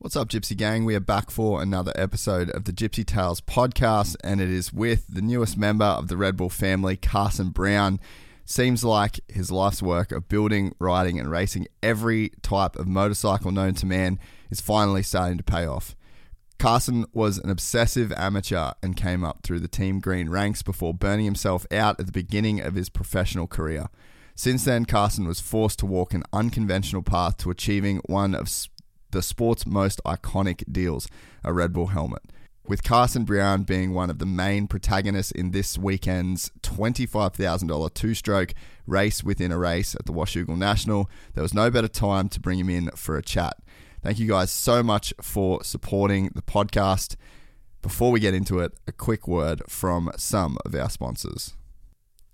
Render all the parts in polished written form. What's up, Gypsy Gang? We are back for another episode of the Gypsy Tales podcast, and it is with the newest member of the Red Bull family, Carson Brown. Seems like his life's work of building, riding, and racing every type of motorcycle known to man is finally starting to pay off. Carson was an obsessive amateur and came up through the Team Green ranks before burning himself out at the beginning of his professional career. Since then, Carson was forced to walk an unconventional path to achieving one of the sport's most iconic deals, a Red Bull helmet. With Carson Brown being one of the main protagonists in this weekend's $25,000 two-stroke race within a race at the Washougal National, there was no better time to bring him in for a chat. Thank you guys so much for supporting the podcast. Before we get into it, a quick word from some of our sponsors.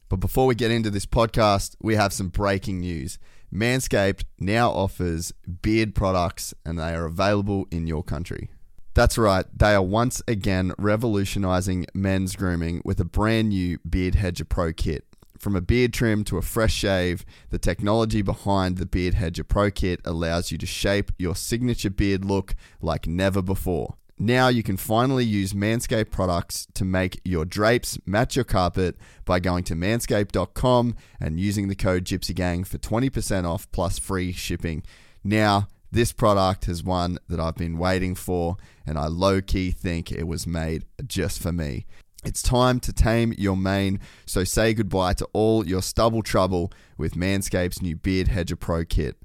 But before we get into this podcast, we have some breaking news. Manscaped now offers beard products, and they are available in your country. That's right, they are once again revolutionizing men's grooming with a brand new Beard Hedger Pro kit. From a beard trim to a fresh shave, the technology behind the Beard Hedger Pro kit allows you to shape your signature beard look like never before. Now you can finally use Manscaped products to make your drapes match your carpet by going to Manscaped.com and using the code GypsyGang for 20% off plus free shipping. Now, this product is one that I've been waiting for, and I low-key think it was made just for me. It's time to tame your mane, so say goodbye to all your stubble trouble with Manscaped's new Beard Hedger Pro kit.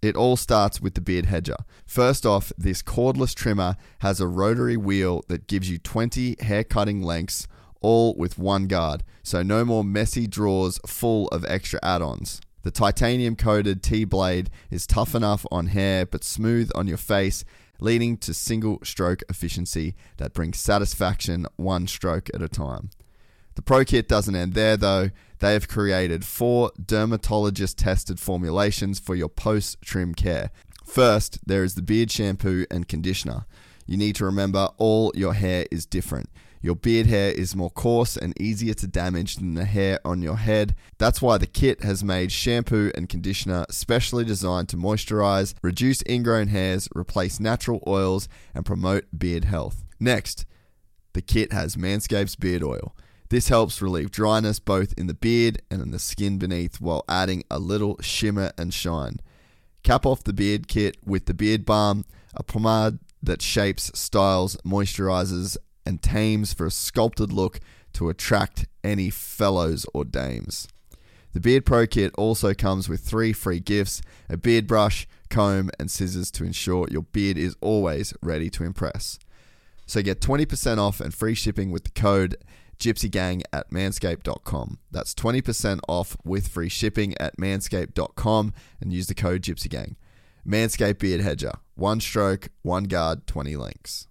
It all starts with the Beard Hedger. First off, this cordless trimmer has a rotary wheel that gives you 20 hair-cutting lengths, all with one guard, so no more messy drawers full of extra add-ons. The titanium-coated T-blade is tough enough on hair but smooth on your face, leading to single-stroke efficiency that brings satisfaction one stroke at a time. The Pro Kit doesn't end there, though. They have created 4 dermatologist-tested formulations for your post-trim care. First, there is the beard shampoo and conditioner. You need to remember all your hair is different. Your beard hair is more coarse and easier to damage than the hair on your head. That's why the kit has made shampoo and conditioner specially designed to moisturize, reduce ingrown hairs, replace natural oils, and promote beard health. Next, the kit has Manscaped's beard oil. This helps relieve dryness both in the beard and in the skin beneath while adding a little shimmer and shine. Cap off the beard kit with the beard balm, a pomade that shapes, styles, moisturizes, and tames for a sculpted look to attract any fellows or dames. The Beard Pro kit also comes with 3 free gifts, a beard brush, comb, and scissors to ensure your beard is always ready to impress. So get 20% off and free shipping with the code GypsyGang at manscaped.com. That's 20% off with free shipping at manscaped.com and use the code GypsyGang. Manscaped Beard Hedger. One stroke, one guard, 20 links.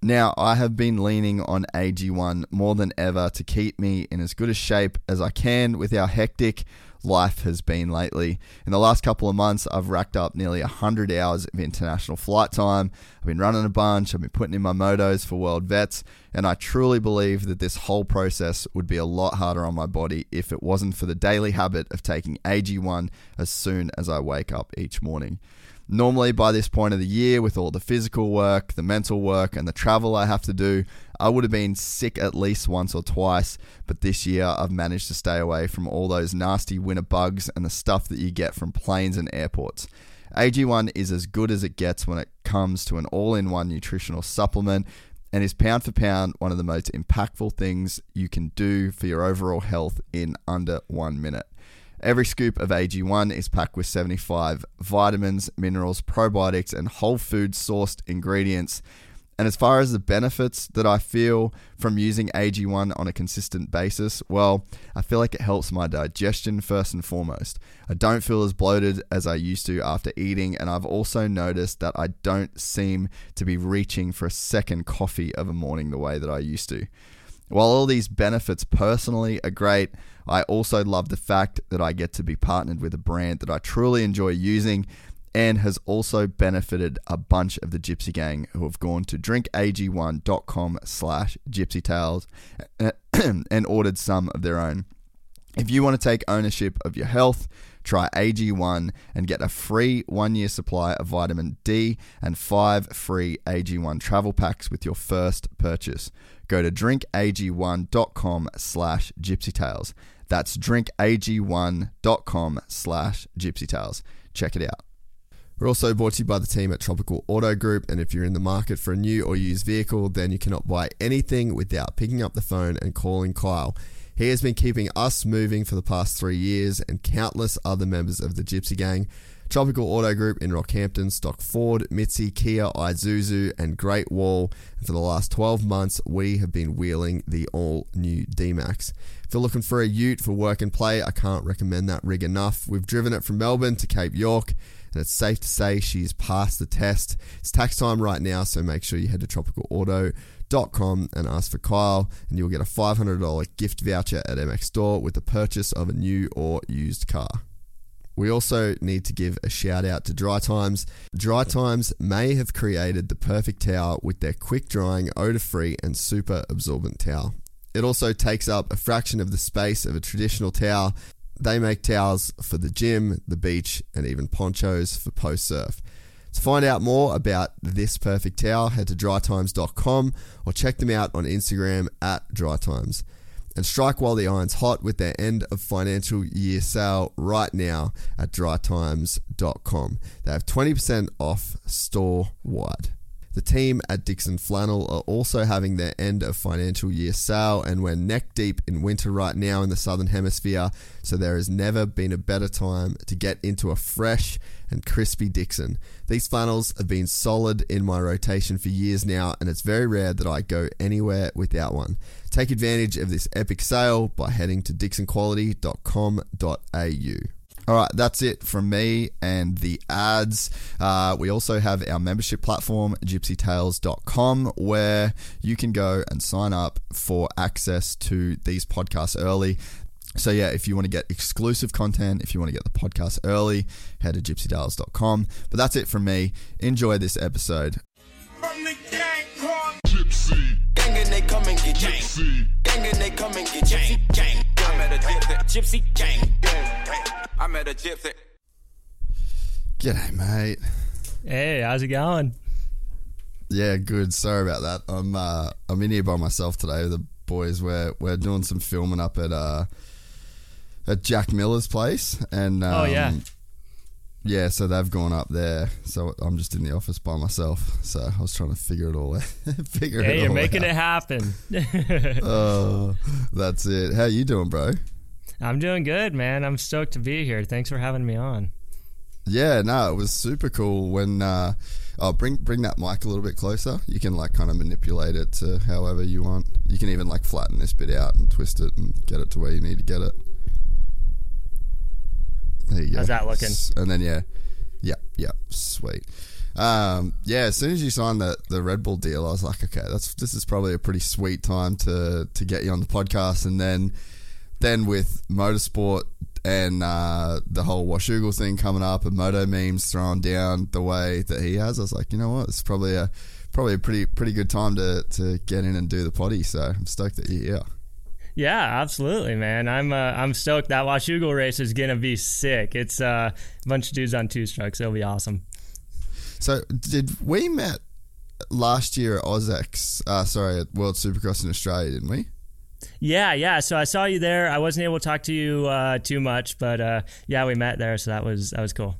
Now, I have been leaning on AG1 more than ever to keep me in as good a shape as I can with how hectic life has been lately. In the last couple of months, I've racked up nearly 100 hours of international flight time. I've been running a bunch, I've been putting in my motos for World Vets, and I truly believe that this whole process would be a lot harder on my body if it wasn't for the daily habit of taking AG1 as soon as I wake up each morning. Normally by this point of the year, with all the physical work, the mental work, and the travel I have to do, I would have been sick at least once or twice, but this year I've managed to stay away from all those nasty winter bugs and the stuff that you get from planes and airports. AG1 is as good as it gets when it comes to an all-in-one nutritional supplement and is pound for pound one of the most impactful things you can do for your overall health in under 1 minute. Every scoop of AG1 is packed with 75 vitamins, minerals, probiotics, and whole food sourced ingredients. And as far as the benefits that I feel from using AG1 on a consistent basis, well, I feel like it helps my digestion first and foremost. I don't feel as bloated as I used to after eating, and I've also noticed that I don't seem to be reaching for a second coffee of a morning the way that I used to. While all these benefits personally are great, I also love the fact that I get to be partnered with a brand that I truly enjoy using and has also benefited a bunch of the Gypsy Gang who have gone to drinkag1.com/gypsytales and ordered some of their own. If you want to take ownership of your health, try AG1 and get a free 1-year supply of vitamin D and 5 free AG1 travel packs with your first purchase. Go to drinkag1.com/gypsytales. That's drinkag1.com/gypsytales. Check it out. We're also brought to you by the team at Tropical Auto Group, and if you're in the market for a new or used vehicle, then you cannot buy anything without picking up the phone and calling Kyle. He has been keeping us moving for the past 3 years and countless other members of the Gypsy Gang. Tropical Auto Group in Rockhampton stock Ford, Mitsubishi, Kia, Isuzu and Great Wall. And for the last 12 months, we have been wheeling the all-new D-Max. If you're looking for a ute for work and play, I can't recommend that rig enough. We've driven it from Melbourne to Cape York, and it's safe to say she's passed the test. It's tax time right now, so make sure you head to tropicalauto.com and ask for Kyle, and you'll get a $500 gift voucher at MX Store with the purchase of a new or used car. We also need to give a shout out to Dry Times. Dry Times may have created the perfect towel with their quick drying, odor-free and super absorbent towel. It also takes up a fraction of the space of a traditional towel. They make towels for the gym, the beach and even ponchos for post-surf. To find out more about this perfect towel, head to drytimes.com or check them out on Instagram at drytimes. And strike while the iron's hot with their end of financial year sale right now at drytimes.com. They have 20% off store-wide. The team at Dixxon Flannel are also having their end of financial year sale, and we're neck deep in winter right now in the Southern Hemisphere, so there has never been a better time to get into a fresh and crispy Dixxon. These flannels have been solid in my rotation for years now, and it's very rare that I go anywhere without one. Take advantage of this epic sale by heading to dixonquality.com.au. All right, that's it from me and the ads. We also have our membership platform, gypsytales.com, where you can go and sign up for access to these podcasts early. So yeah, if you want to get exclusive content, if you want to get the podcast early, head to gypsytales.com. But that's it from me. Enjoy this episode. From the gang called Gypsy. Gang and they come and get Gypsy. Gang and they come and get Gypsy. Gang. I'm at a Gypsy Gang. I'm at a Gypsy. G'day, mate. Hey, how's it going? Yeah, good. Sorry about that. I'm in here by myself today with the boys. We're doing some filming up at Jack Miller's place, and yeah, so they've gone up there. So I'm just in the office by myself. So I was trying to figure it all out. Hey, you're making it happen. Oh, that's it. How you doing, bro? I'm doing good, man. I'm stoked to be here. Thanks for having me on. Yeah, no, it was super cool when I'll bring that mic a little bit closer. You can like kind of manipulate it to however you want. You can even like flatten this bit out and twist it and get it to where you need to get it. There you go. How's that looking? And then yeah, sweet. Yeah, as soon as you signed the Red Bull deal, I was like, okay, this is probably a pretty sweet time to get you on the podcast. And then with motorsport and the whole Washougal thing coming up and moto memes thrown down the way that he has, I was like, you know what, it's probably a pretty good time to get in and do the potty. So I'm stoked that you're here. Yeah, absolutely, man. I'm stoked. That Washougal race is gonna be sick. It's a bunch of dudes on two strokes. It'll be awesome. So did we met last year at OzX? At World Supercross in Australia, didn't we? Yeah. So I saw you there. I wasn't able to talk to you too much, but yeah, we met there. So that was cool.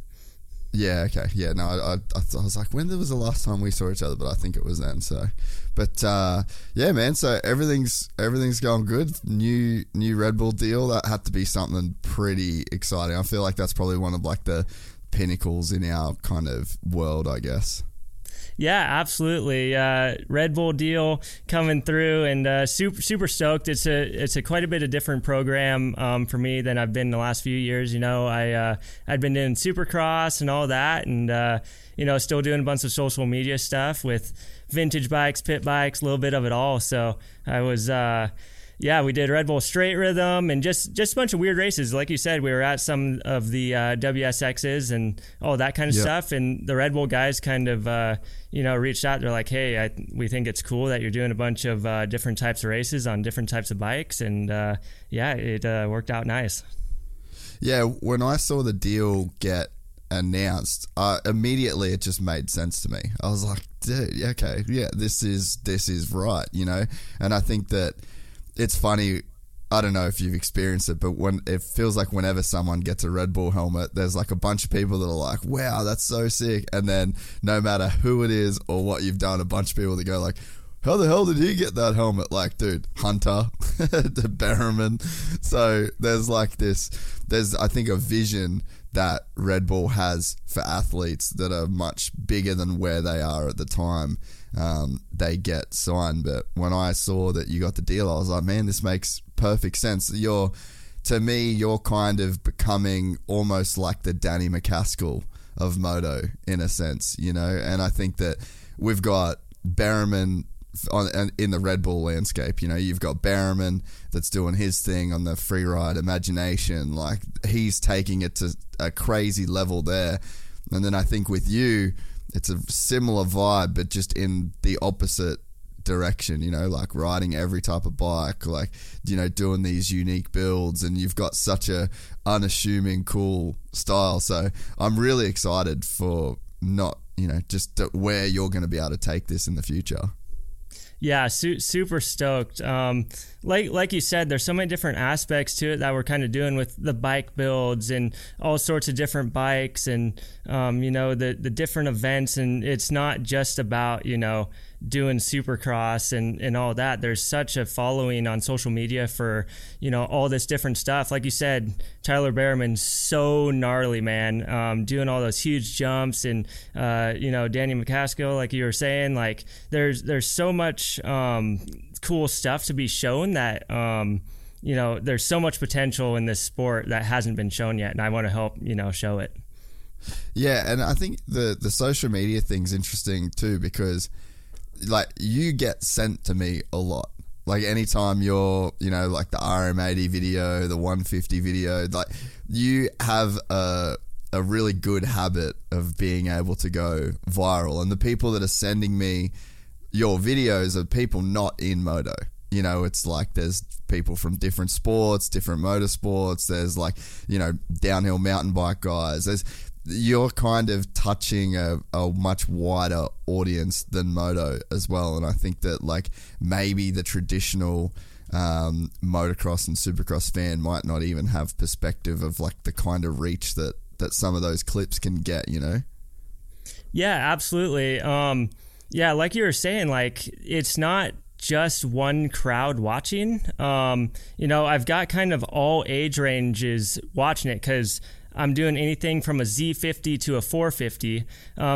Yeah, okay. Yeah, no, I was like, when was the last time we saw each other? But I think it was then, so. But, yeah, man, so everything's going good. New Red Bull deal, that had to be something pretty exciting. I feel like that's probably one of, like, the pinnacles in our kind of world, I guess. Yeah, absolutely. Red Bull deal coming through, and super stoked. It's a quite a bit of different program for me than I've been in the last few years. You know, I'd been doing Supercross and all that, and you know, still doing a bunch of social media stuff with vintage bikes, pit bikes, a little bit of it all. So I was. Yeah, we did Red Bull Straight Rhythm and just a bunch of weird races. Like you said, we were at some of the WSXs and all that kind of stuff. And the Red Bull guys kind of, you know, reached out. They're like, hey, we think it's cool that you're doing a bunch of different types of races on different types of bikes. And, yeah, it worked out nice. Yeah, when I saw the deal get announced, immediately it just made sense to me. I was like, dude, okay, yeah, this is right, you know. And I think that... It's funny, I don't know if you've experienced it, but when it feels like whenever someone gets a Red Bull helmet, there's like a bunch of people that are like, wow, that's so sick. And then no matter who it is or what you've done, a bunch of people that go like, how the hell did he get that helmet? Like, dude, Hunter, the Bereman. So there's like this, I think, a vision that Red Bull has for athletes that are much bigger than where they are at the time. They get signed. But when I saw that you got the deal, I was like, man, this makes perfect sense. To me, you're kind of becoming almost like the Danny MacAskill of moto in a sense, you know. And I think that we've got Bereman in the Red Bull landscape. You know, you've got Bereman that's doing his thing on the free ride imagination, like he's taking it to a crazy level there. And then I think with you, it's a similar vibe, but just in the opposite direction, you know, like riding every type of bike, like, you know, doing these unique builds, and you've got such a unassuming, cool style. So I'm really excited for not, you know, just where you're going to be able to take this in the future. Yeah, super stoked. Like you said, there's so many different aspects to it that we're kind of doing with the bike builds and all sorts of different bikes and, you know, the different events. And it's not just about, you know, doing Supercross and all that. There's such a following on social media for, you know, all this different stuff. Like you said, Tyler Bereman's so gnarly, man, doing all those huge jumps. And, you know, Danny MacAskill, like you were saying, like there's so much cool stuff to be shown that, you know, there's so much potential in this sport that hasn't been shown yet. And I want to help, you know, show it. Yeah. And I think the social media thing's interesting too, because like you get sent to me a lot. Like anytime you're, you know, like the RM80 video, the 150 video, like you have a really good habit of being able to go viral. And the people that are sending me your videos are people not in moto. You know, it's like there's people from different sports, different motorsports. There's like, you know, downhill mountain bike guys. You're kind of touching a much wider audience than moto as well. And I think that like maybe the traditional motocross and supercross fan might not even have perspective of like the kind of reach that some of those clips can get, you know? Yeah, absolutely. Yeah, like you were saying, like it's not just one crowd watching. You know, I've got kind of all age ranges watching it because I'm doing anything from a Z50 to a 450.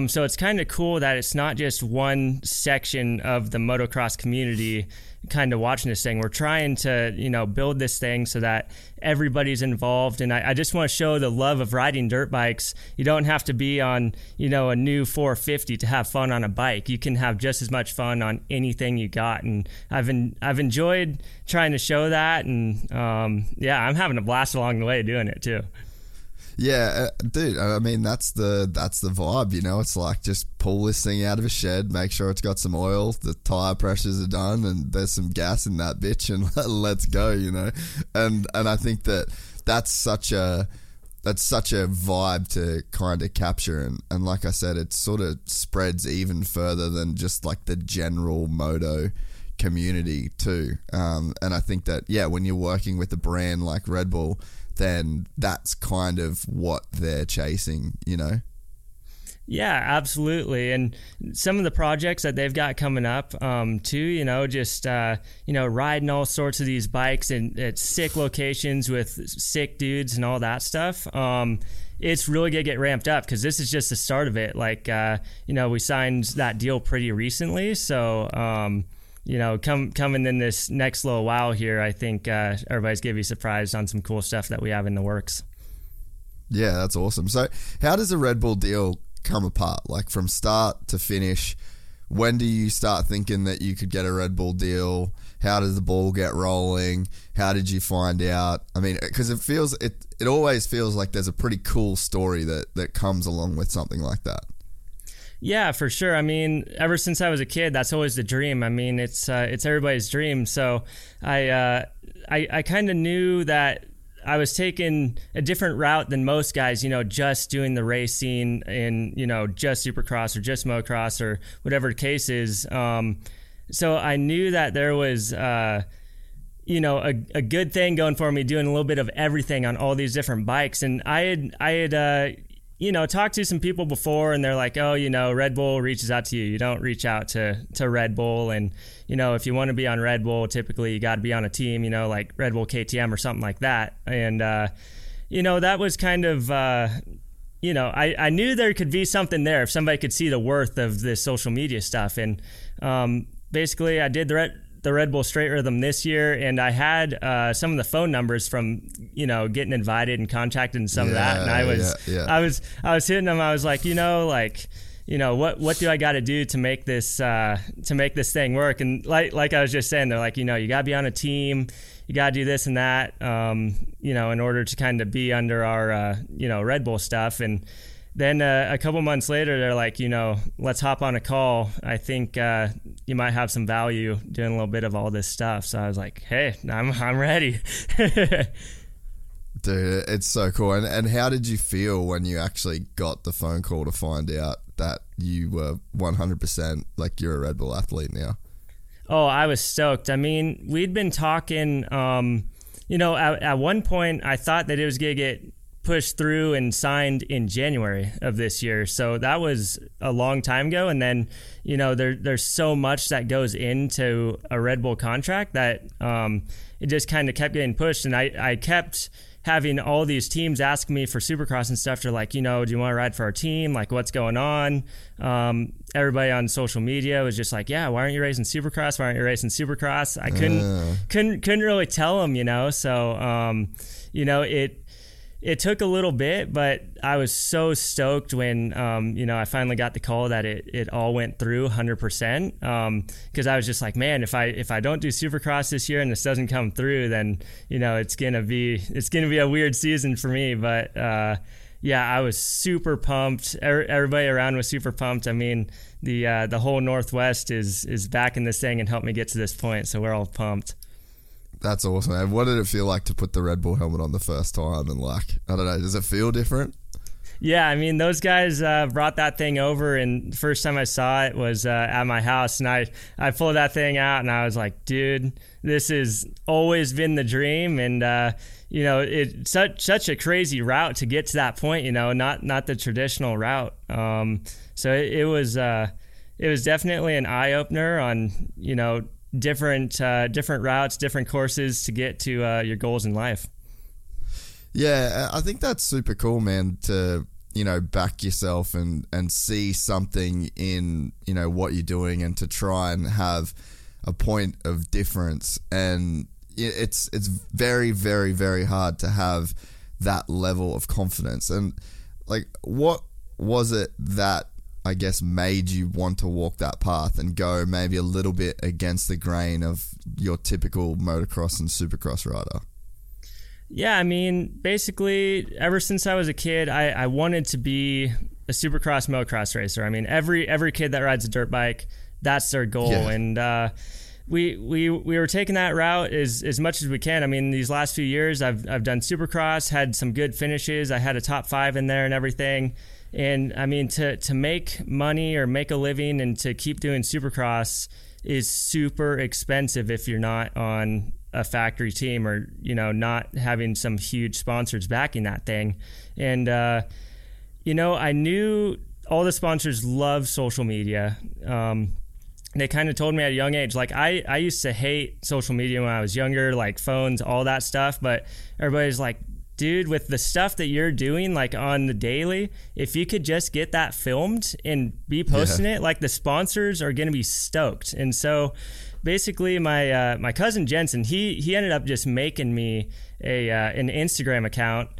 So it's kind of cool that it's not just one section of the motocross community kind of watching this thing. We're trying to, you know, build this thing so that everybody's involved. And I just want to show the love of riding dirt bikes. You don't have to be on, you know, a new 450 to have fun on a bike. You can have just as much fun on anything you got. And I've enjoyed trying to show that. And yeah, I'm having a blast along the way doing it too. Yeah, dude, I mean, that's the vibe, you know. It's like just pull this thing out of a shed, make sure it's got some oil, the tire pressures are done, and there's some gas in that bitch, and let's go, you know. And I think that that's such a vibe to kind of capture. And like I said, it sort of spreads even further than just like the general moto community too. And I think that, yeah, when you're working with a brand like Red Bull, then that's kind of what they're chasing, you know? Yeah, absolutely. And some of the projects that they've got coming up too, just, riding all sorts of these bikes and at sick locations with sick dudes and all that stuff. It's really going to get ramped up because this is just the start of it. Like, we signed that deal pretty recently. So, coming in this next little while here, I think everybody's going to be surprised on some cool stuff that we have in the works. Yeah, that's awesome. So how does a Red Bull deal come apart? Like from start to finish, when do you start thinking that you could get a Red Bull deal? How does the ball get rolling? How did you find out? I mean, because it always feels like there's a pretty cool story that comes along with something like that. Yeah, for sure. I mean, ever since I was a kid, that's always the dream. I mean, it's everybody's dream. So I kind of knew that I was taking a different route than most guys, just doing the racing and, just supercross or just motocross or whatever the case is. So I knew that there was, a good thing going for me, doing a little bit of everything on all these different bikes. And I had talked to some people before and they're like, oh, Red Bull reaches out to you. You don't reach out to Red Bull. And, if you want to be on Red Bull, typically you got to be on a team, like Red Bull KTM or something like that. And, that was kind of, I knew there could be something there if somebody could see the worth of this social media stuff. And basically I did the Red Bull Straight Rhythm this year, and I had some of the phone numbers from getting invited and contacted and some of that, and I was hitting them. I was like, what do I got to do to make this thing work? And like I was just saying, they're like, you got to be on a team, you got to do this and that, in order to kind of be under our Red Bull stuff. And then a couple months later, they're like, let's hop on a call. I think you might have some value doing a little bit of all this stuff. So I was like, hey, I'm ready. Dude, it's so cool. And how did you feel when you actually got the phone call to find out that you were 100% like you're a Red Bull athlete now? Oh, I was stoked. I mean, we'd been talking, at one point I thought that it was going to get pushed through and signed in January of this year. So that was a long time ago. And then, there's so much that goes into a Red Bull contract that it just kind of kept getting pushed. And I kept having all these teams ask me for Supercross and stuff. They're like, do you want to ride for our team? Like, what's going on? Everybody on social media was just like, yeah, why aren't you racing Supercross? Why aren't you racing Supercross? I couldn't really tell them, So, it took a little bit, but I was so stoked when, I finally got the call that it all went through 100%. Cause I was just like, man, if I don't do Supercross this year and this doesn't come through, then, it's going to be a weird season for me. But, I was super pumped. Everybody around was super pumped. I mean, the whole Northwest is backing this thing and helped me get to this point. So we're all pumped. That's awesome, man. What did it feel like to put the Red Bull helmet on the first time? And I don't know, does it feel different? Yeah, I mean, those guys brought that thing over, and the first time I saw it was at my house, and I pulled that thing out, and I was like, dude, this has always been the dream, and, it's such a crazy route to get to that point, not the traditional route. So it was definitely an eye-opener on, different routes, different courses to get to your goals in life. Yeah, I think that's super cool, man, to, back yourself and see something in, what you're doing and to try and have a point of difference. And it's very, very, very hard to have that level of confidence. And like, what was it that I guess made you want to walk that path and go maybe a little bit against the grain of your typical motocross and supercross rider? Yeah, I mean, basically, ever since I was a kid, I wanted to be a supercross motocross racer. I mean, every kid that rides a dirt bike, that's their goal. Yeah. And we were taking that route as much as we can. I mean, these last few years, I've done supercross, had some good finishes. I had a top 5 in there and everything. And I mean, to make money or make a living and to keep doing supercross is super expensive if you're not on a factory team or, not having some huge sponsors backing that thing. And, I knew all the sponsors love social media. They kind of told me at a young age, like, I used to hate social media when I was younger, like phones, all that stuff. But everybody's like, dude, with the stuff that you're doing, like on the daily, if you could just get that filmed and be posting it, like the sponsors are going to be stoked. And so basically my my cousin Jensen, he ended up just making me an Instagram account.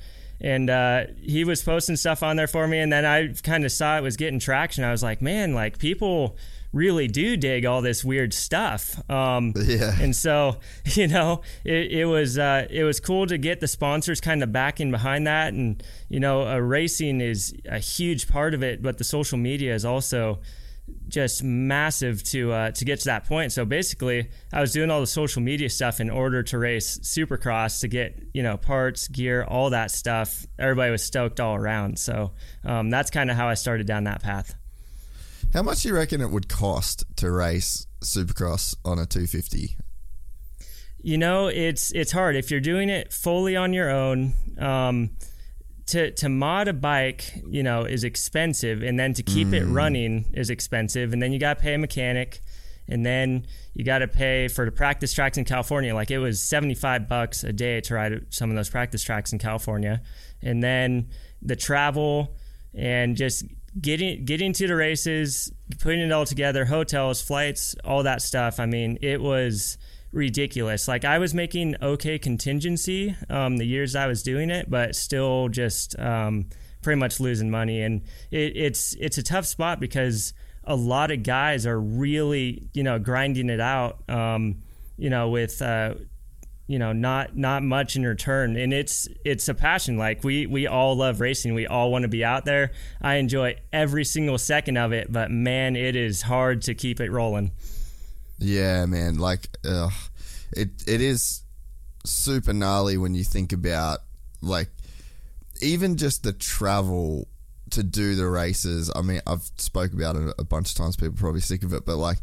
And he was posting stuff on there for me. And then I kind of saw it was getting traction. I was like, man, like people really do dig all this weird stuff. And so, you know, it was cool to get the sponsors kind of backing behind that. And, you know, racing is a huge part of it, but the social media is also just massive to get to that point. So basically I was doing all the social media stuff in order to race Supercross to get, you know, parts, gear, all that stuff. Everybody was stoked all around. So that's kind of how I started down that path. How much do you reckon it would cost to race Supercross on a 250? You know, it's hard. If you're doing it fully on your own, to mod a bike, you know, is expensive, and then to keep it running is expensive, and then you got to pay a mechanic, and then you got to pay for the practice tracks in California. Like it was $75 a day to ride some of those practice tracks in California, and then the travel and just getting to the races, putting it all together, hotels, flights, all that stuff. I mean, it was ridiculous. Like I was making okay contingency the years I was doing it, but still just pretty much losing money. And it's a tough spot because a lot of guys are really, you know, grinding it out, you know, with you know, not much in return. And it's a passion. Like we all love racing. We all want to be out there. I enjoy every single second of it, but man, it is hard to keep it rolling. Yeah, man. Like, it is super gnarly when you think about, like, even just the travel to do the races. I mean, I've spoke about it a bunch of times. People are probably sick of it, but like,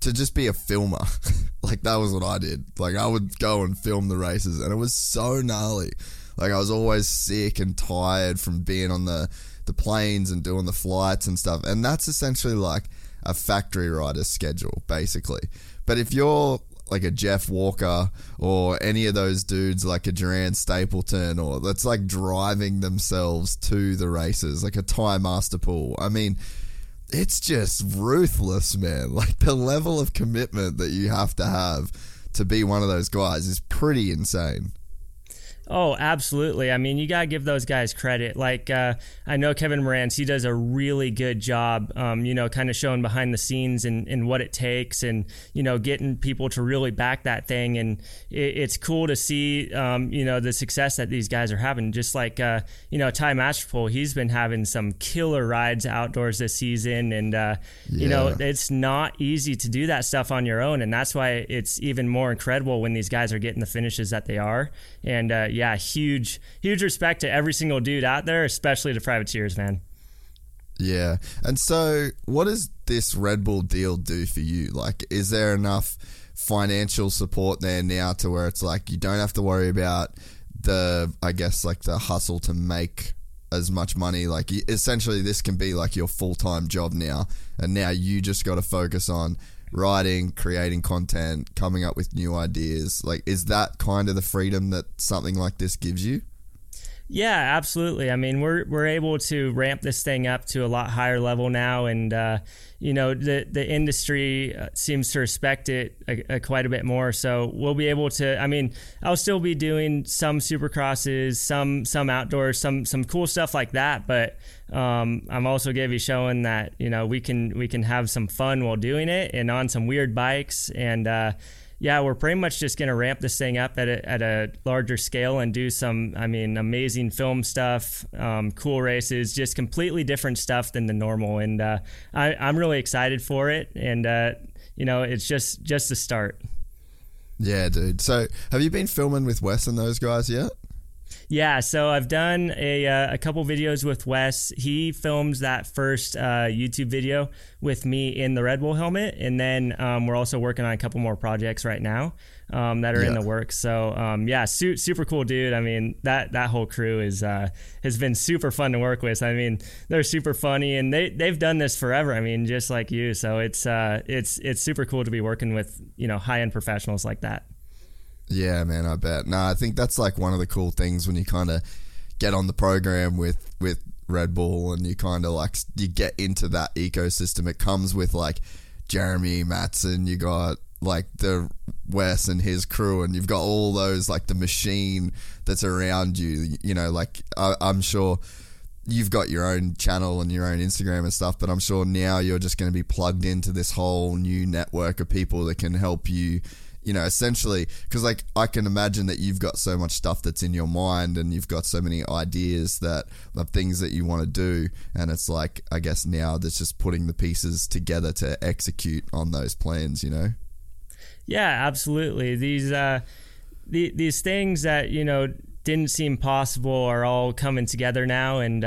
to just be a filmer, like that was what I did. Like, I would go and film the races, and it was so gnarly. Like, I was always sick and tired from being on the planes and doing the flights and stuff. And that's essentially like a factory rider's schedule, basically. But if you're like a Jeff Walker or any of those dudes, like a Duran Stapleton, or that's like driving themselves to the races, like a Thai Master Pool, I mean, it's just ruthless, man. Like the level of commitment that you have to have to be one of those guys is pretty insane. Oh, absolutely. I mean, you got to give those guys credit. Like, I know Kevin Morantz, he does a really good job, you know, kind of showing behind the scenes and what it takes and, you know, getting people to really back that thing. And it's cool to see, you know, the success that these guys are having. Just like, you know, Ty Masterpool, he's been having some killer rides outdoors this season. And, you know, it's not easy to do that stuff on your own. And that's why it's even more incredible when these guys are getting the finishes that they are. And, yeah, huge respect to every single dude out there, especially the privateers, man. Yeah. And so what does this Red Bull deal do for you? Like, is there enough financial support there now to where it's like you don't have to worry about the, I guess, like the hustle to make as much money? Like, essentially this can be like your full-time job now, and now you just got to focus on writing, creating content, coming up with new ideas. Like, is that kind of the freedom that something like this gives you? Yeah, absolutely. I mean, we're able to ramp this thing up to a lot higher level now, and you know, the industry seems to respect it quite a bit more. So we'll be able to. I mean, I'll still be doing some Supercrosses, some outdoors, some cool stuff like that, but. I'm also going to be showing that, you know, we can have some fun while doing it and on some weird bikes. And yeah, we're pretty much just going to ramp this thing up at a larger scale and do some, I mean, amazing film stuff, cool races, just completely different stuff than the normal. And I'm really excited for it. And, you know, it's just the start. Yeah, dude. So have you been filming with Wes and those guys yet? Yeah, so I've done a couple videos with Wes. He films that first YouTube video with me in the Red Bull helmet, and then we're also working on a couple more projects right now that are in the works. So super cool dude. I mean, that whole crew is has been super fun to work with. I mean, they're super funny, and they've done this forever. I mean, just like you. So it's super cool to be working with, you know, high-end professionals like that. Yeah, man, I bet. No, I think that's like one of the cool things when you kind of get on the program with Red Bull, and you kind of like, you get into that ecosystem. It comes with like Jeremy Matson, you got like the Wes and his crew, and you've got all those, like the machine that's around you, you know, like I'm sure you've got your own channel and your own Instagram and stuff, but I'm sure now you're just going to be plugged into this whole new network of people that can help you, you know, essentially, because like I can imagine that you've got so much stuff that's in your mind, and you've got so many ideas that of things that you want to do, and it's like, I guess now that's just putting the pieces together to execute on those plans, you know? Yeah, absolutely. These things that, you know, didn't seem possible are all coming together now, and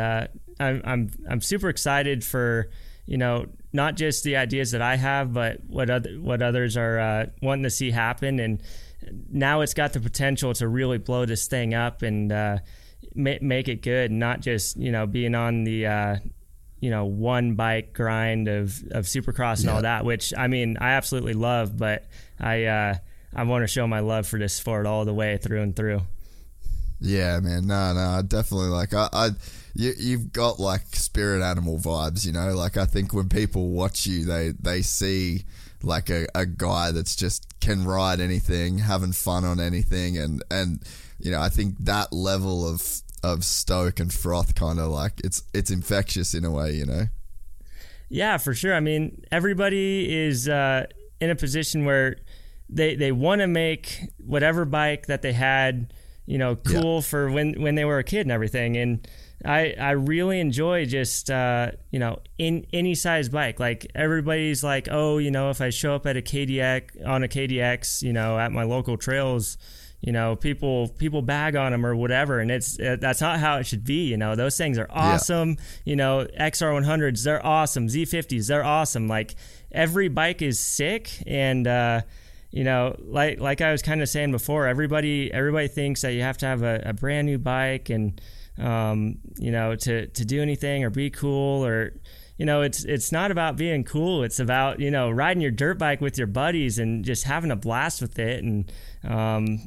I'm super excited for, you know, not just the ideas that I have, but what others are wanting to see happen. And now it's got the potential to really blow this thing up and make it good, and not just, you know, being on the one bike grind of Supercross and all that, which I mean I absolutely love, but I want to show my love for this sport all the way through and through. Yeah, man. No, definitely. Like you've got like spirit animal vibes, you know, like I think when people watch you, they see like a guy that's just can ride anything, having fun on anything. And, you know, I think that level of stoke and froth kind of like it's infectious in a way, you know? Yeah, for sure. I mean, everybody is in a position where they want to make whatever bike that they had, you know, cool for when they were a kid and everything. And I really enjoy just, in any size bike. Like everybody's like, oh, you know, if I show up at a KDX, you know, at my local trails, you know, people bag on them or whatever. And that's not how it should be. You know, those things are awesome. Yeah. You know, XR100s, they're awesome. Z50s, they're awesome. Like every bike is sick. And, you know, like I was kind of saying before, everybody thinks that you have to have a brand new bike and, you know, to do anything or be cool, or, you know, it's not about being cool. It's about, you know, riding your dirt bike with your buddies and just having a blast with it and,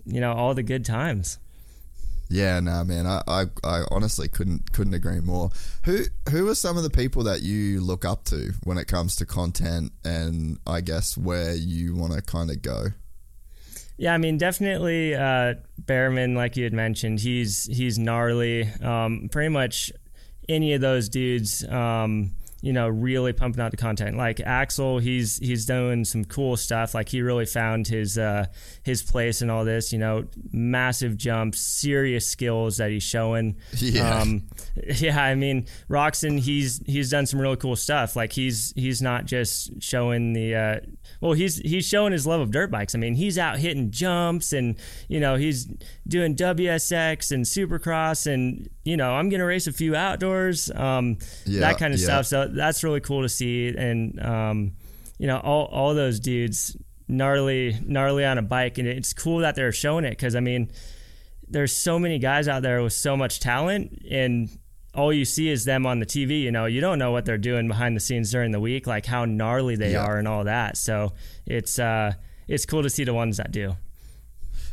you know, all the good times. Yeah, no, man, I honestly couldn't agree more. Who are some of the people that you look up to when it comes to content and I guess where you want to kind of go? Yeah, I mean, definitely Bereman, like you had mentioned, he's gnarly. Pretty much any of those dudes, you know, really pumping out the content. Like Axel, he's doing some cool stuff. Like he really found his place in all this, you know, massive jumps, serious skills that he's showing. Yeah. I mean, Roczen, he's done some really cool stuff. Like he's not just showing he's showing his love of dirt bikes. I mean, he's out hitting jumps and, you know, he's doing WSX and Supercross and, you know, I'm going to race a few outdoors, that kind of stuff. So that's really cool to see. And, you know, all those dudes gnarly on a bike, and it's cool that they're showing it. 'Cause I mean, there's so many guys out there with so much talent, and all you see is them on the TV. You know, you don't know what they're doing behind the scenes during the week, like how gnarly they are and all that. So it's cool to see the ones that do.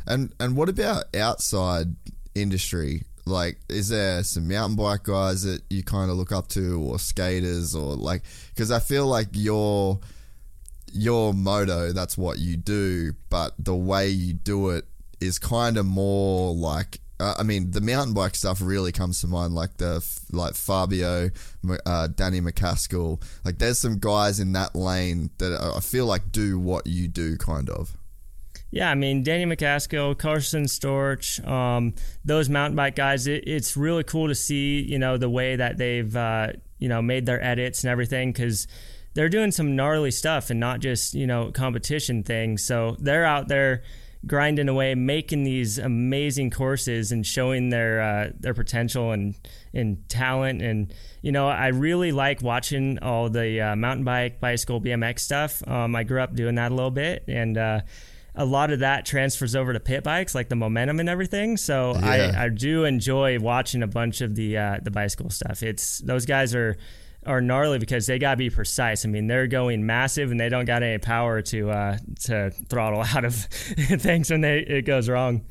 And what about outside industry? Like, is there some mountain bike guys that you kind of look up to, or skaters, or like, because I feel like your moto, that's what you do, but the way you do it is kind of more like, I mean, the mountain bike stuff really comes to mind, like Fabio, Danny MacAskill. Like, there's some guys in that lane that I feel like do what you do, kind of. Yeah, I mean, Danny MacAskill, Carson Storch, those mountain bike guys. It's really cool to see, you know, the way that they've, you know, made their edits and everything, because they're doing some gnarly stuff and not just, you know, competition things. So they're out there, grinding away, making these amazing courses and showing their potential and talent. And, you know, I really like watching all the mountain bike, bicycle, BMX stuff. I grew up doing that a little bit, and a lot of that transfers over to pit bikes, like the momentum and everything. So yeah. I do enjoy watching a bunch of the bicycle stuff. It's those guys are gnarly because they gotta be precise. I mean, they're going massive and they don't got any power to throttle out of things when it goes wrong.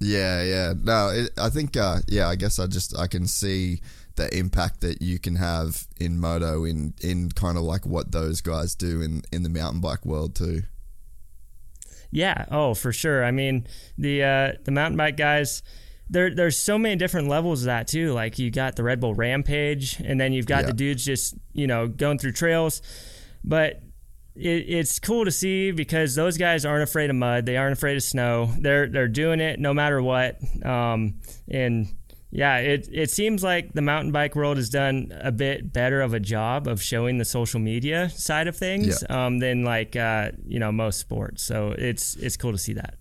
Yeah. No, I think I guess I can see the impact that you can have in moto in kind of like what those guys do in the mountain bike world too. Yeah. Oh, for sure. I mean, the mountain bike guys. There's so many different levels of that too. Like you got the Red Bull Rampage, and then you've got the dudes just, you know, going through trails. But it's cool to see because those guys aren't afraid of mud. They aren't afraid of snow. They're doing it no matter what. And yeah, it seems like the mountain bike world has done a bit better of a job of showing the social media side of things than like most sports. So it's cool to see that.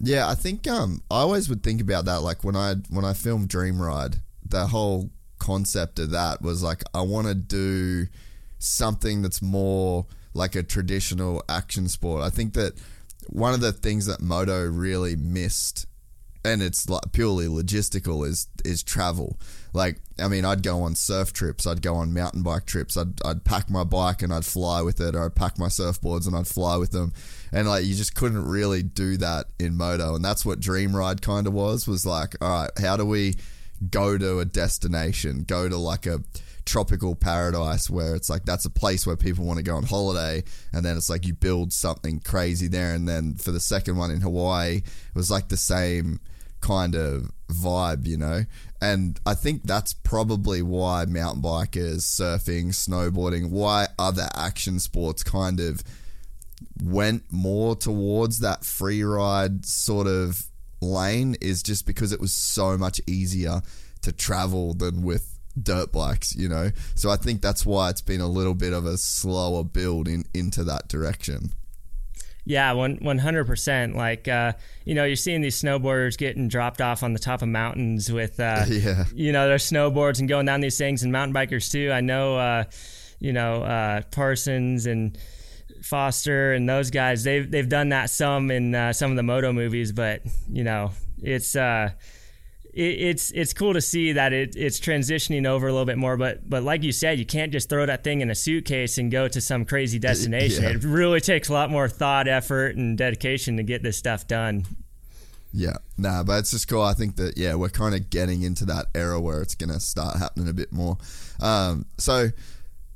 Yeah, I think I always would think about that, like when I filmed Dream Ride, the whole concept of that was like I want to do something that's more like a traditional action sport. I think that one of the things that moto really missed, and it's like purely logistical, is travel. Like, I mean, I'd go on surf trips, I'd go on mountain bike trips, I'd pack my bike and I'd fly with it, or I'd pack my surfboards and I'd fly with them. And like, you just couldn't really do that in moto. And that's what Dream Ride kind of was like, all right, how do we go to a destination, go to like a tropical paradise where it's like, that's a place where people want to go on holiday. And then it's like, you build something crazy there. And then for the second one in Hawaii, it was like the same kind of vibe, you know? And I think that's probably why mountain bikers, surfing, snowboarding, why other action sports kind of went more towards that free ride sort of lane, is just because it was so much easier to travel than with dirt bikes, you know? So I think that's why it's been a little bit of a slower build into that direction. Yeah, 100%. Like, you're seeing these snowboarders getting dropped off on the top of mountains with, their snowboards and going down these things, and mountain bikers too. I know, Parsons and Foster and those guys, they've done that some in some of the moto movies, but, you know, it's cool to see that it's transitioning over a little bit more, but like you said, you can't just throw that thing in a suitcase and go to some crazy destination. It really takes a lot more thought, effort, and dedication to get this stuff done. Yeah, nah, but it's just cool. I think that, yeah, we're kind of getting into that era where it's going to start happening a bit more. So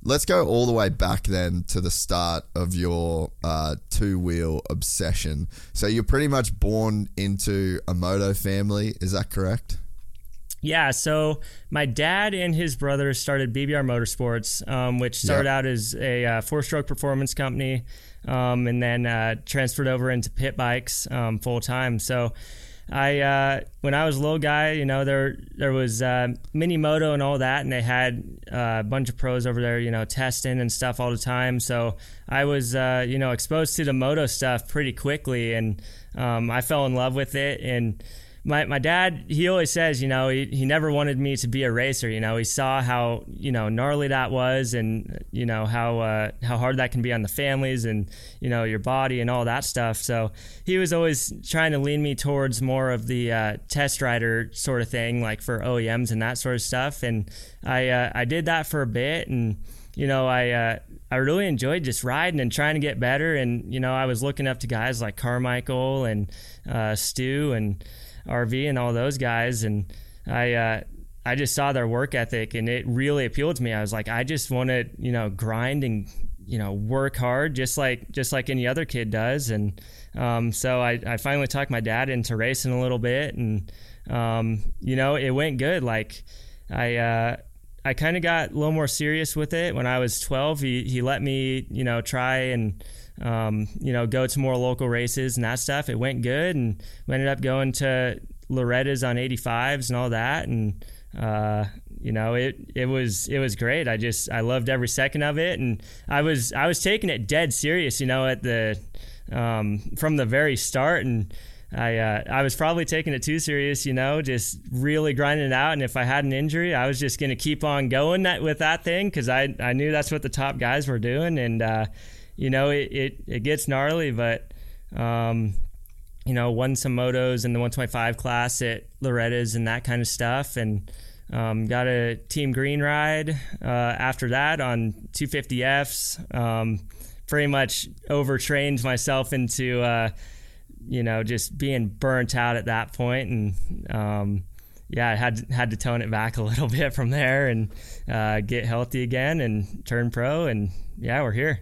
let's go all the way back then to the start of your two-wheel obsession. So you're pretty much born into a moto family, is that correct? Yeah, so my dad and his brother started BBR Motorsports, which started out as a four-stroke performance company, and then transferred over into pit bikes full-time. So I when I was a little guy, you know, there was mini moto and all that, and they had a bunch of pros over there, you know, testing and stuff all the time. So I was exposed to the moto stuff pretty quickly, and I fell in love with it. And my dad, he always says, you know, he never wanted me to be a racer. You know, he saw how, you know, gnarly that was, and, you know, how hard that can be on the families and, you know, your body and all that stuff. So he was always trying to lean me towards more of the test rider sort of thing, like for OEMs and that sort of stuff. And I did that for a bit, and, you know, I really enjoyed just riding and trying to get better. And, you know, I was looking up to guys like Carmichael and Stu and RV and all those guys, and I just saw their work ethic, and it really appealed to me. I was like, I just want to, you know, grind and, you know, work hard just like any other kid does. And so I finally talked my dad into racing a little bit, and it went good. Like I kind of got a little more serious with it when I was 12. He let me, you know, try and go to more local races and that stuff. It went good, and we ended up going to Loretta's on 85s and all that. And, it was great. I loved every second of it. And I was taking it dead serious, you know, at the from the very start, and I was probably taking it too serious, you know, just really grinding it out. And if I had an injury, I was just going to keep on going with that thing, because I knew that's what the top guys were doing. And, you know, it gets gnarly, but, you know, won some motos in the 125 class at Loretta's and that kind of stuff. And got a Team Green ride after that on 250Fs. Pretty much overtrained myself into... you know, just being burnt out at that point. And, yeah, I had to tone it back a little bit from there and, get healthy again and turn pro. And yeah, we're here.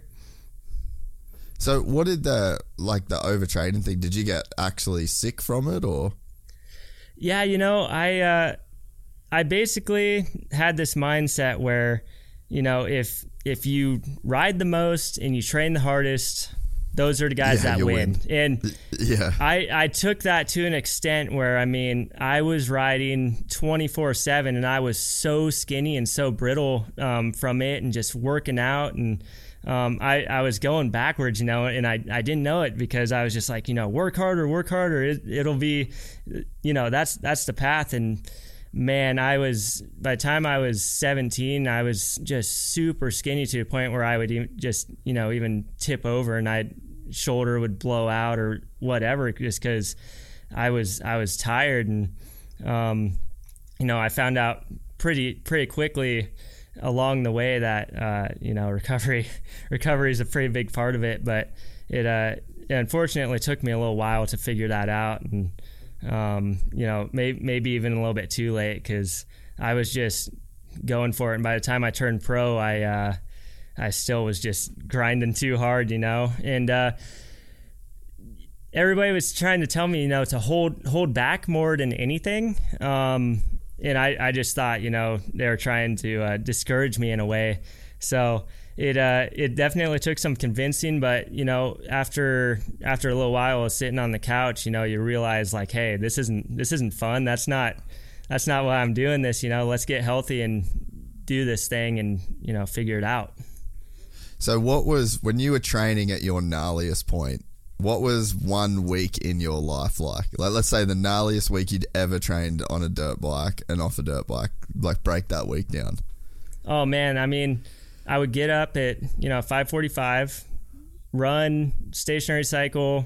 So what did the overtraining thing, did you get actually sick from it or? Yeah. You know, I basically had this mindset where, you know, if you ride the most and you train the hardest, those are the guys that win. And yeah, I took that to an extent where, I mean, I was riding 24/7 and I was so skinny and so brittle from it and just working out. And I was going backwards, you know, and I didn't know it, because I was just like, you know, work harder. It'll be, you know, that's the path. And man, by the time I was 17, I was just super skinny to a point where I would even tip over and my shoulder would blow out or whatever, just because I was tired. And, you know, I found out pretty quickly along the way that, you know, recovery is a pretty big part of it, but it unfortunately took me a little while to figure that out. And, you know, maybe even a little bit too late, because I was just going for it. And by the time I turned pro, I still was just grinding too hard, you know. And everybody was trying to tell me, you know, to hold back more than anything. And I just thought, you know, they were trying to discourage me in a way. So it definitely took some convincing, but, you know, after a little while of sitting on the couch, you know, you realize like, hey, this isn't fun. That's not why I'm doing this. You know, let's get healthy and do this thing and, you know, figure it out. So when you were training at your gnarliest point, what was 1 week in your life like? Like, let's say the gnarliest week you'd ever trained on a dirt bike and off a dirt bike, like break that week down. Oh man. I mean, I would get up at, you know, 5:45, run, stationary cycle,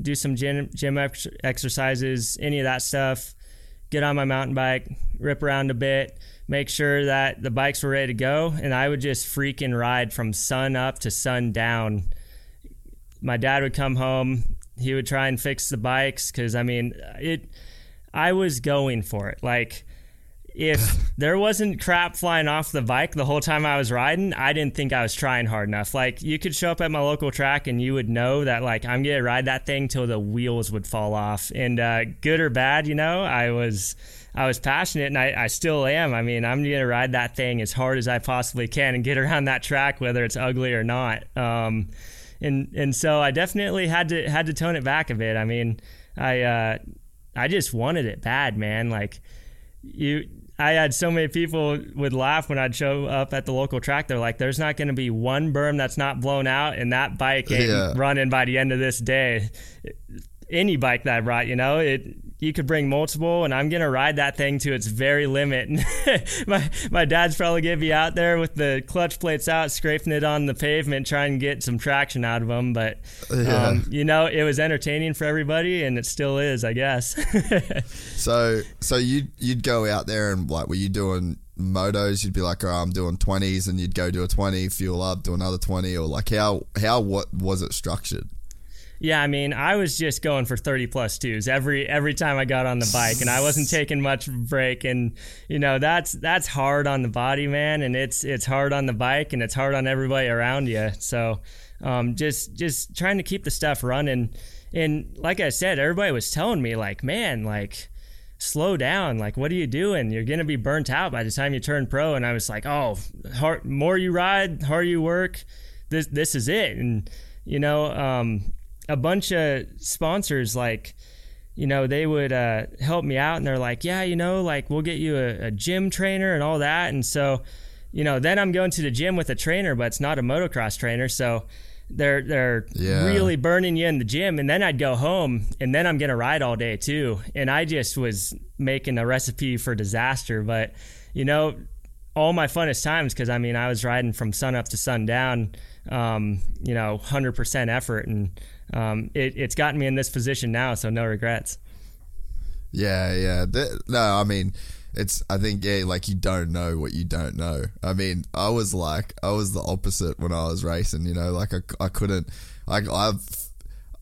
do some gym exercises, any of that stuff, get on my mountain bike, rip around a bit, make sure that the bikes were ready to go. And I would just freaking ride from sun up to sun down. My dad would come home. He would try and fix the bikes, because, I mean, I was going for it. Like, if there wasn't crap flying off the bike the whole time I was riding, I didn't think I was trying hard enough. Like, you could show up at my local track and you would know that, like, I'm going to ride that thing till the wheels would fall off. And good or bad, you know, I was passionate, and I still am. I mean, I'm going to ride that thing as hard as I possibly can and get around that track, whether it's ugly or not. And so I definitely had to tone it back a bit. I mean, I just wanted it bad, man. Like, I had so many people would laugh when I'd show up at the local track. They're like, there's not going to be one berm that's not blown out, and that bike ain't running by the end of this day. Any bike that I brought, you know, you could bring multiple, and I'm going to ride that thing to its very limit. my dad's probably going to be out there with the clutch plates out, scraping it on the pavement, trying to get some traction out of them. But, you know, it was entertaining for everybody, and it still is, I guess. So you'd go out there and, like, were you doing motos? You'd be like, oh, I'm doing 20s, and you'd go do a 20, fuel up, do another 20, or like how what was it structured? Yeah, I mean, I was just going for 30+2s every time I got on the bike, and I wasn't taking much break. And, you know, that's hard on the body, man, and it's hard on the bike, and it's hard on everybody around you. So, just trying to keep the stuff running. And like I said, everybody was telling me, like, man, like, slow down. Like, what are you doing? You're going to be burnt out by the time you turn pro. And I was like, oh, more you ride, harder you work. This is it. And, you know, a bunch of sponsors, like, you know, they would help me out, and they're like, yeah, you know, like, we'll get you a gym trainer and all that. And so, you know, then I'm going to the gym with a trainer, but it's not a motocross trainer. So They're really burning you in the gym. And then I'd go home, and then I'm going to ride all day too. And I just was making a recipe for disaster. But, you know, all my funnest times, because, I mean, I was riding from sun up to sundown, you know, 100% effort. And it's gotten me in this position now, so no regrets. Yeah. No, I mean, I think you don't know what you don't know. I mean, I was the opposite when I was racing, you know, like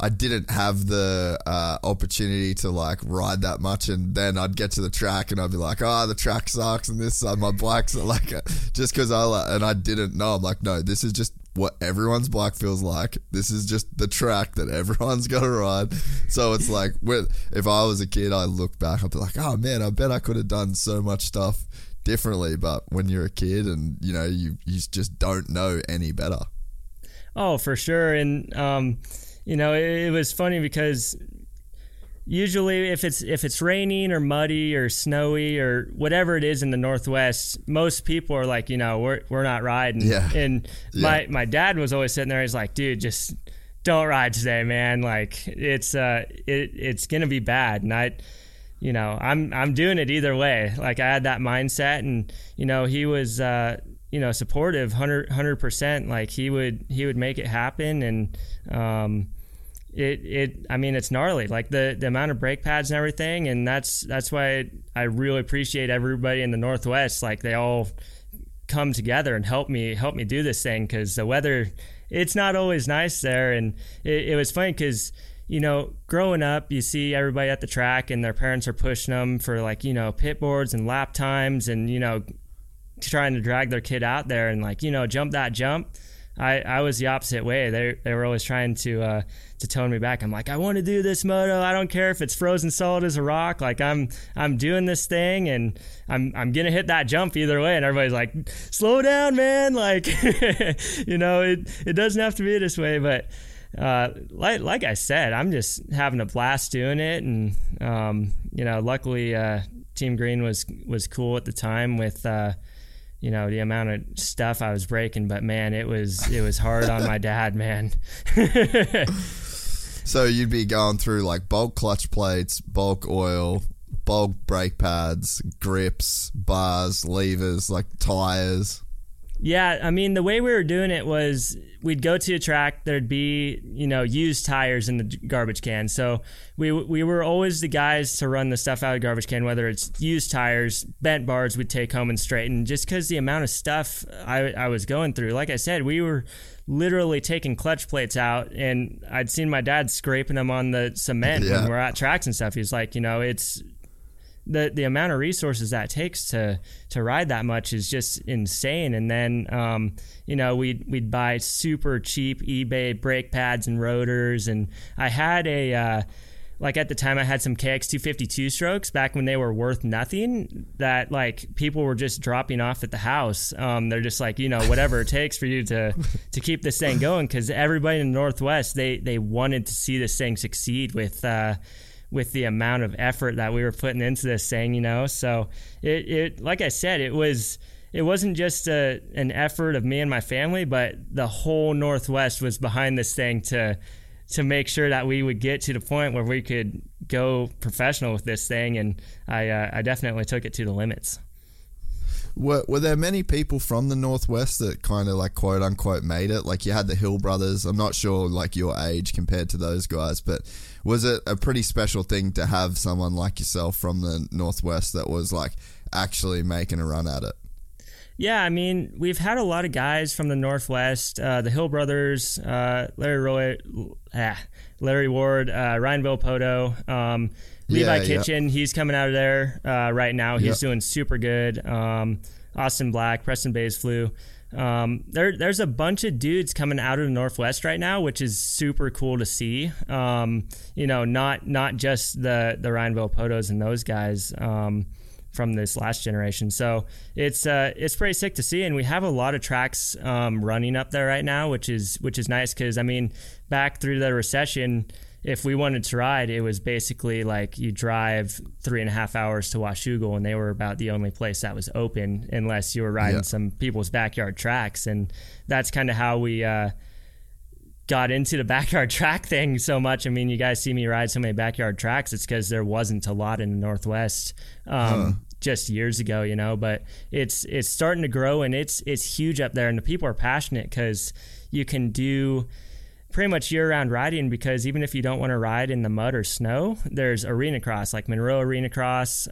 I didn't have the opportunity to like ride that much, and then I'd get to the track and I'd be like, oh, the track sucks, and this side my bike's like, just because I didn't know. I'm like, no, this is just what everyone's bike feels like. This is just the track that everyone's got to ride. So it's like, if I was a kid, I look back, I'd be like, oh man, I bet I could have done so much stuff differently. But when you're a kid, and you know, you just don't know any better. Oh, for sure. And you know, it was funny because usually if it's raining or muddy or snowy or whatever it is in the Northwest, most people are like, you know, we're not riding. Yeah. And my dad was always sitting there. He's like, dude, just don't ride today, man. Like it's gonna be bad. And I'm doing it either way. Like I had that mindset, and you know, he was you know, supportive 100%. Like he would make it happen. And it's gnarly, like the amount of brake pads and everything. And that's why I really appreciate everybody in the Northwest. Like they all come together and help me do this thing, because the weather, it's not always nice there. And it was funny because, you know, growing up, you see everybody at the track and their parents are pushing them for, like, you know, pit boards and lap times, and, you know, trying to drag their kid out there and, like, you know, jump that jump. I was the opposite way. They were always trying to tone me back. I'm like, I want to do this moto. I don't care if it's frozen solid as a rock. Like I'm doing this thing, and I'm gonna hit that jump either way. And everybody's like, slow down, man. Like, you know, it doesn't have to be this way. But like I said, I'm just having a blast doing it. And you know, luckily Team Green was cool at the time with you know, the amount of stuff I was breaking, but man, it was hard on my dad, man. So you'd be going through like bulk clutch plates, bulk oil, bulk brake pads, grips, bars, levers, like tires. Yeah, I mean, the way we were doing it was we'd go to a track, there'd be, you know, used tires in the garbage can. So we were always the guys to run the stuff out of the garbage can, whether it's used tires, bent bars we'd take home and straighten, just because the amount of stuff I was going through. Like I said, we were literally taking clutch plates out, and I'd seen my dad scraping them on the cement when we're at tracks and stuff. He's like, you know, it's... The amount of resources that takes to ride that much is just insane. And then, you know, we'd buy super cheap eBay brake pads and rotors. And I had like at the time I had some KX 252 strokes back when they were worth nothing, that like people were just dropping off at the house. They're just like, you know, whatever it takes for you to keep this thing going. 'Cause everybody in the Northwest, they wanted to see this thing succeed with the amount of effort that we were putting into this thing, you know. So it like I said, it wasn't just an effort of me and my family, but the whole Northwest was behind this thing to make sure that we would get to the point where we could go professional with this thing. And I definitely took it to the limits. Were there many people from the Northwest that kind of like quote unquote made it? Like you had the Hill Brothers. I'm not sure like your age compared to those guys, but was it a pretty special thing to have someone like yourself from the Northwest that was like actually making a run at it? Yeah, I mean, we've had a lot of guys from the Northwest, the Hill Brothers, Larry Ward, Ryan Villopoto, Levi Kitchen, he's coming out of there right now. He's doing super good. Austin Black, Preston Bays flew. There's a bunch of dudes coming out of the Northwest right now, which is super cool to see. You know, not just the Ryan Villopotos and those guys from this last generation. So it's pretty sick to see, and we have a lot of tracks running up there right now, which is nice, because I mean, back through the recession, if we wanted to ride, it was basically like you drive 3.5 hours to Washougal, and they were about the only place that was open unless you were riding some people's backyard tracks. And that's kind of how we got into the backyard track thing so much. I mean, you guys see me ride so many backyard tracks. It's because there wasn't a lot in the Northwest just years ago, you know. But it's starting to grow, and it's huge up there, and the people are passionate because you can do pretty much year-round riding, because even if you don't want to ride in the mud or snow, there's arena cross, like Monroe Arena Cross.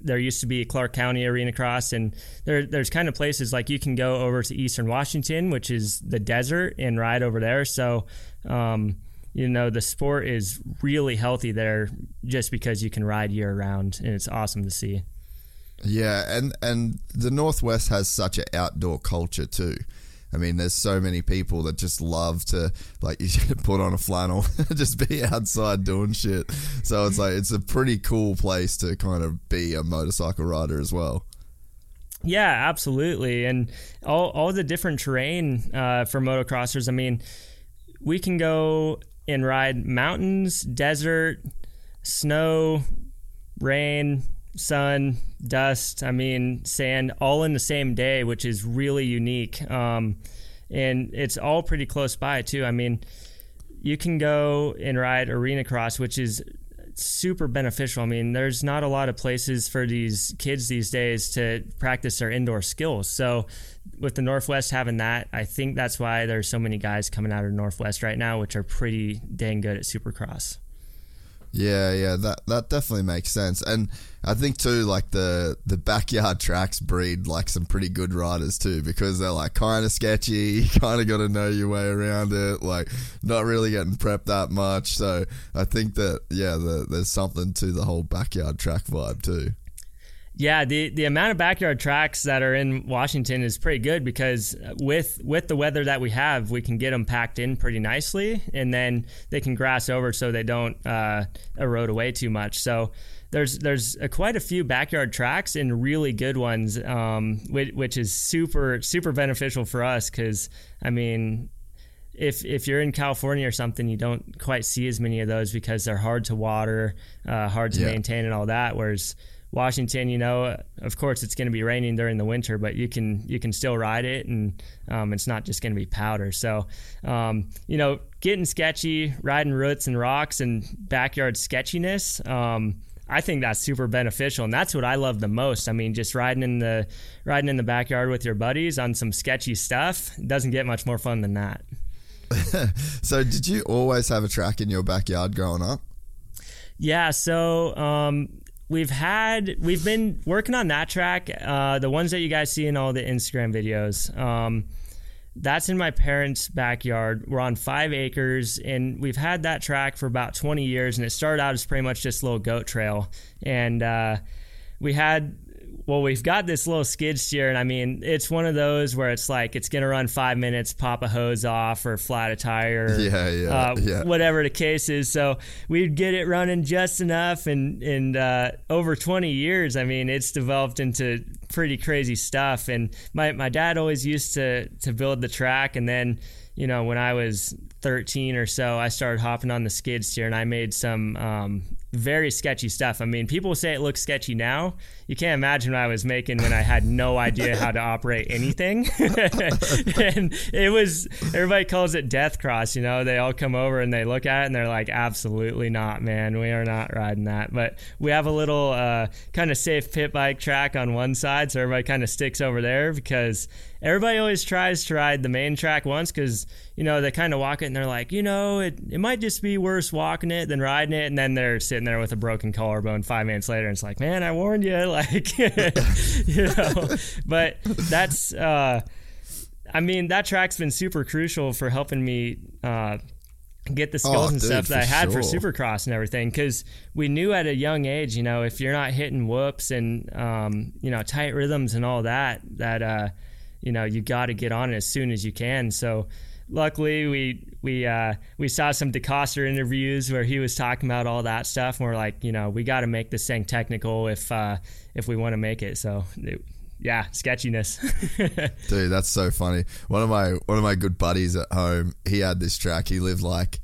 There used to be Clark County Arena Cross, and there's kind of places like you can go over to Eastern Washington, which is the desert, and ride over there. So, you know, the sport is really healthy there just because you can ride year round, and it's awesome to see. Yeah. And the Northwest has such an outdoor culture too. I mean, there's so many people that just love to, like, you should put on a flannel and just be outside doing shit. So it's like, it's a pretty cool place to kind of be a motorcycle rider as well. Yeah, absolutely. And all the different terrain for motocrossers. I mean, we can go and ride mountains, desert, snow, rain, sun, dust, I mean, sand, all in the same day, which is really unique. And it's all pretty close by too. I mean, you can go and ride arena cross, which is super beneficial. I mean, there's not a lot of places for these kids these days to practice their indoor skills. So with the Northwest having that, I think that's why there's so many guys coming out of the Northwest right now, which are pretty dang good at supercross. Yeah, that definitely makes sense. And I think too, like, the backyard tracks breed like some pretty good riders too, because they're like kind of sketchy, you kind of got to know your way around it, like not really getting prepped that much. So I think that, yeah, there's something to the whole backyard track vibe too. Yeah, the amount of backyard tracks that are in Washington is pretty good, because with the weather that we have, we can get them packed in pretty nicely, and then they can grass over so they don't erode away too much. So there's quite a few backyard tracks, and really good ones, which is super, super beneficial for us, because, I mean, if you're in California or something, you don't quite see as many of those because they're hard to water, hard to maintain and all that, whereas Washington, you know, of course it's going to be raining during the winter, but you can still ride it, and it's not just going to be powder. So, you know, getting sketchy, riding roots and rocks and backyard sketchiness, I think that's super beneficial, and that's what I love the most. I mean, just riding in the backyard with your buddies on some sketchy stuff doesn't get much more fun than that. So, did you always have a track in your backyard growing up? Yeah. So, We've been working on that track, the ones that you guys see in all the Instagram videos. That's in my parents' backyard. We're on 5 acres, and we've had that track for about 20 years, and it started out as pretty much just a little goat trail. And we've got this little skid steer, and I mean, it's one of those where it's like, it's going to run 5 minutes, pop a hose off or flat a tire, whatever the case is. So we'd get it running just enough. And over 20 years, I mean, it's developed into pretty crazy stuff. And my dad always used to build the track. And then, you know, when I was 13 or so, I started hopping on the skid steer, and I made some very sketchy stuff. I mean, people say it looks sketchy now. You can't imagine what I was making when I had no idea how to operate anything. And it was, everybody calls it death cross, you know. They all come over and they look at it and they're like, absolutely not, man. We are not riding that. But we have a little kind of safe pit bike track on one side, so everybody kind of sticks over there, because everybody always tries to ride the main track once, because, you know, they kind of walk it and they're like, you know, it might just be worse walking it than riding it. And then they're sitting there with a broken collarbone 5 minutes later, and it's like, man, I warned you. Like, you know, but that's, I mean, that track's been super crucial for helping me get the skills stuff that I had for Supercross and everything, because we knew at a young age, you know, if you're not hitting whoops and, you know, tight rhythms and all that, you know, you got to get on it as soon as you can. So luckily we saw some DeCoster interviews where he was talking about all that stuff, and we're like, you know, we got to make this thing technical if we want to make it. So yeah, sketchiness. Dude, that's so funny. One of my good buddies at home, he had this track. He lived like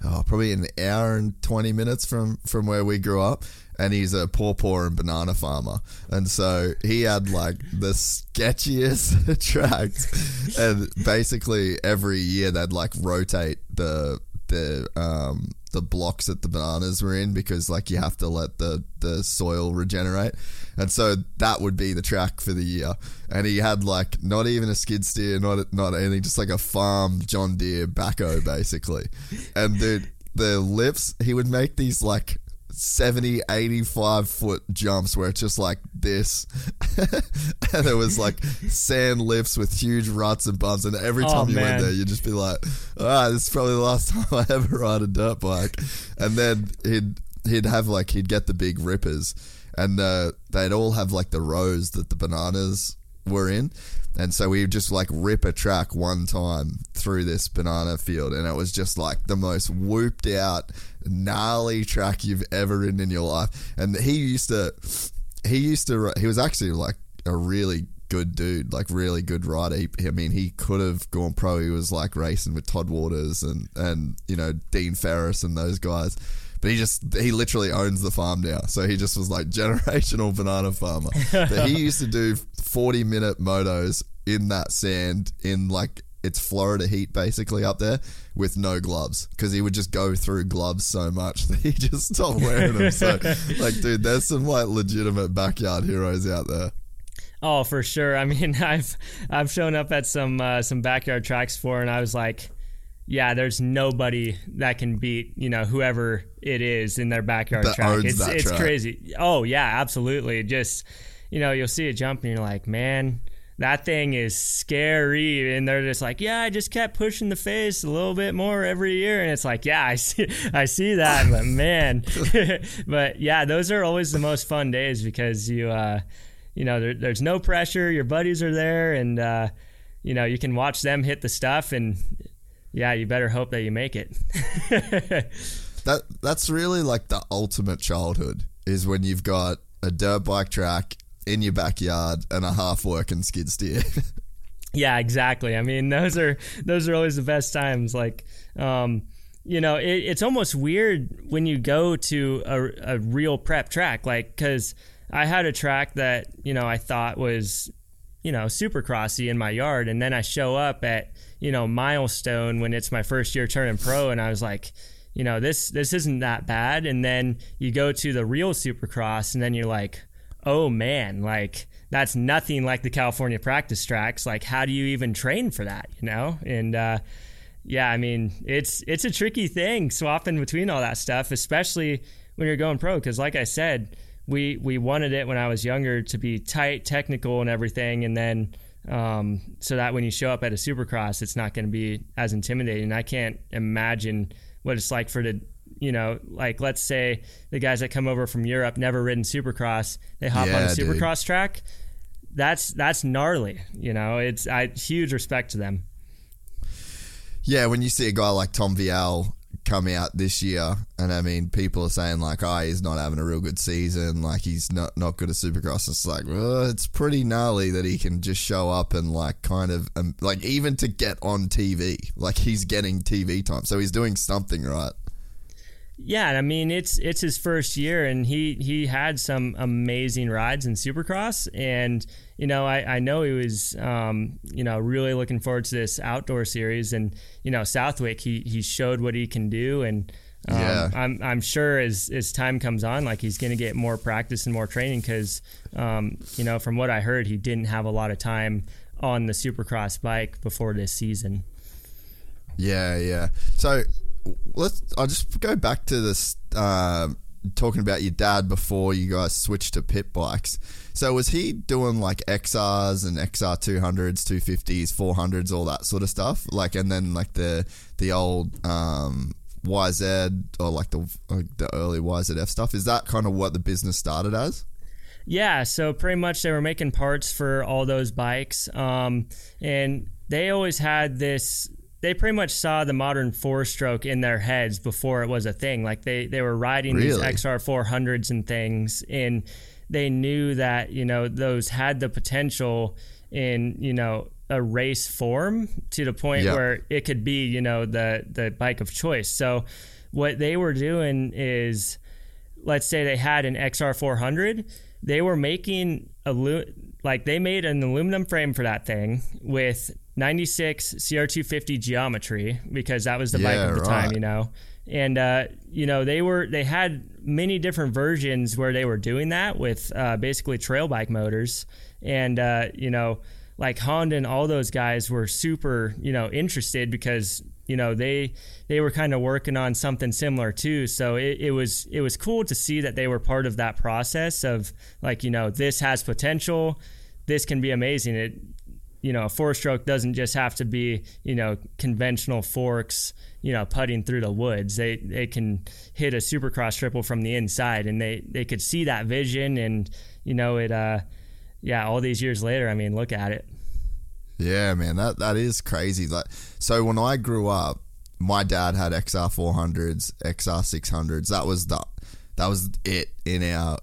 probably an hour and 20 minutes from where we grew up. And he's a pawpaw and banana farmer. And so he had like the sketchiest tracks. And basically every year they'd like rotate the blocks that the bananas were in, because like you have to let the soil regenerate. And so that would be the track for the year. And he had like not even a skid steer, not anything, just like a farm John Deere backhoe basically. And the lifts, he would make these like 70, 85 foot jumps where it's just like this. And it was like sand lifts with huge ruts and bumps. And every time went there, you'd just be like, all right, this is probably the last time I ever ride a dirt bike. And then he'd have like, he'd get the big rippers, and they'd all have like the rows that the bananas were in. And so we would just like rip a track one time through this banana field, and it was just like the most whooped out, gnarly track you've ever ridden in your life. And he was actually like a really good dude, like really good rider. I mean, he could have gone pro. He was like racing with Todd Waters and you know, Dean Ferris and those guys. But he literally owns the farm now. So he just was like generational banana farmer. But he used to do 40-minute motos in that sand in like, it's Florida heat basically up there, with no gloves, because he would just go through gloves so much that he just stopped wearing them. So like, dude, there's some like legitimate backyard heroes out there. Oh, for sure. I mean, I've shown up at some backyard tracks for, and I was like, yeah, there's nobody that can beat, you know, whoever it is in their backyard track. It's crazy. Oh, yeah, absolutely. Just, you know, you'll see a jump and you're like, man, that thing is scary. And they're just like, yeah, I just kept pushing the face a little bit more every year. And it's like, yeah, I see that, but man. But yeah, those are always the most fun days, because you, you know, there's no pressure. Your buddies are there, and, you know, you can watch them hit the stuff, and yeah, you better hope that you make it. That's really like the ultimate childhood, is when you've got a dirt bike track in your backyard and a half-working skid steer. Yeah, exactly. I mean, those are always the best times. Like, you know, it's almost weird when you go to a real prep track, like, because I had a track that, you know, I thought was, you know, supercrossy in my yard, and then I show up at, you know, Milestone when it's my first year turning pro, and I was like, you know, this isn't that bad. And then you go to the real supercross, and then you're like, oh man, like that's nothing like the California practice tracks. Like, how do you even train for that, you know? And yeah, I mean, it's a tricky thing swapping between all that stuff, especially when you're going pro, because like I said, we wanted it when I was younger to be tight, technical and everything, and then so that when you show up at a supercross, it's not going to be as intimidating. I can't imagine what it's like for the, you know, like let's say the guys that come over from Europe, never ridden supercross, they hop on a supercross track. That's gnarly, you know. It's huge respect to them. Yeah, when you see a guy like Tom Vial come out this year, and I mean, people are saying like, oh, he's not having a real good season, like he's not good at supercross. It's like, well, it's pretty gnarly that he can just show up and like kind of like, even to get on TV, like he's getting TV time, so he's doing something right. Yeah, I mean, it's his first year, and he had some amazing rides in supercross. And you know, I know he was, you know, really looking forward to this outdoor series, and you know, Southwick, he showed what he can do, and yeah. I'm sure as time comes on, like he's going to get more practice and more training, because you know, from what I heard, he didn't have a lot of time on the supercross bike before this season. Yeah. So I'll just go back to this. Talking about your dad before you guys switched to pit bikes. So was he doing like XRs and XR 200s, 250s, 400s, all that sort of stuff? Like, and then like the old YZ, or like the early YZF stuff. Is that kind of what the business started as? Yeah, so pretty much they were making parts for all those bikes, and they always had this. They pretty much saw the modern four-stroke in their heads before it was a thing. Like they were riding these XR 400s and things, and they knew that, you know, those had the potential in, you know, a race form to the point where it could be, you know, the bike of choice. So what they were doing is, let's say they had an XR400, they were making they made an aluminum frame for that thing with 96 CR250 geometry, because that was the bike of the time, you know. And, you know, they had many different versions where they were doing that with basically trail bike motors. And, you know, like Honda and all those guys were super, you know, interested because, you know, they were kind of working on something similar too. So it was cool to see that they were part of that process of like, you know, this has potential, this can be amazing. It, you know, a four-stroke doesn't just have to be, you know, conventional forks, you know, putting through the woods. They can hit a Supercross triple from the inside, and they could see that vision. And, you know, it, all these years later, I mean, look at it. Yeah, man, that is crazy. Like, so when I grew up, my dad had XR400s, XR600s. That was it in our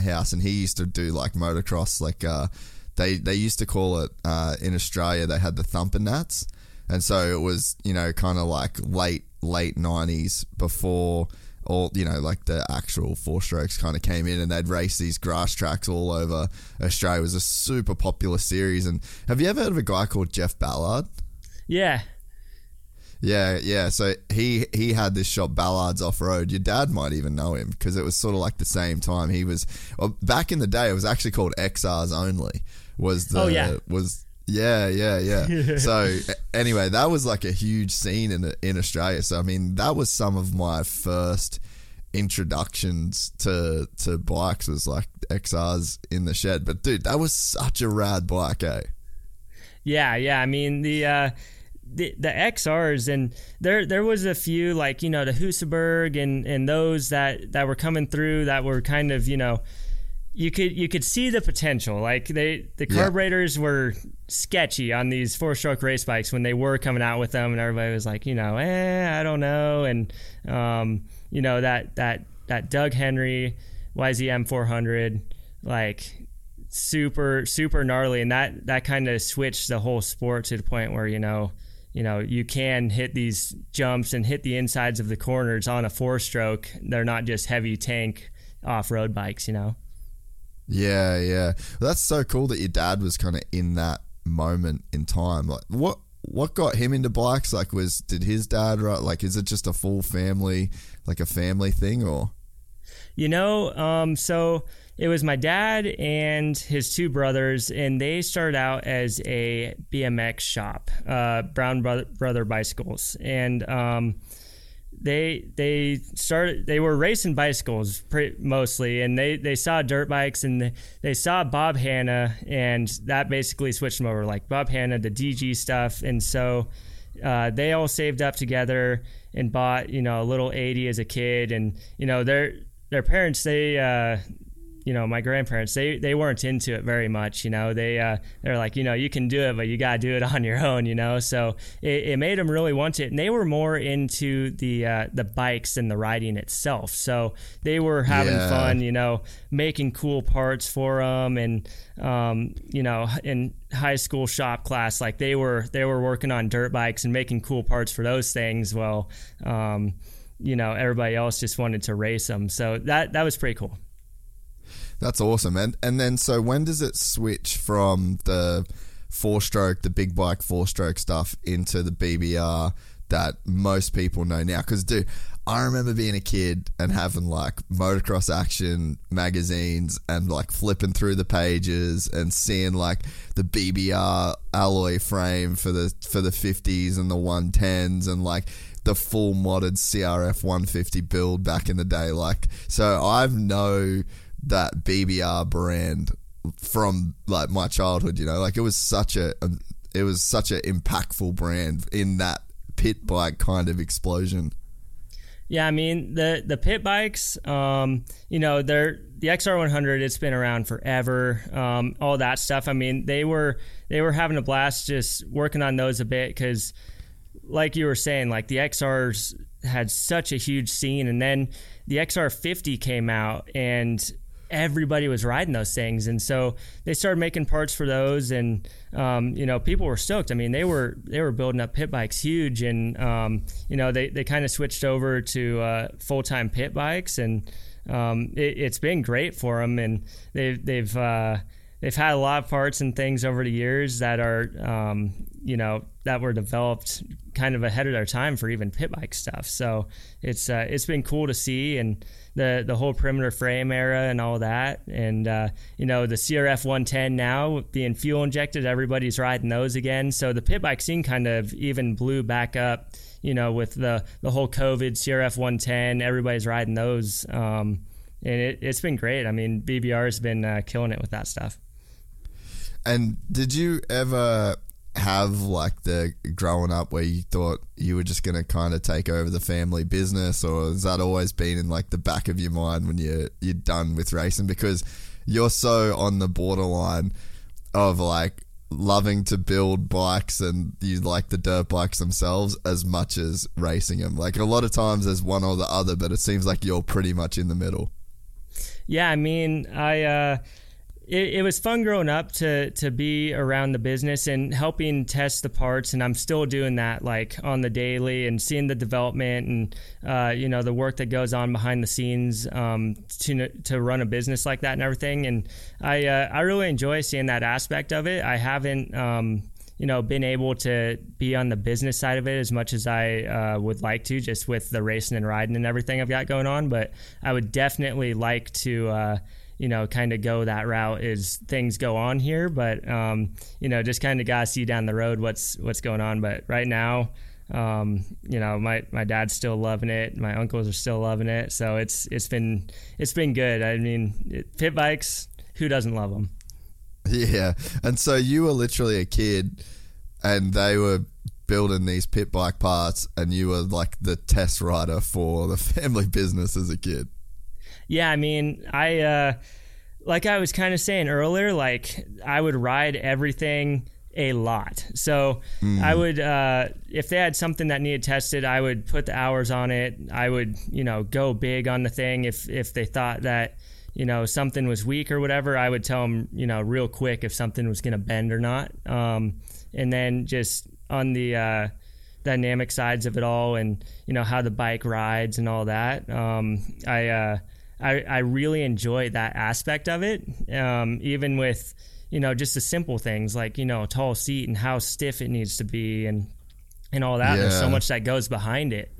house, and he used to do like motocross, like They used to call it, in Australia, they had the Thumper Nats. And so it was, you know, kind of like late 90s before all, you know, like the actual four strokes kind of came in, and they'd race these grass tracks all over Australia. It was a super popular series. And have you ever heard of a guy called Jeff Ballard? Yeah. Yeah, yeah. So he had this shop, Ballard's Off-Road. Your dad might even know him because it was sort of like the same time. He was, well, back in the day, it was actually called XR's Only. So anyway, that was like a huge scene in Australia. So I mean, that was some of my first introductions to bikes, was like XRs in the shed. But dude, that was such a rad bike, eh? Yeah. I mean, the XRs, and there was a few, like, you know, the Husaberg and those that were coming through that were kind of, you know, you could see the potential. Like the carburetors were sketchy on these four-stroke race bikes when they were coming out with them, and everybody was like, you know, I don't know. And you know, that Doug Henry YZ M400, like super super gnarly, and that kind of switched the whole sport to the point where, you know, you can hit these jumps and hit the insides of the corners on a four-stroke. They're not just heavy tank off-road bikes, you know? Yeah. Well, that's so cool that your dad was kind of in that moment in time. Like, what got him into bikes? Like, did his dad, right? Like, is it just a full family, like a family thing, or? You know, so it was my dad and his two brothers, and they started out as a BMX shop, Brown Brother Bicycles, and they were racing bicycles mostly, and they saw dirt bikes, and they saw Bob Hannah, and that basically switched them over, like Bob Hannah, the DG stuff, and so they all saved up together and bought, you know, a little 80 as a kid. And, you know, their parents, they, you know, my grandparents, they weren't into it very much, you know. They're like, you know, you can do it, but you got to do it on your own, you know. So it made them really want it. And they were more into the bikes than the riding itself. So they were having fun, you know, making cool parts for them. And, you know, in high school shop class, like they were working on dirt bikes and making cool parts for those things. Well, you know, everybody else just wanted to race them. So that was pretty cool. That's awesome. And then, so when does it switch from the four-stroke, the big bike four-stroke stuff, into the BBR that most people know now? Because, dude, I remember being a kid and having, like, motocross action magazines and, like, flipping through the pages and seeing, like, the BBR alloy frame for the 50s and the 110s and, like, the full modded CRF 150 build back in the day. Like, so I've known that BBR brand from like my childhood, you know, like it was such an impactful brand in that pit bike kind of explosion. Yeah, I mean the pit bikes, you know, the XR100, it's been around forever, all that stuff. I mean, they were having a blast just working on those a bit because, like you were saying, like the XRs had such a huge scene, and then the XR50 came out and everybody was riding those things. And so they started making parts for those, and you know, people were stoked. I mean, they were building up pit bikes huge, and you know, they kind of switched over to full-time pit bikes, and it's been great for them. And they've had a lot of parts and things over the years that are you know, that were developed kind of ahead of their time for even pit bike stuff. So it's been cool to see, and the whole perimeter frame era and all that. And you know, the CRF 110 now being fuel injected, everybody's riding those again. So the pit bike scene kind of even blew back up, you know, with the whole COVID CRF 110, everybody's riding those. And it's been great. I mean, BBR has been killing it with that stuff. And did you ever have like the growing up where you thought you were just going to kind of take over the family business, or has that always been in like the back of your mind when you're done with racing? Because you're so on the borderline of like loving to build bikes, and you like the dirt bikes themselves as much as racing them. Like a lot of times there's one or the other, but it seems like you're pretty much in the middle. Yeah, I mean, It was fun growing up to be around the business and helping test the parts, and I'm still doing that like on the daily, and seeing the development and you know, the work that goes on behind the scenes to run a business like that and everything. And I really enjoy seeing that aspect of it. I haven't you know, been able to be on the business side of it as much as I would like to, just with the racing and riding and everything I've got going on. But I would definitely like to you know, kind of go that route as things go on here. But, you know, just kind of got to see down the road what's going on. But right now, you know, my dad's still loving it. My uncles are still loving it. So it's been good. I mean, pit bikes, who doesn't love them? Yeah. And so you were literally a kid and they were building these pit bike parts, and you were like the test rider for the family business as a kid. Yeah, I mean, like I was kind of saying earlier, like I would ride everything a lot. So I would, if they had something that needed tested, I would put the hours on it. I would, you know, go big on the thing. If they thought that, you know, something was weak or whatever, I would tell them, you know, real quick if something was going to bend or not. And then just on the dynamic sides of it all, and, you know, how the bike rides and all that, I really enjoy that aspect of it, even with, you know, just the simple things like, you know, a tall seat and how stiff it needs to be and all that. Yeah. There's so much that goes behind it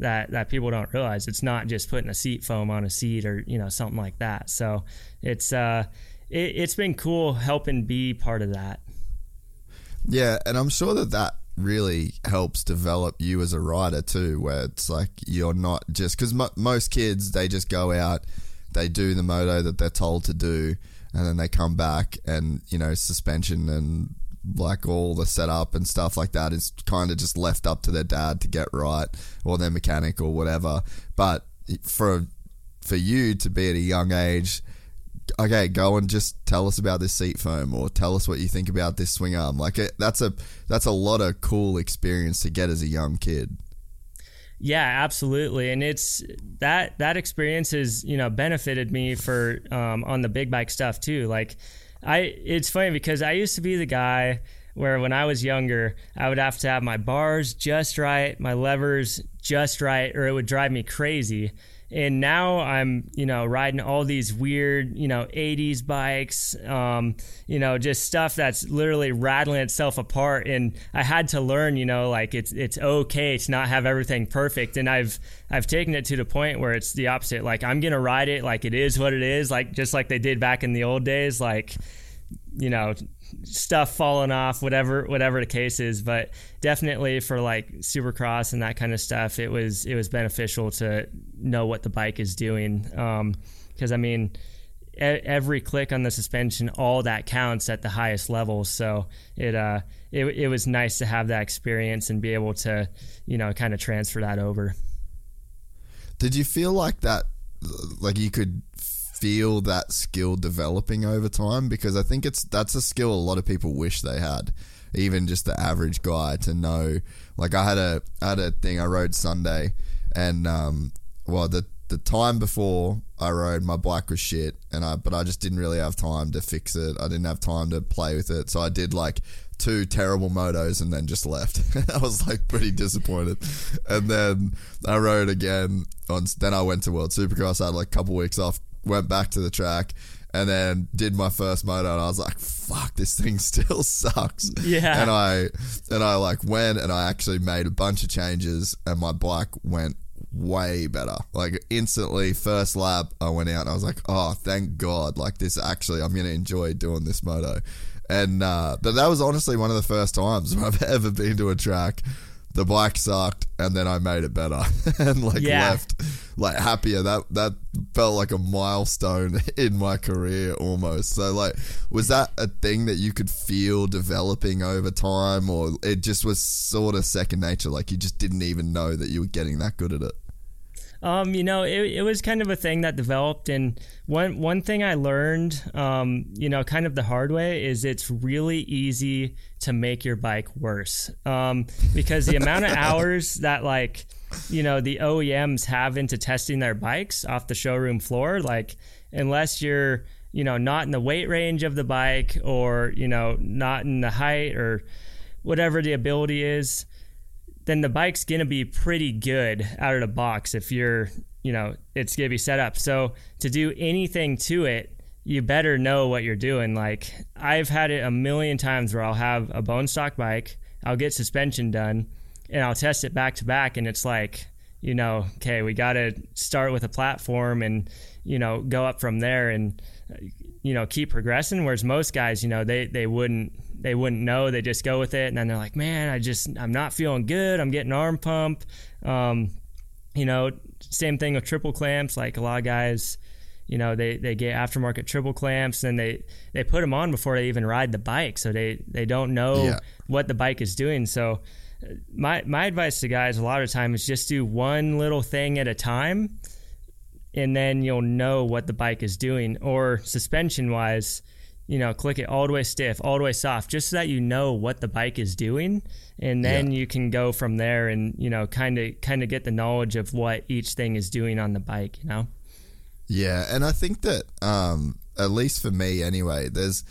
that people don't realize. It's not just putting a seat foam on a seat or, you know, something like that. So it's been cool helping be part of that. Yeah, and I'm sure that really helps develop you as a rider too, where it's like you're not just, because most kids, they just go out, they do the moto that they're told to do, and then they come back and, you know, suspension and like all the setup and stuff like that is kind of just left up to their dad to get right, or their mechanic or whatever. But for you to be at a young age, okay, go and just tell us about this seat foam, or tell us what you think about this swing arm. Like that's a lot of cool experience to get as a young kid. Yeah, absolutely. And it's that experience has, you know, benefited me for on the big bike stuff too. Like it's funny because I used to be the guy where when I was younger, I would have to have my bars just right, my levers just right, or it would drive me crazy. And now I'm, you know, riding all these weird, you know, 80s bikes, you know, just stuff that's literally rattling itself apart. And I had to learn, you know, like it's okay to not have everything perfect. And I've taken it to the point where it's the opposite. Like I'm going to ride it like it is what it is, like just like they did back in the old days, like, you know, stuff falling off, whatever the case is. But definitely for like Supercross and that kind of stuff, it was beneficial to know what the bike is doing, because I mean, every click on the suspension, all that counts at the highest level. So it was nice to have that experience and be able to, you know, kind of transfer that over. Did you feel like that, like you could feel that skill developing over time? Because I think that's a skill a lot of people wish they had, even just the average guy, to know. Like I had a thing I rode Sunday, and well, the the time before I rode, my bike was shit, and but I just didn't really have time to fix it. I didn't have time to play with it, so I did like two terrible motos and then just left. I was like pretty disappointed. And then I rode again. Then I went to World Supercross. I had like a couple weeks off, went back to the track, and then did my first moto, and I was like, fuck, this thing still sucks. Yeah. And I like went and I actually made a bunch of changes, and my bike went way better. Like instantly, first lap, I went out and I was like, oh, thank God. Like this actually, I'm going to enjoy doing this moto. And but that was honestly one of the first times I've ever been to a track. The bike sucked, and then I made it better, and like left like happier. That felt like a milestone in my career almost. So like, was that a thing that you could feel developing over time, or it just was sort of second nature? Like you just didn't even know that you were getting that good at it. It was kind of a thing that developed, and one thing I learned, kind of the hard way, is it's really easy to make your bike worse, because the amount of hours that the OEMs have into testing their bikes off the showroom floor, like unless you're, not in the weight range of the bike, or, not in the height or whatever the ability is, then the bike's going to be pretty good out of the box if you're, it's going to be set up. So to do anything to it, you better know what you're doing. Like I've had it a million times where I'll have a bone stock bike, I'll get suspension done, and I'll test it back to back. And it's like, okay, we got to start with a platform and, go up from there and, keep progressing. Whereas most guys, they wouldn't know. They just go with it, and then they're like, man, I'm not feeling good, I'm getting arm pump. Same thing with triple clamps. Like a lot of guys, they get aftermarket triple clamps, and they put them on before they even ride the bike, so they don't know what the bike is doing. So my advice to guys a lot of the time is just do one little thing at a time, and then you'll know what the bike is doing. Or suspension wise, click it all the way stiff, all the way soft, just so that you know what the bike is doing, and then you can go from there and kind of get the knowledge of what each thing is doing on the bike. And I think that at least for me anyway, it's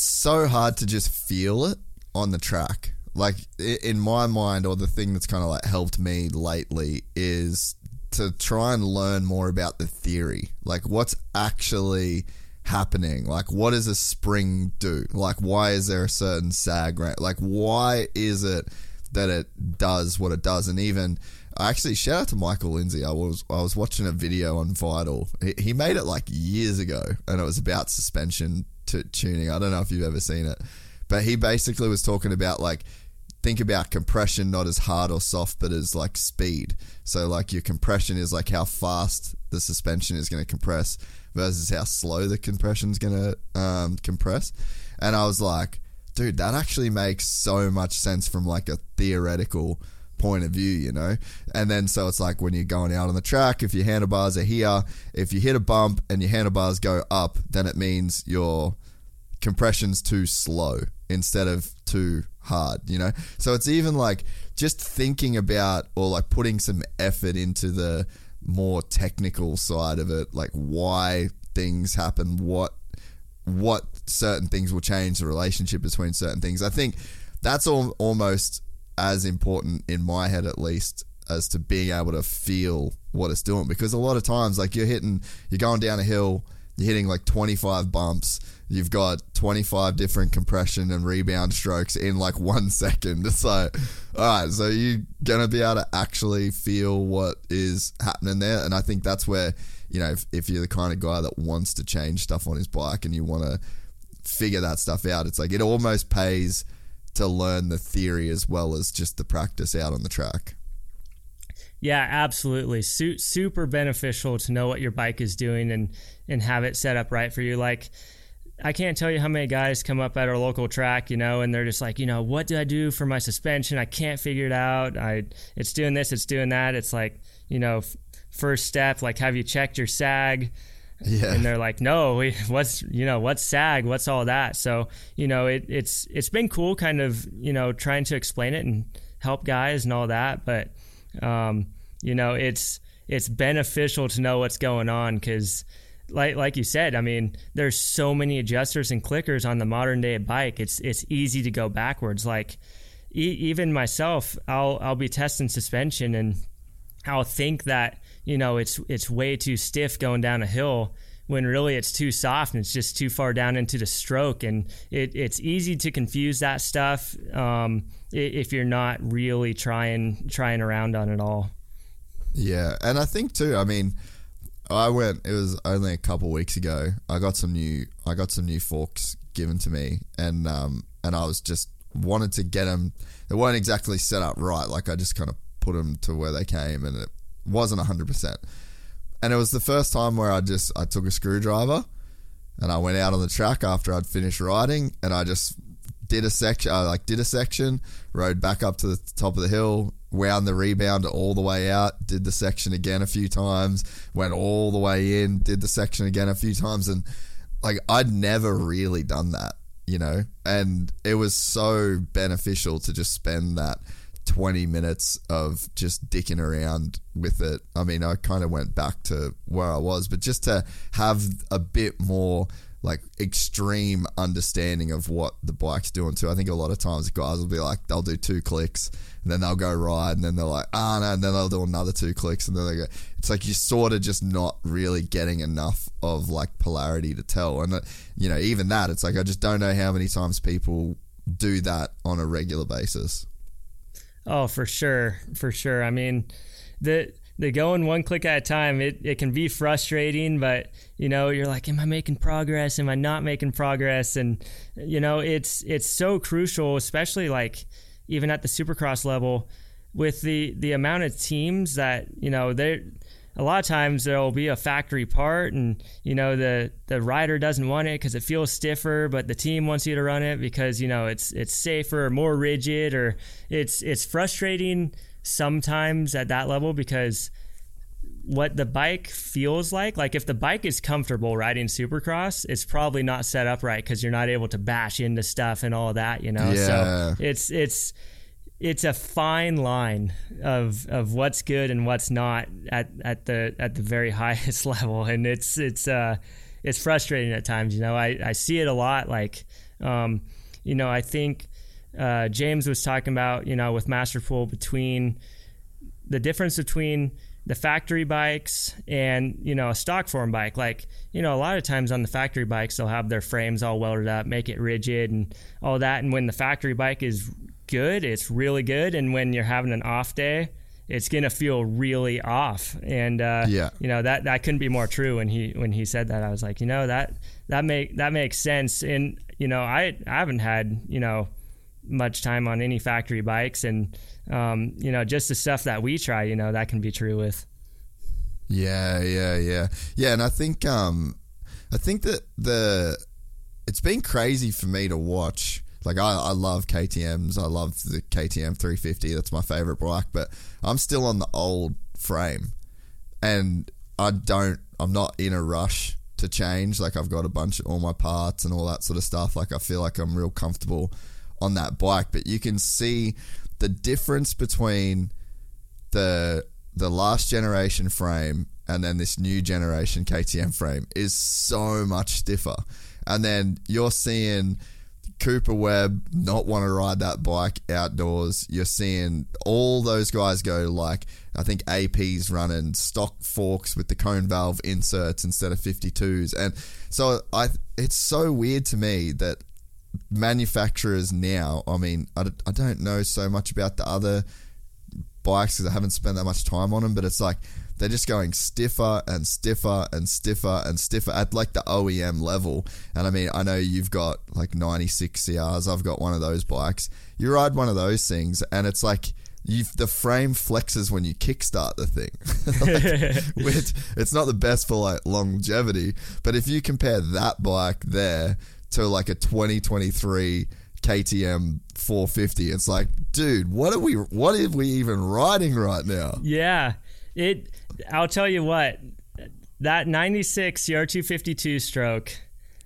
so hard to just feel it on the track. Like in my mind, or the thing that's kind of like helped me lately is to try and learn more about the theory, like what's actually happening. Like what does a spring do? Like why is there a certain sag rate? Like why is it that it does what it does? And even actually, shout out to Michael Lindsay, I was watching a video on Vital. He made it like years ago, and it was about suspension to tuning. I don't know if you've ever seen it, but he basically was talking about like, think about compression not as hard or soft, but as like speed. So like your compression is like how fast the suspension is going to compress versus how slow the compression's going to compress. And I was like, dude, that actually makes so much sense from like a theoretical point of view, And then so it's like when you're going out on the track, if your handlebars are here, if you hit a bump and your handlebars go up, then it means your compression's too slow instead of too hard, So it's even like just thinking about, or like putting some effort into the more technical side of it, like why things happen, what certain things will change, the relationship between certain things. I think that's almost as important in my head, at least, as to being able to feel what it's doing. Because a lot of times, like you're going down a hill, you're hitting like 25 bumps, you've got 25 different compression and rebound strokes in like 1 second. It's like, all right, so you're going to be able to actually feel what is happening there. And I think that's where, if you're the kind of guy that wants to change stuff on his bike and you want to figure that stuff out, it's like it almost pays to learn the theory as well as just the practice out on the track. Yeah, absolutely. Super beneficial to know what your bike is doing and have it set up right for you. Like, I can't tell you how many guys come up at our local track, and they're just like, what do I do for my suspension? I can't figure it out. It's doing this, it's doing that. It's like, first step, like, have you checked your sag? Yeah. And they're like, no, what's sag? What's all that? So, it's been cool kind of, trying to explain it and help guys and all that. But, it's beneficial to know what's going on, because like you said, I mean, there's so many adjusters and clickers on the modern day bike. It's easy to go backwards. Like even myself, I'll be testing suspension and I'll think that, you know, it's way too stiff going down a hill, when really it's too soft and it's just too far down into the stroke. And it's easy to confuse that stuff if you're not really trying around on it all. Yeah, and I think too, I mean, it was only a couple weeks ago, I got some new forks given to me, and I was just wanted to get them. They weren't exactly set up right, like I just kind of put them to where they came, and it wasn't 100%. And it was the first time where I took a screwdriver and I went out on the track after I'd finished riding, and I just did a section, rode back up to the top of the hill, wound the rebounder all the way out, did the section again a few times, went all the way in, did the section again a few times, and like I'd never really done that, you know, and it was so beneficial to just spend that 20 minutes of just dicking around with it. I mean, I kind of went back to where I was, but just to have a bit more like extreme understanding of what the bike's doing too. I think a lot of times guys will be like, they'll do 2 clicks and then they'll go ride, and then they're like, ah, no, and then they'll do another 2 clicks, and then they go. It's like you're sort of just not really getting enough of like polarity to tell. And you know, even that, it's like I just don't know how many times people do that on a regular basis. Oh, for sure. I mean, the going 1 click at a time, it can be frustrating, but, you know, you're like, am I making progress? Am I not making progress? And, you know, it's so crucial, especially like even at the Supercross level, with the amount of teams that, you know, a lot of times there'll be a factory part and, you know, the rider doesn't want it because it feels stiffer, but the team wants you to run it because, you know, it's safer or more rigid, or it's frustrating sometimes at that level, because what the bike feels like if the bike is comfortable riding Supercross, it's probably not set up right because you're not able to bash into stuff and all that, you know? Yeah. So it's a fine line of what's good and what's not at the very highest level, and it's frustrating at times. You know, I see it a lot. Like, you know, I think James was talking about, you know, with Masterpool, between the difference between the factory bikes and, you know, a stock form bike. Like, you know, a lot of times on the factory bikes, they'll have their frames all welded up, make it rigid and all that. And when the factory bike is good, it's really good, and when you're having an off day, it's gonna feel really off. And yeah, you know, that couldn't be more true. When he said that, I was like, you know, that makes sense. And, you know, I haven't had, you know, much time on any factory bikes, and you know, just the stuff that we try, you know, that can be true with. Yeah. And I think that it's been crazy for me to watch. Like, I love KTMs. I love the KTM 350. That's my favorite bike, but I'm still on the old frame, and I'm not in a rush to change. Like, I've got a bunch of all my parts and all that sort of stuff. Like, I feel like I'm real comfortable on that bike, but you can see the difference between the last generation frame and then this new generation KTM frame is so much stiffer. And then you're seeing Cooper Webb not want to ride that bike outdoors. You're seeing all those guys go, like, I think AP's running stock forks with the cone valve inserts instead of 52s. And so it's so weird to me that manufacturers now, I mean, I don't know so much about the other bikes because I haven't spent that much time on them, but it's like they're just going stiffer and stiffer and stiffer and stiffer at like the OEM level. And I mean, I know you've got like 96 CRs. I've got one of those bikes. You ride one of those things and it's like the frame flexes when you kickstart the thing. Like, which it's not the best for like longevity. But if you compare that bike there to like a 2023 KTM 450, it's like, dude, what are we even riding right now? Yeah. I'll tell you what, that 96 CR252 stroke,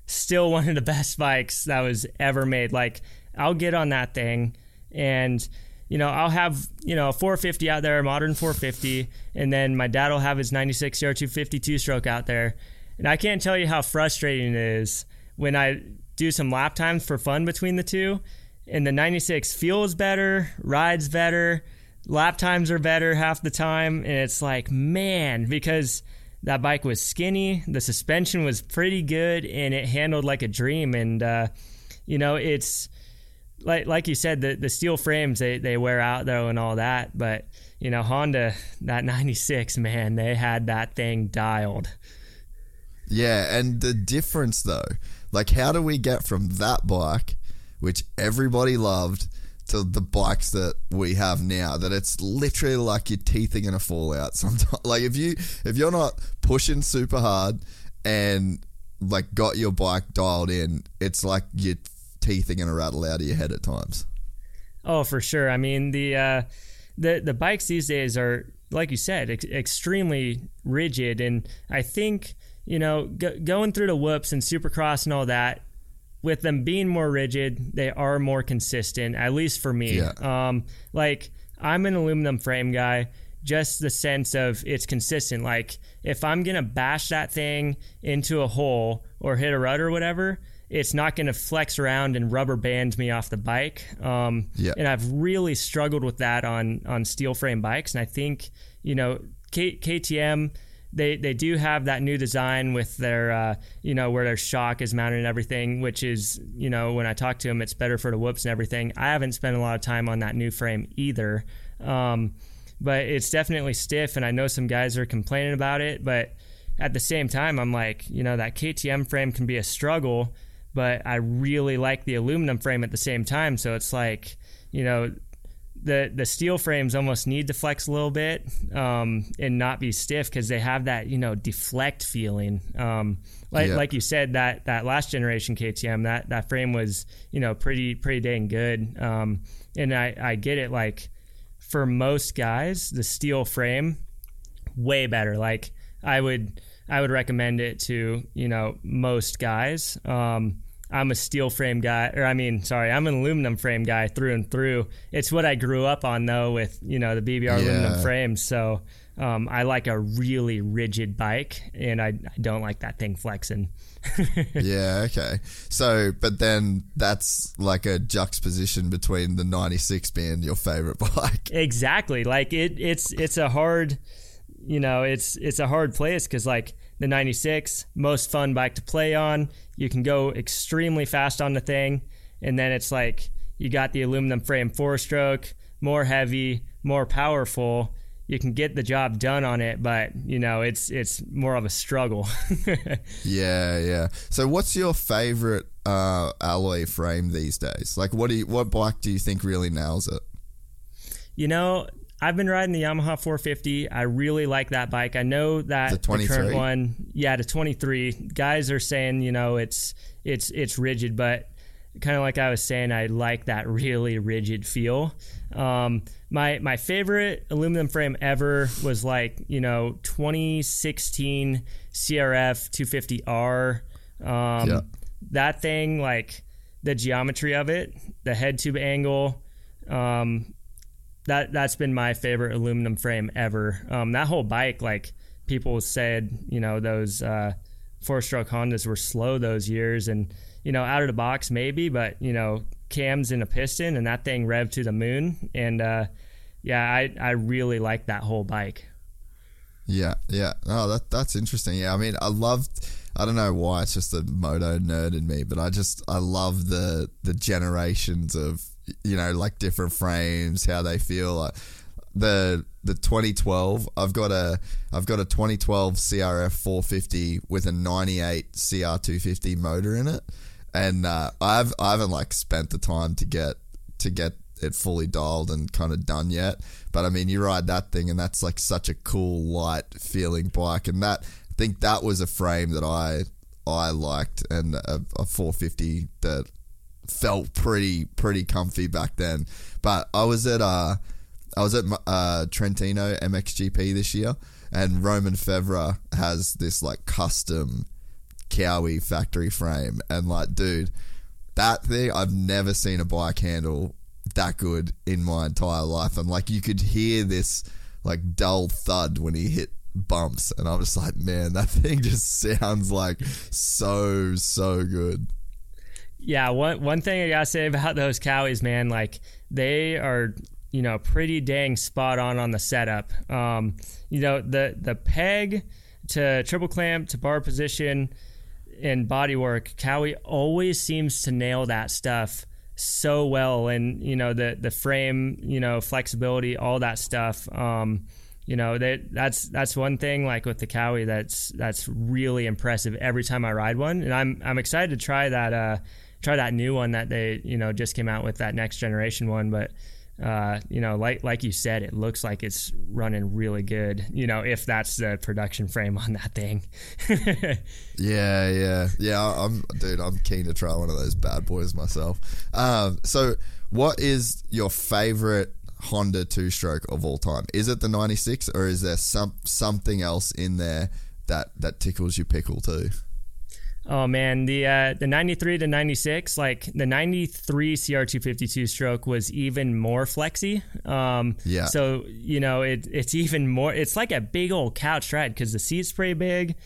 still one of the best bikes that was ever made. Like, I'll get on that thing, and you know, I'll have, you know, a 450 out there, a modern 450, and then my dad will have his 96 CR250 two-stroke out there. And I can't tell you how frustrating it is when I do some lap times for fun between the two, and the 96 feels better, rides better, lap times are better half the time, and it's like, man, because that bike was skinny, the suspension was pretty good, and it handled like a dream. And you know, it's like you said, the steel frames, they wear out though and all that, but you know, Honda, that 96, man, they had that thing dialed. Yeah, and the difference though, like, how do we get from that bike, which everybody loved, to the bikes that we have now, that it's literally like your teeth are going to fall out sometimes. Like, if you're not pushing super hard and like got your bike dialed in, it's like your teeth are going to rattle out of your head at times. Oh, for sure. I mean, the bikes these days are, like you said, extremely rigid. And I think, you know, going through the whoops and supercross and all that, with them being more rigid, they are more consistent, at least for me. Yeah. Like, I'm an aluminum frame guy, just the sense of it's consistent. Like, if I'm going to bash that thing into a hole or hit a rut or whatever, it's not going to flex around and rubber band me off the bike. And I've really struggled with that on steel frame bikes. And I think, you know, KTM... They do have that new design with their, you know, where their shock is mounted and everything, which is, you know, when I talk to them, it's better for the whoops and everything. I haven't spent a lot of time on that new frame either, but it's definitely stiff, and I know some guys are complaining about it, but at the same time, I'm like, you know, that KTM frame can be a struggle, but I really like the aluminum frame at the same time, so it's like, you know, the steel frames almost need to flex a little bit and not be stiff, because they have that, you know, deflect feeling. Like you said, that last generation KTM, that frame was, you know, pretty dang good. And I get it. Like, for most guys, the steel frame, way better. Like, I would recommend it to, you know, most guys. I'm a steel frame guy, I'm an aluminum frame guy through and through. It's what I grew up on, though, with, you know, the BBR aluminum frames. So I like a really rigid bike, and I don't like that thing flexing. Yeah, okay. So, but then that's like a juxtaposition between the 96 being your favorite bike. Exactly. Like, it's a hard, you know, it's a hard place, because, like, the 96, most fun bike to play on. You can go extremely fast on the thing. And then it's like, you got the aluminum frame four-stroke, more heavy, more powerful. You can get the job done on it, but, you know, it's more of a struggle. Yeah. So what's your favorite alloy frame these days? Like, what bike do you think really nails it? You know, I've been riding the Yamaha 450. I really like that bike. I know that the current one, the 23. Guys are saying, you know, it's rigid, but kind of like I was saying, I like that really rigid feel. My favorite aluminum frame ever was, like, you know, 2016 CRF 250R. That thing, like, the geometry of it, the head tube angle, That's been my favorite aluminum frame ever. That whole bike, like, people said, you know, those four-stroke Hondas were slow those years, and, you know, out of the box maybe, but, you know, cams in a piston, and that thing revved to the moon. And I really like that whole bike. Yeah. Oh, that's interesting. Yeah, I mean, I don't know why, it's just the moto nerd in me, but I love the generations of, you know, like, different frames, how they feel. Like the 2012, I've got a 2012 CRF 450 with a 98 CR 250 motor in it, and I haven't, like, spent the time to get it fully dialed and kind of done yet. But I mean, you ride that thing, and that's, like, such a cool, light feeling bike, and that, I think that was a frame that I liked, and a 450 that felt pretty comfy back then. But I was at Trentino MXGP this year, and Roman Fevra has this, like, custom Cowie factory frame, and, like, dude, that thing, I've never seen a bike handle that good in my entire life. I'm like, you could hear this like dull thud when he hit bumps, and I'm just like, man, that thing just sounds like so good. Yeah, one thing I gotta say about those Cowies, man, like they are, you know, pretty dang spot on the setup. You know, the peg to triple clamp to bar position and body work, Cowie always seems to nail that stuff so well. And, you know, the frame, you know, flexibility, all that stuff. You know, that's one thing like with the Cowie that's really impressive every time I ride one. And I'm excited to try that new one that they, you know, just came out with, that next generation one. But you know, like you said, it looks like it's running really good, you know, if that's the production frame on that thing. Yeah. I'm keen to try one of those bad boys myself. So what is your favorite Honda two-stroke of all time? Is it the 96, or is there something else in there that tickles your pickle too? Oh man, the 93 to 96, like the 93 CR250 two-stroke was even more flexy. Yeah. So, you know, it's even more, it's like a big old couch ride because the seat's pretty big,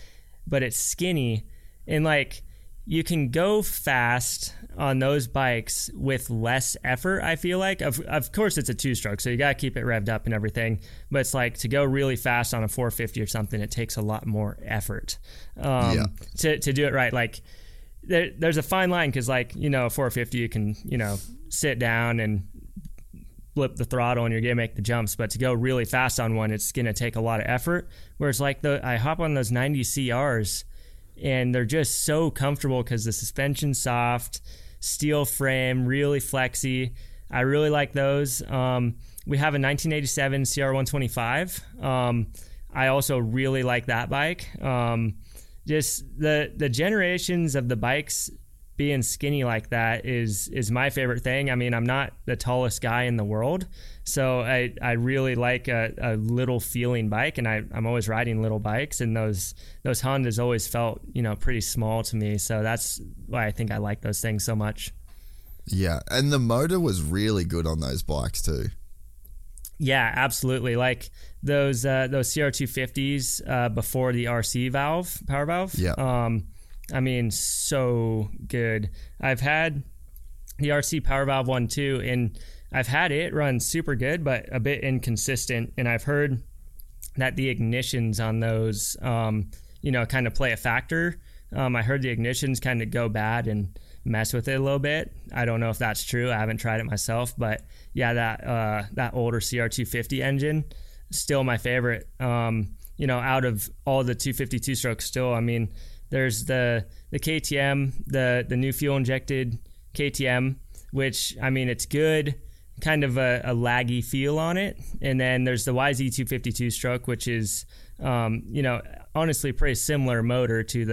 but it's skinny. And like, you can go fast on those bikes with less effort, I feel like. Of course, it's a two-stroke, so you got to keep it revved up and everything. But it's like, to go really fast on a 450 or something, it takes a lot more effort to do it right. Like, there's a fine line because, like, you know, a 450, you can, you know, sit down and flip the throttle and you're going to make the jumps. But to go really fast on one, it's going to take a lot of effort. Whereas, like, I hop on those 90 CRs, and they're just so comfortable because the suspension's soft, steel frame, really flexy. I really like those. We have a 1987 CR125. I also really like that bike. Just the generations of the bikes being skinny like that is my favorite thing. I mean, I'm not the tallest guy in the world, so I really like a little feeling bike, and I'm always riding little bikes, and those Hondas always felt, you know, pretty small to me, so that's why I think I like those things so much. Yeah, and the motor was really good on those bikes too. Yeah, absolutely. Like those CR250s before the RC valve, power valve. Yeah. I mean, so good. I've had the RC Power Valve one too, and I've had it run super good, but a bit inconsistent. And I've heard that the ignitions on those, you know, kind of play a factor. I heard the ignitions kind of go bad and mess with it a little bit. I don't know if that's true. I haven't tried it myself, but yeah, that older CR250 engine, still my favorite. You know, out of all the 252 strokes, still, I mean, there's the KTM, the new fuel-injected KTM, which, I mean, it's good, kind of a laggy feel on it. And then there's the YZ 252 stroke, which is, you know, honestly pretty similar motor to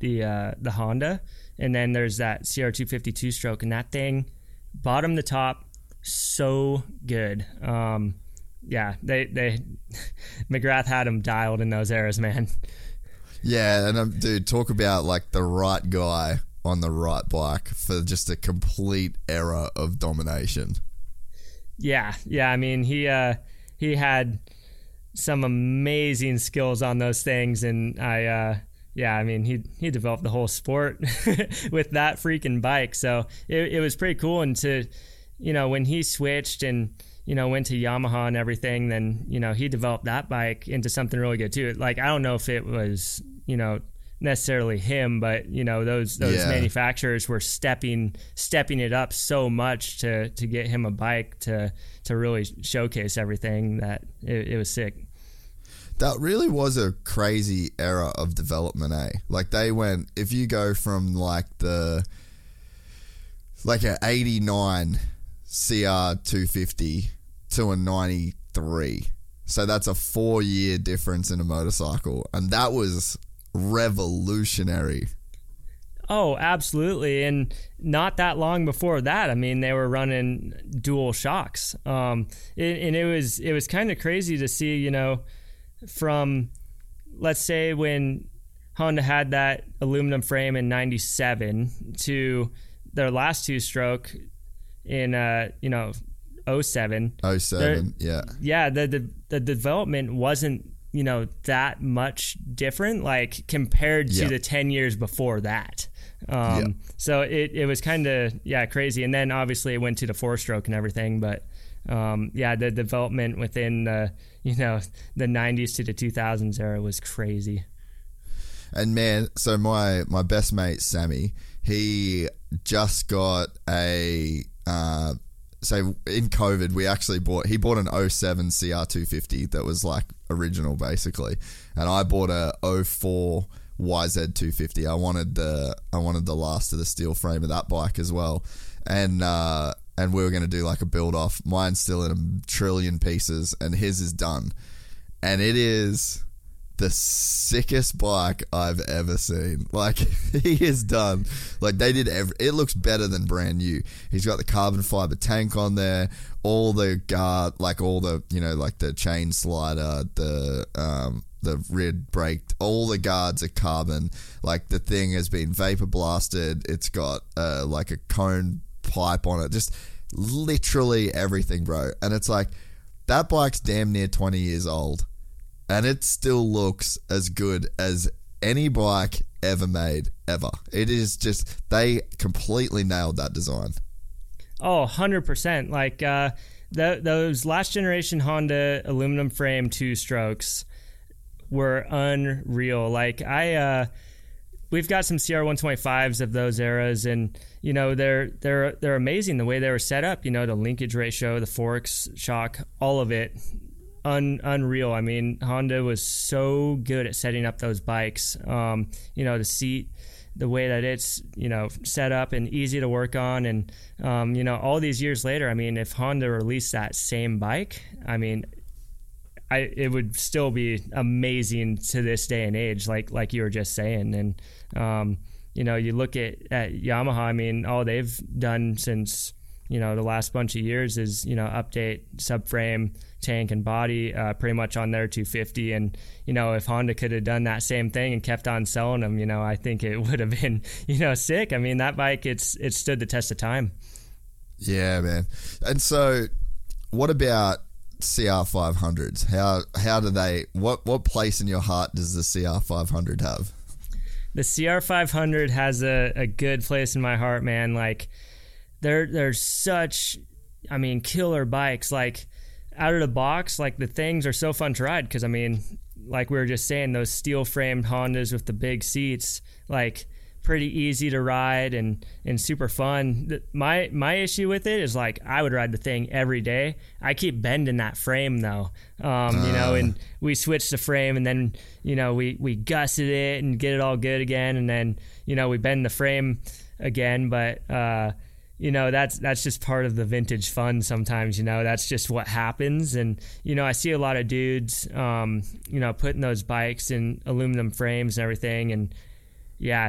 the Honda. And then there's that CR252 stroke, and that thing, bottom to top, so good. Yeah, they McGrath had them dialed in those eras, man. Yeah, and dude, talk about like the right guy on the right bike for just a complete era of domination. Yeah. I mean, he had some amazing skills on those things, and I mean, he developed the whole sport with that freaking bike. So it was pretty cool, and to, you know, when he switched and, you know, went to Yamaha and everything, then, you know, he developed that bike into something really good too. Like, I don't know if it was, you know, necessarily him, but, you know, those manufacturers were stepping it up so much to get him a bike to really showcase everything, that it was sick. That really was a crazy era of development, eh? Like, they went, if you go from like an 89 CR250 to a 93. So that's a 4-year difference in a motorcycle. And that was revolutionary. Oh, absolutely. And not that long before that, I mean, they were running dual shocks. And it was kind of crazy to see, you know, from, let's say, when Honda had that aluminum frame in 97 to their last two-stroke in 07. 07, yeah. Yeah, the development wasn't, you know, that much different, like, compared to the 10 years before that. So it was kind of, crazy. And then obviously it went to the four-stroke and everything, but the development within the 90s to the 2000s era was crazy. And man, so my best mate Sammy, he just got a so in COVID we actually bought an 07 CR 250 that was like original basically, and I bought a 04 YZ 250. I wanted the last of the steel frame of that bike as well, and we were going to do like a build off. Mine's still in a trillion pieces and his is done, and it is the sickest bike I've ever seen. Like, he is done. Like, they did it looks better than brand new. He's got the carbon fiber tank on there, all the guard, like all the, like the chain slider, the rear brake, all the guards are carbon. Like, the thing has been vapor blasted. It's got like a cone pipe on it, just literally everything, bro. And it's like, that bike's damn near 20 years old and it still looks as good as any bike ever made, ever. It is just, they completely nailed that design. 100%. Like, those last generation Honda aluminum frame two strokes were unreal. Like, we've got some CR 125s of those eras, and they're amazing the way they were set up. The linkage ratio, the forks, shock, all of it, unreal. I mean, Honda was so good at setting up those bikes. The seat, the way that it's set up and easy to work on, and all these years later, I mean, if Honda released that same bike, I mean, it would still be amazing to this day and age, like you were just saying. And you look at Yamaha. I mean, all they've done since the last bunch of years is update subframe, tank, and body pretty much on their 250. And if Honda could have done that same thing and kept on selling them, I think it would have been sick. I mean, that bike, it stood the test of time. Yeah, man. And so, what about CR500s? How do they, what place in your heart does the CR500 have? The CR500 has a good place in my heart, man. Like, they're such, I mean, killer bikes. Like, out of the box, like, the things are so fun to ride, because I mean, like we were just saying, those steel framed Hondas with the big seats, like, pretty easy to ride and super fun. My issue with it is, like, I would ride the thing every day. I keep bending that frame though. And we switched the frame, and then we gusset it and get it all good again, and then we bend the frame again. But that's just part of the vintage fun sometimes. That's just what happens. And I see a lot of dudes putting those bikes in aluminum frames and everything, and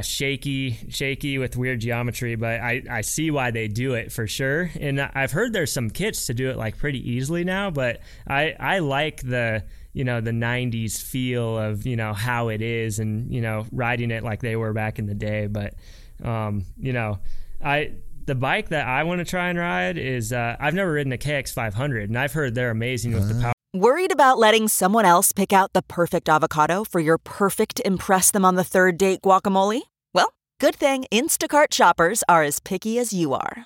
shaky with weird geometry, but I see why they do it for sure. And I've heard there's some kits to do it like pretty easily now, but I like the, the 90s feel of, how it is, and, riding it like they were back in the day. But, the bike that I want to try and ride is, I've never ridden a KX 500, and I've heard they're amazing with the power. Worried about letting someone else pick out the perfect avocado for your perfect impress-them-on-the-third-date guacamole? Well, good thing Instacart shoppers are as picky as you are.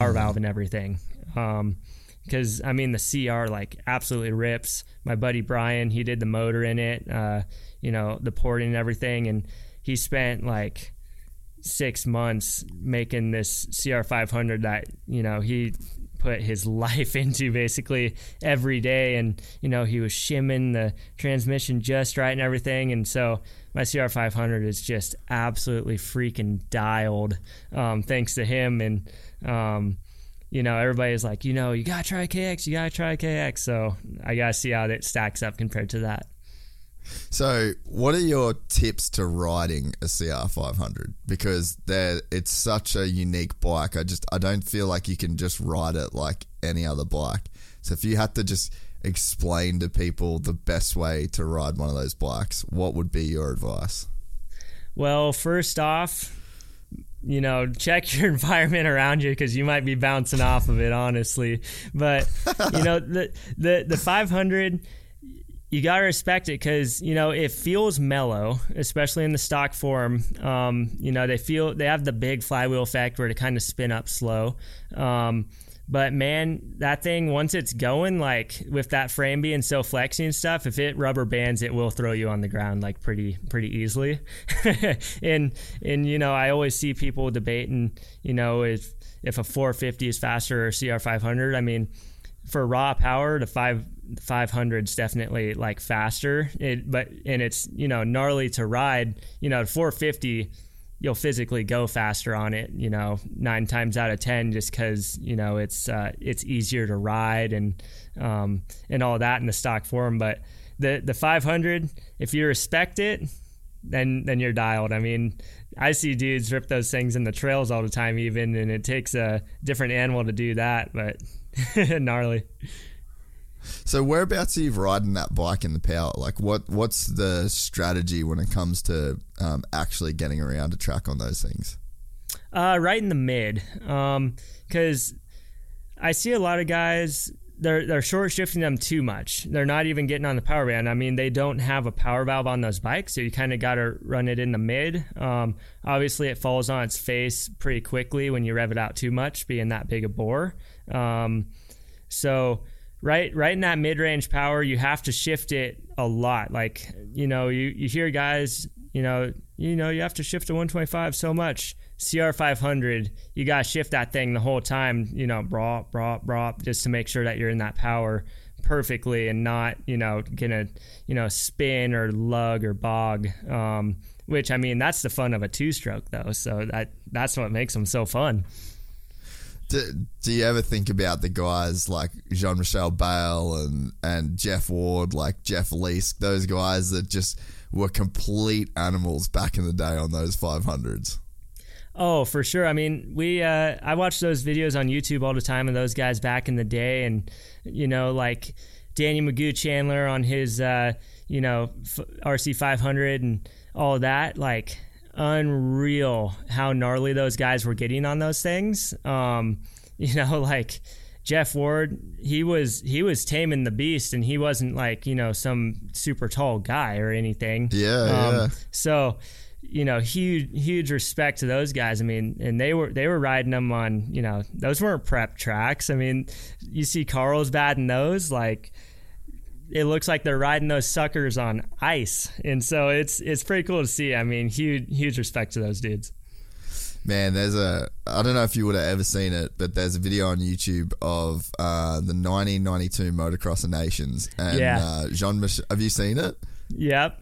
Power valve and everything. because I mean the CR like absolutely rips. My buddy Brian, he did the motor in it, you know, the porting and everything, and he spent like 6 months making this CR 500 that, you know, he put his life into basically every day. And, you know, he was shimming the transmission just right and everything. And so my CR 500 is just absolutely freaking dialed, thanks to him. And, you know, everybody's like, you know, you got to try KX, you got to try KX. So I got to see how that stacks up compared to that. So what are your tips to riding a CR 500? Because it's such a unique bike. I don't feel like you can just ride it like any other bike. So if you had to just explain to people the best way to ride one of those bikes, what would be your advice? Well, first off, you know, check your environment around you because you might be bouncing off of it, honestly. But, you know, the 500... you got to respect it because, you know, it feels mellow, especially in the stock form. You know, they have the big flywheel effect where it kind of spin up slow. But man, that thing, once it's going, like with that frame being so flexy and stuff, if it rubber bands, it will throw you on the ground like pretty easily. And, you know, I always see people debating, you know, if a 450 is faster or CR 500, I mean, for raw power, the 500's definitely like faster, and it's, you know, gnarly to ride. You know, 450, you'll physically go faster on it, you know, 9 times out of 10, just because, you know, it's easier to ride and all that in the stock form. But the 500, if you respect it, then you're dialed. I mean, I see dudes rip those things in the trails all the time, even, and it takes a different animal to do that, but gnarly. So whereabouts are you riding that bike in the power? Like what's the strategy when it comes to actually getting around a track on those things? Right in the mid, because I see a lot of guys, they're short shifting them too much. They're not even getting on the power band. I mean, they don't have a power valve on those bikes, so you kind of got to run it in the mid. Obviously, it falls on its face pretty quickly when you rev it out too much, being that big a bore. So... Right in that mid-range power, you have to shift it a lot. Like, you know, you hear guys, you know, you have to shift to 125 so much. CR 500, you got to shift that thing the whole time, you know, brop, just to make sure that you're in that power perfectly and not, you know, gonna, you know, spin or lug or bog, which, I mean, that's the fun of a two-stroke, though. So that's what makes them so fun. Do you ever think about the guys like Jean-Michel Bale and Jeff Ward, like Jeff Leisk, those guys that just were complete animals back in the day on those 500s? Oh, for sure. I mean, I watch those videos on YouTube all the time of those guys back in the day, and, you know, like Danny Magoo Chandler on his, you know, RC 500 and all that, like... unreal how gnarly those guys were getting on those things. You know, like Jeff Ward, he was taming the beast, and he wasn't like, you know, some super tall guy or anything. Yeah. So, you know, huge respect to those guys. I mean, and they were riding them on, you know, those weren't prep tracks. I mean, you see Carlsbad in those, like, it looks like they're riding those suckers on ice. And so it's pretty cool to see. I mean, huge respect to those dudes. Man, I don't know if you would have ever seen it, but there's a video on YouTube of the 1992 Motocross of Nations. And yeah. Jean-Michel, have you seen it? Yep.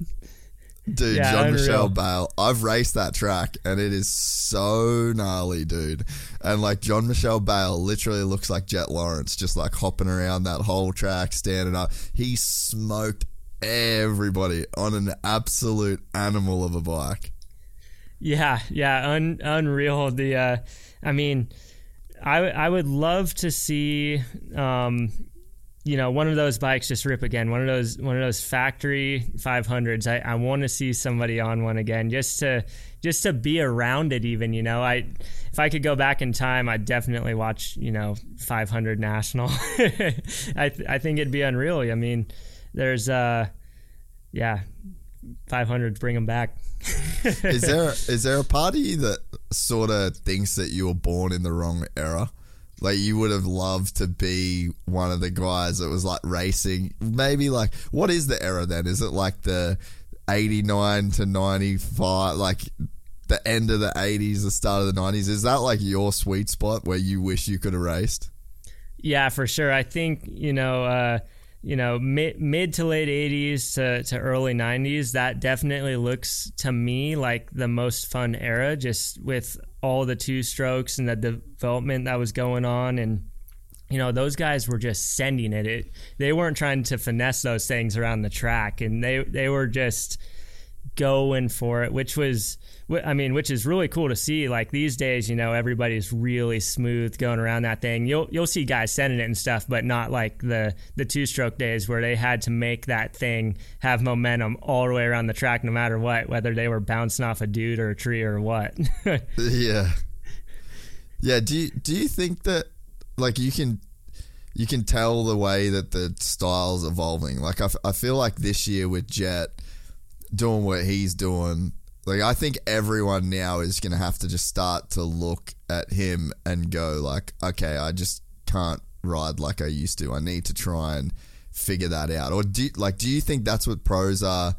Dude, yeah, Jean-Michel Bale, I've raced that track, and it is so gnarly, dude. And, like, Jean-Michel Bale literally looks like Jet Lawrence, just, like, hopping around that whole track, standing up. He smoked everybody on an absolute animal of a bike. Yeah, unreal. The, I mean, I would love to see... you know, one of those bikes just rip again. One of those factory 500s. I want to see somebody on one again, just to be around it. Even, you know, if I could go back in time, I'd definitely watch, you know, 500 National. I think it'd be unreal. I mean, there's 500s, bring them back. Is there a party that sort of thinks that you were born in the wrong era? Like, you would have loved to be one of the guys that was, like, racing. Maybe, like, what is the era then? Is it, like, the 89 to 95, like, the end of the 80s, the start of the 90s? Is that, like, your sweet spot where you wish you could have raced? Yeah, for sure. I think, mid to late 80s to early 90s, that definitely looks to me like the most fun era, just with all the two strokes and the development that was going on. And, you know, those guys were just sending it. They weren't trying to finesse those things around the track, and they were just going for it, which is really cool to see. Like, these days, you know, everybody's really smooth going around that thing. You'll see guys sending it and stuff, but not like the two-stroke days where they had to make that thing have momentum all the way around the track, no matter what, whether they were bouncing off a dude or a tree or what. yeah do you think that, like, you can tell the way that the style's evolving? Like, I feel like this year with Jet doing what he's doing, like, I think everyone now is going to have to just start to look at him and go, like, okay, I just can't ride like I used to. I need to try and figure that out. Or do you think that's what pros are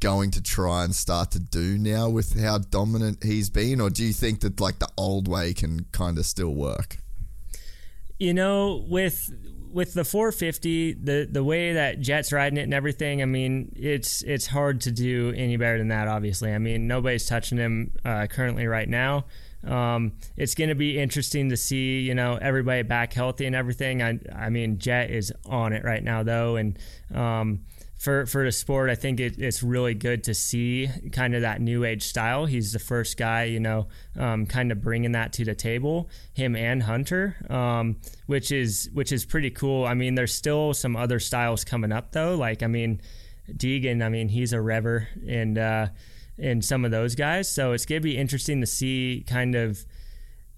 going to try and start to do now with how dominant he's been? Or do you think that, like, the old way can kind of still work? You know, with the 450, the way that Jet's riding it and everything, I mean, it's hard to do any better than that, obviously. I mean, nobody's touching him currently right now. It's going to be interesting to see, you know, everybody back healthy and everything. I mean, Jet is on it right now, though. And for the sport, I think it's really good to see kind of that new age style. He's the first guy, you know, kind of bringing that to the table, him and Hunter, which is pretty cool. I mean, there's still some other styles coming up, though. Like, I mean, Deegan, I mean, he's a rever, and some of those guys. So it's going to be interesting to see kind of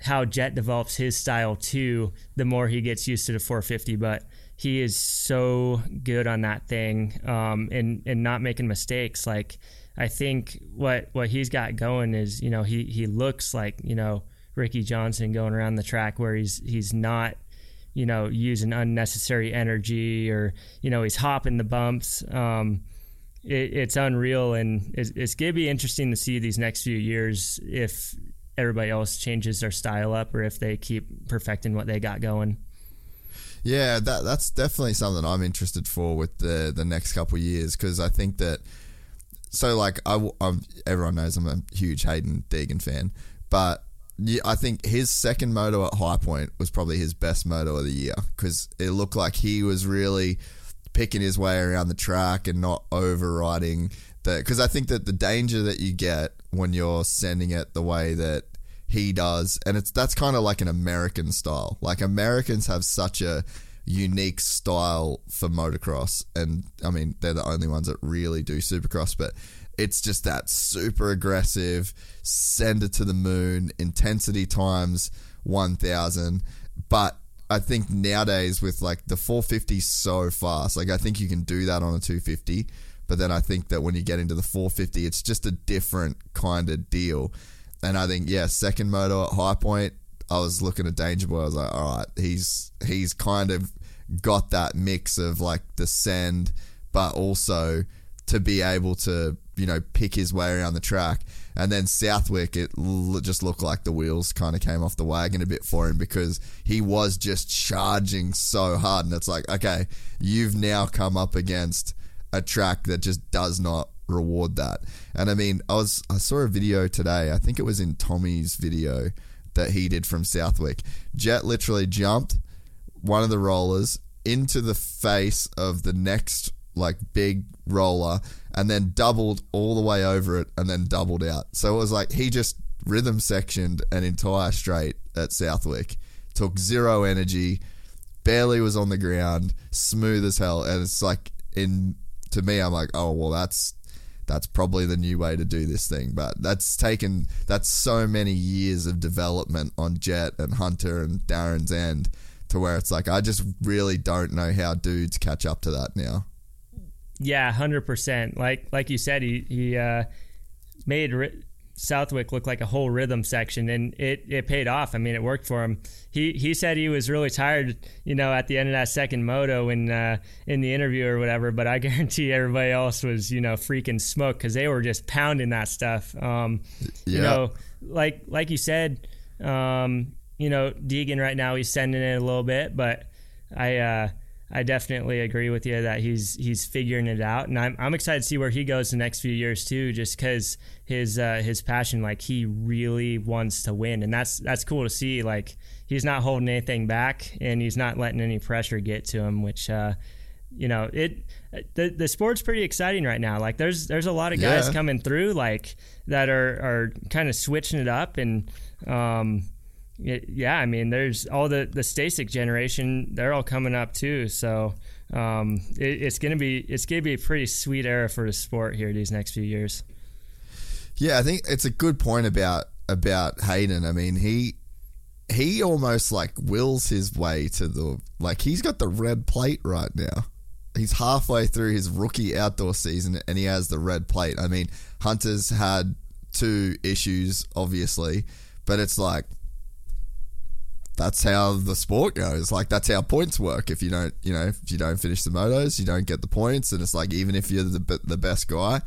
how Jet develops his style too, the more he gets used to the 450. But he is so good on that thing, and not making mistakes. Like, I think what he's got going is, you know, he looks like, you know, Ricky Johnson going around the track, where he's not, you know, using unnecessary energy, or, you know, he's hopping the bumps. It's unreal, and it's going to be interesting to see these next few years if everybody else changes their style up, or if they keep perfecting what they got going. Yeah, that's definitely something I'm interested for with the next couple of years, because I think that, so, like, everyone knows I'm a huge Hayden Deegan fan, but I think his second moto at High Point was probably his best moto of the year, because it looked like he was really picking his way around the track and not overriding that. Because I think that the danger that you get when you're sending it the way that he does, and that's kind of like an American style. Like, Americans have such a unique style for motocross, and I mean, they're the only ones that really do supercross, but it's just that super aggressive, send it to the moon, intensity times 1,000. But I think nowadays, with, like, the 450 so fast, like, I think you can do that on a 250, but then I think that when you get into the 450, it's just a different kind of deal. And I think, yeah, second moto at High Point, I was looking at Danger Boy. I was like, all right, he's kind of got that mix of, like, the send, but also to be able to, you know, pick his way around the track. And then Southwick, it just looked like the wheels kind of came off the wagon a bit for him, because he was just charging so hard. And it's like, okay, you've now come up against a track that just does not reward that. And I mean, I saw a video today, I think it was in Tommy's video that he did from Southwick. Jet literally jumped one of the rollers into the face of the next, like, big roller, and then doubled all the way over it, and then doubled out. So it was like he just rhythm sectioned an entire straight at Southwick, took zero energy, barely was on the ground, smooth as hell. And it's like, to me, I'm like, oh, well, that's probably the new way to do this thing. But that's so many years of development on Jet and Hunter and Darren's end, to where it's like, I just really don't know how dudes catch up to that now. Yeah, 100%. Like you said, he made Southwick looked like a whole rhythm section, and it paid off. I mean, it worked for him. He said he was really tired, you know, at the end of that second moto in the interview or whatever, but I guarantee everybody else was, you know, freaking smoked because they were just pounding that stuff. You know, like you said, you know, Deegan right now, he's sending it a little bit, but I definitely agree with you that he's figuring it out, and I'm excited to see where he goes the next few years too, just because his passion, like he really wants to win, and that's cool to see. Like he's not holding anything back, and he's not letting any pressure get to him, which you know, the sport's pretty exciting right now. Like there's a lot of guys coming through like that are kind of switching it up, and I mean, there's all the Stasic generation, they're all coming up too. So it's gonna be a pretty sweet era for the sport here these next few years. Yeah, I think it's a good point about Hayden. I mean, he almost like wills his way to the, like he's got the red plate right now. He's halfway through his rookie outdoor season and he has the red plate. I mean, Hunter's had two issues obviously, but it's like, that's how the sport goes. Like that's how points work. If you don't, you know, if you don't finish the motos, you don't get the points. And it's like, even if you're the best guy,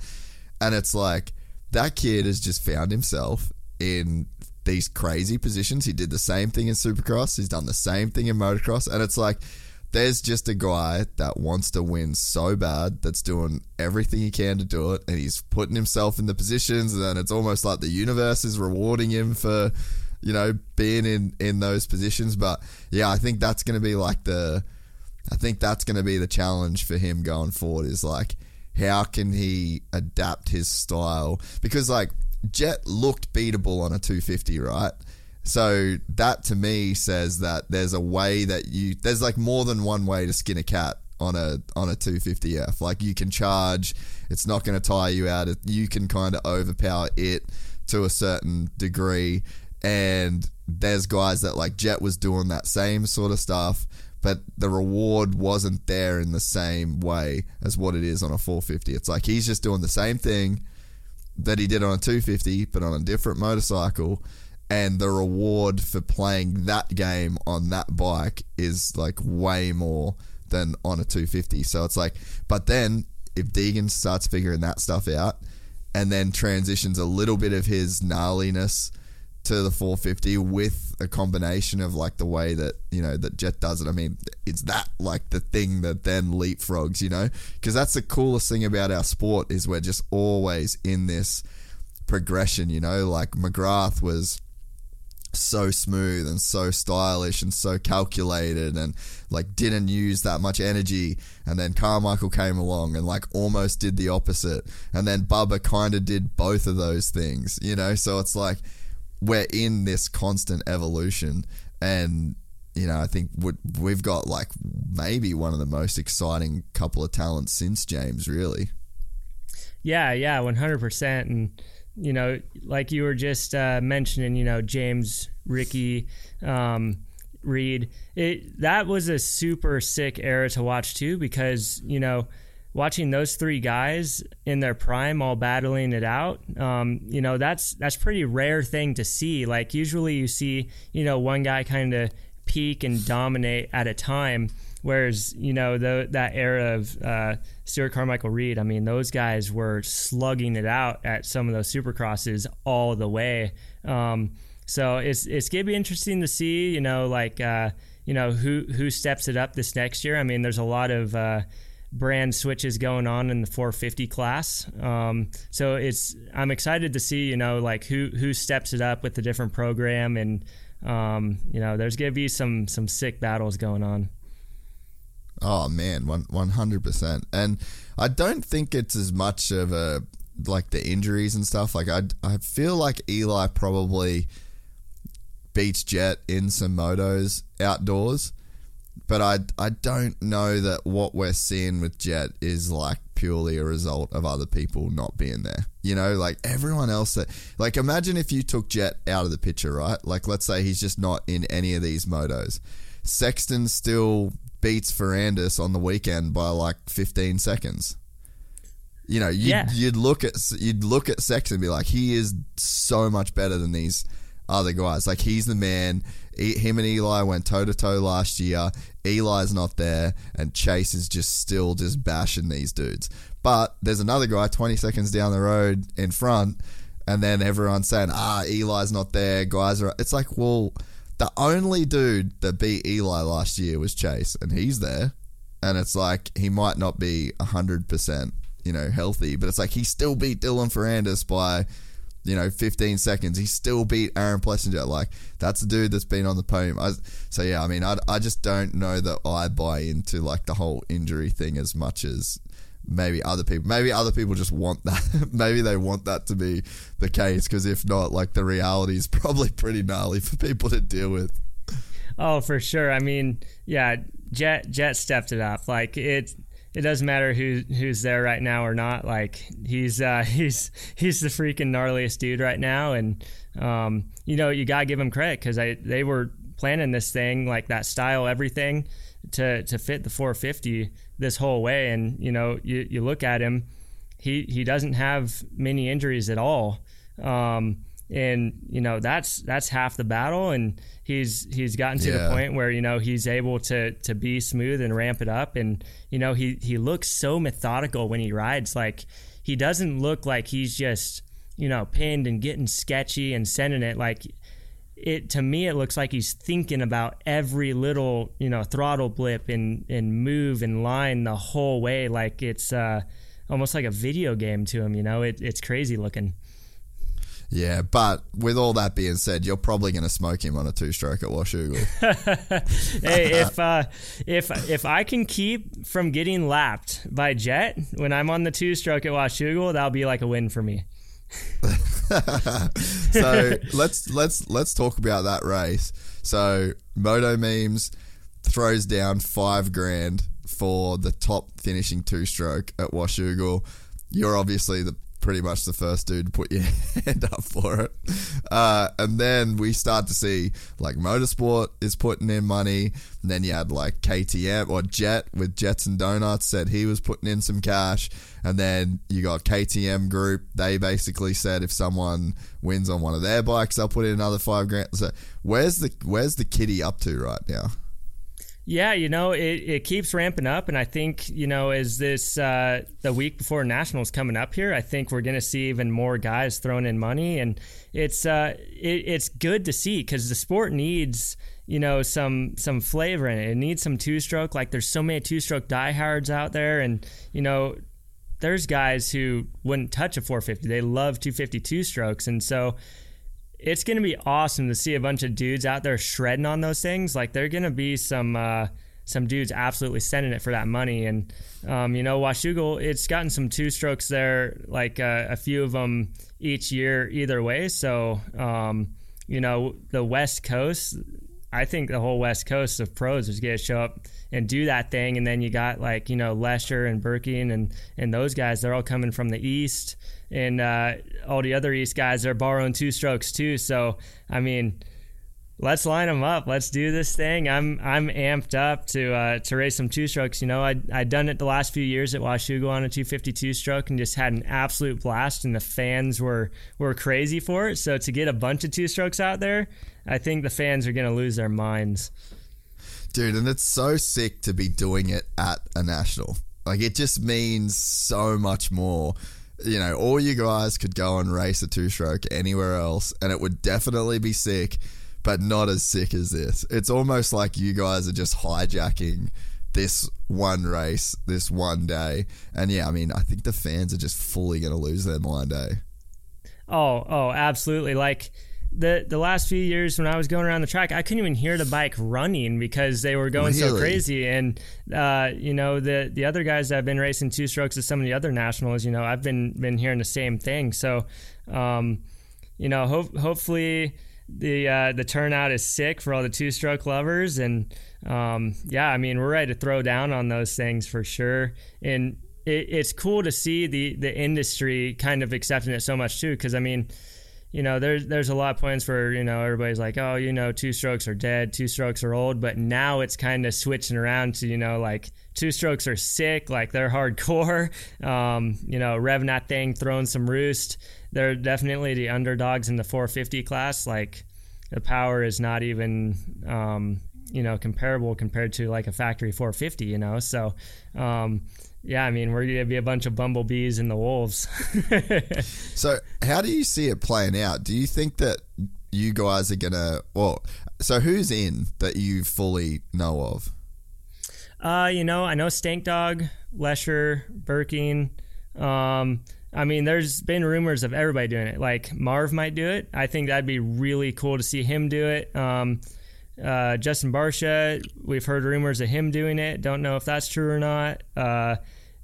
and it's like that kid has just found himself in these crazy positions. He did the same thing in Supercross. He's done the same thing in motocross. And it's like, there's just a guy that wants to win so bad, that's doing everything he can to do it. And he's putting himself in the positions. And then it's almost like the universe is rewarding him for, you know, being in those positions. But yeah, I think that's going to be like the challenge for him going forward, is like, how can he adapt his style? Because like Jet looked beatable on a 250, right? So that to me says that there's a way that there's like more than one way to skin a cat on a 250F. Like you can charge, it's not going to tire you out. You can kind of overpower it to a certain degree. And there's guys that like Jet was doing that same sort of stuff, but the reward wasn't there in the same way as what it is on a 450. It's like he's just doing the same thing that he did on a 250, but on a different motorcycle. And the reward for playing that game on that bike is like way more than on a 250. So it's like, but then if Deegan starts figuring that stuff out and then transitions a little bit of his gnarliness to the 450 with a combination of like the way that, you know, that Jet does it. I mean, it's that like the thing that then leapfrogs, you know, because that's the coolest thing about our sport, is we're just always in this progression, you know. Like McGrath was so smooth and so stylish and so calculated and like didn't use that much energy, and then Carmichael came along and like almost did the opposite, and then Bubba kind of did both of those things, you know. So it's like, we're in this constant evolution, and you know, I think we've got like maybe one of the most exciting couple of talents since James, really. Yeah, 100%. And you know, like you were just mentioning, you know, James, Ricky, Reed. That was a super sick era to watch too, because you know, watching those three guys in their prime all battling it out, you know, that's pretty rare thing to see. Like usually you see, you know, one guy kind of peak and dominate at a time, whereas, you know, that era of Stewart, Carmichael, Reed, I mean, those guys were slugging it out at some of those Supercrosses all the way. So it's going to be interesting to see, you know, like, you know, who steps it up this next year. I mean, there's a lot of brand switches going on in the 450 class, so I'm excited to see, you know, like who steps it up with the different program, and you know, there's gonna be some sick battles going on. Oh man, 100%. And I don't think it's as much of a like the injuries and stuff. Like I feel like Eli probably beats Jet in some motos outdoors. But I don't know that what we're seeing with Jet is like purely a result of other people not being there. You know, like everyone else that, like imagine if you took Jet out of the picture, right? Like let's say he's just not in any of these motos. Sexton still beats Ferrandis on the weekend by like 15 seconds. You know, you'd look at Sexton and be like, he is so much better than these other guys. Like, he's the man. Him and Eli went toe to toe last year. Eli's not there, and Chase is just still just bashing these dudes. But there's another guy 20 seconds down the road in front, and then everyone's saying, Eli's not there. Guys are. It's like, well, the only dude that beat Eli last year was Chase, and he's there. And it's like, he might not be 100%. You know, healthy, but it's like he still beat Dylan Ferrandis by, 15 seconds. He still beat Aaron Plessinger. Like, that's the dude that's been on the podium. I just don't know that I buy into like the whole injury thing as much as maybe other people. Maybe other people just want that. Maybe they want that to be the case, because if not, like, the reality is probably pretty gnarly for people to deal with. Oh, for sure. I mean, yeah, Jet stepped it up. Like, it doesn't matter who's there right now or not. Like, he's the freaking gnarliest dude right now, and you gotta give him credit, because they were planning this thing, like that style, everything to fit the 450 this whole way. And you look at him, he doesn't have many injuries at all, and that's half the battle. And he's gotten to the point where he's able to be smooth and ramp it up. And he looks so methodical when he rides. Like, he doesn't look like he's just pinned and getting sketchy and sending it. Like, it to me, it looks like he's thinking about every little throttle blip and move and line the whole way. Like, it's almost like a video game to him. It's crazy looking. Yeah, but with all that being said, you're probably going to smoke him on a two-stroke at Washougal. Hey, if I can keep from getting lapped by Jet when I'm on the two-stroke at Washougal, that'll be like a win for me. So let's talk about that race. So Moto Memes throws down $5,000 for the top finishing two-stroke at Washougal. You're obviously pretty much the first dude to put your hand up for it. And then we start to see, like, Motorsport is putting in money. And then you had, like, KTM or Jet with Jets and Donuts said he was putting in some cash. And then you got KTM Group. They basically said if someone wins on one of their bikes, they'll put in another $5,000. So where's the kitty up to right now? Yeah, it keeps ramping up, and I think, as this the week before Nationals coming up here, I think we're going to see even more guys throwing in money, and it's good to see, because the sport needs, some flavor in it. It needs some two-stroke. Like, there's so many two-stroke diehards out there, and, there's guys who wouldn't touch a 450. They love 250 two-strokes, and so it's going to be awesome to see a bunch of dudes out there shredding on those things. Like, they're going to be some dudes absolutely sending it for that money. And, Washougal, it's gotten some two-strokes there, like a few of them each year either way. So, the West Coast, I think the whole West Coast of pros is going to show up and do that thing. And then you got, like, Lesher and Birkin and those guys, they're all coming from the East. And all the other East guys are borrowing two strokes too. So, I mean, let's line them up. Let's do this thing. I'm amped up to race some two strokes. I'd done it the last few years at Washougal on a 252 stroke and just had an absolute blast, and the fans were crazy for it. So to get a bunch of two strokes out there, I think the fans are going to lose their minds. Dude, and it's so sick to be doing it at a national. Like, it just means so much more. All you guys could go and race a two-stroke anywhere else, and it would definitely be sick, but not as sick as this. It's almost like you guys are just hijacking this one race, this one day. And, yeah, I mean, I think the fans are just fully going to lose their mind, eh? Oh, absolutely. Like, the last few years when I was going around the track, I couldn't even hear the bike running because they were going so crazy. And the other guys that have been racing two strokes at some of the other nationals, I've been hearing the same thing. So hopefully the turnout is sick for all the two stroke lovers. And we're ready to throw down on those things for sure. And it's cool to see the industry kind of accepting it so much too, because I mean, you know, there's a lot of points where, you know, everybody's like, oh, you know, two strokes are dead, two strokes are old. But now it's kind of switching around to, you know, like two strokes are sick, like they're hardcore, you know, revving that thing, throwing some roost. They're definitely the underdogs in the 450 class. Like the power is not even, you know, comparable compared to like a factory 450, you know. So, yeah, I mean, we're going to be a bunch of bumblebees and the wolves. So how do you see it playing out? Do you think that you guys are going to – well, so who's in that you fully know of? You know, I know Stank Dog, Lesher, Birkin. I mean, there's been rumors of everybody doing it. Like Marv might do it. I think that'd be really cool to see him do it. Justin Barsha, we've heard rumors of him doing it. Don't know if that's true or not.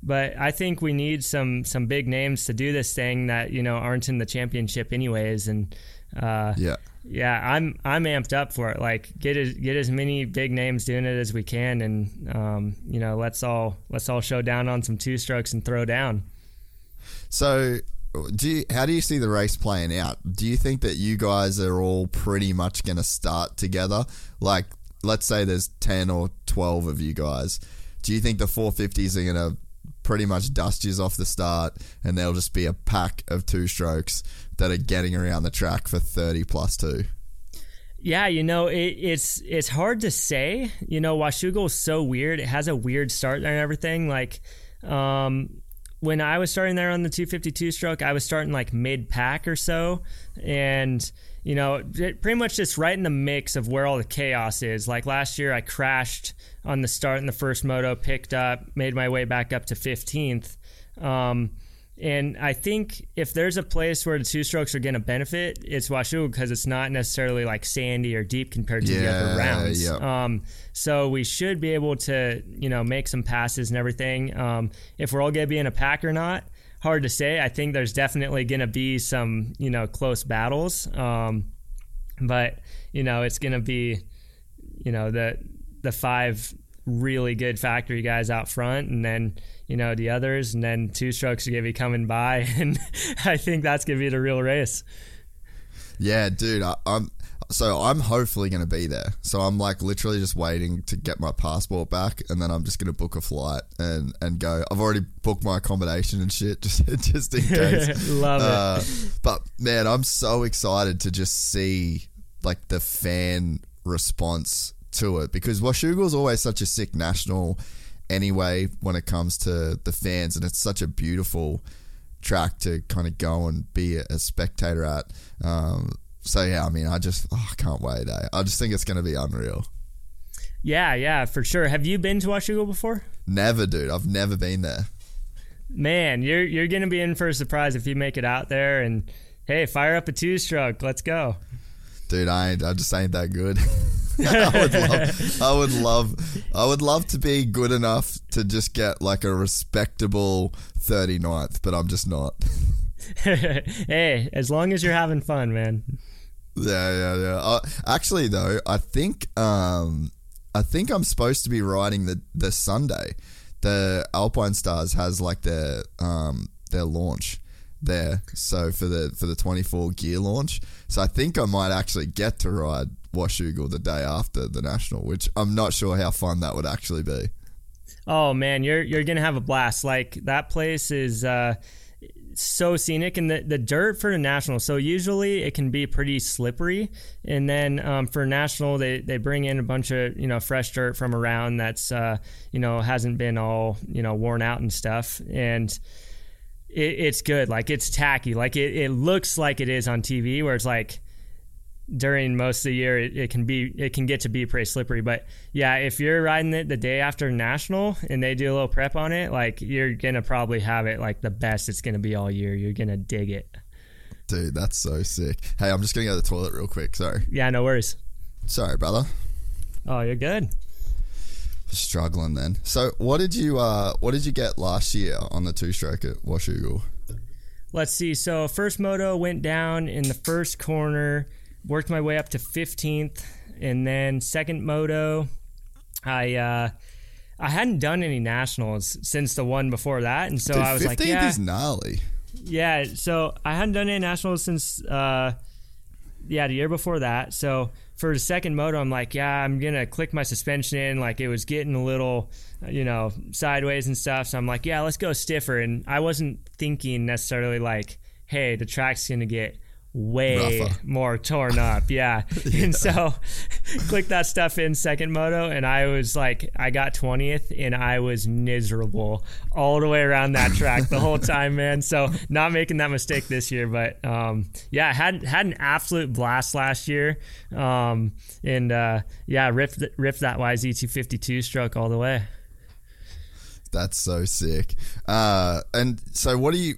But I think we need some big names to do this thing that, you know, aren't in the championship anyways. And yeah, I'm amped up for it. Like get as many big names doing it as we can, and you know, let's all show down on some two strokes and throw down. So, how do you see the race playing out? Do you think that you guys are all pretty much going to start together? Like, let's say there's 10 or 12 of you guys. Do you think the 450s are going to pretty much dust you off the start, and there'll just be a pack of two strokes that are getting around the track for 30 plus two? Yeah, you know, it's hard to say. You know, Washougal is so weird. It has a weird start there and everything. Like, when I was starting there on the 252 stroke, I was starting like mid-pack or so, and, you know, pretty much just right in the mix of where all the chaos is. Like last year, I crashed on the start in the first moto, picked up, made my way back up to 15th. And I think if there's a place where the two strokes are going to benefit, it's Washougal, because it's not necessarily like sandy or deep compared to the other rounds. Yeah. So we should be able to, you know, make some passes and everything. If we're all going to be in a pack or not, hard to say. I think there's definitely going to be some, you know, close battles. But, you know, it's going to be, you know, the five really good factory guys out front, and then, you know, the others, and then two strokes are going to be coming by, and I think that's going to be the real race. Yeah, dude, I'm hopefully going to be there. So I'm like literally just waiting to get my passport back, and then I'm just going to book a flight and go. I've already booked my accommodation and shit just in case. Love it. But man, I'm so excited to just see like the fan response to it, because Washougal is always such a sick national anyway when it comes to the fans, and it's such a beautiful track to kind of go and be a spectator at. So yeah, I mean, I can't wait. I just think it's going to be unreal. Yeah, for sure. Have you been to Washougal before? Never, dude. I've never been there. Man, you're going to be in for a surprise if you make it out there. And hey, fire up a two-stroke. Let's go. Dude, I just ain't that good. I would love to be good enough to just get like a respectable 39th, but I'm just not. Hey, as long as you're having fun, man. Yeah. Actually, though, I think I'm supposed to be riding the Sunday. The Alpine Stars has like their launch there, so for the 24 gear launch. So I think I might actually get to ride Washougal the day after the national, which I'm not sure how fun that would actually be. Oh man, you're gonna have a blast. Like that place is so scenic, and the dirt for the national, so usually it can be pretty slippery, and then for national they bring in a bunch of, you know, fresh dirt from around that's you know, hasn't been all, you know, worn out and stuff, and it's good. Like it's tacky. Like it looks like it is on TV, where it's like during most of the year it can get to be pretty slippery. But yeah, if you're riding it the day after national and they do a little prep on it, like you're gonna probably have it like the best it's gonna be all year. You're gonna dig it. Dude, that's so sick. Hey, I'm just gonna go to the toilet real quick. Sorry. Yeah, no worries. Sorry, brother. Oh, you're good. Struggling then. So what did you get last year on the two-stroke at Washougal? Let's see. So first moto went down in the first corner. Worked my way up to 15th, and then second moto, I hadn't done any nationals since the one before that, and so dude, I was like, yeah, 15th is gnarly. Yeah, so I hadn't done a national since the year before that. So for the second moto, I'm like, I'm gonna click my suspension in. Like, it was getting a little, sideways and stuff. So I'm like, let's go stiffer. And I wasn't thinking necessarily like, hey, the track's gonna get way rougher, more torn up. Yeah. And so click that stuff in second moto, and I was like, I got 20th, and I was miserable all the way around that track the whole time, man. So not making that mistake this year, but I had an absolute blast last year, ripped that YZ 252 stroke all the way. That's so sick. And so what do you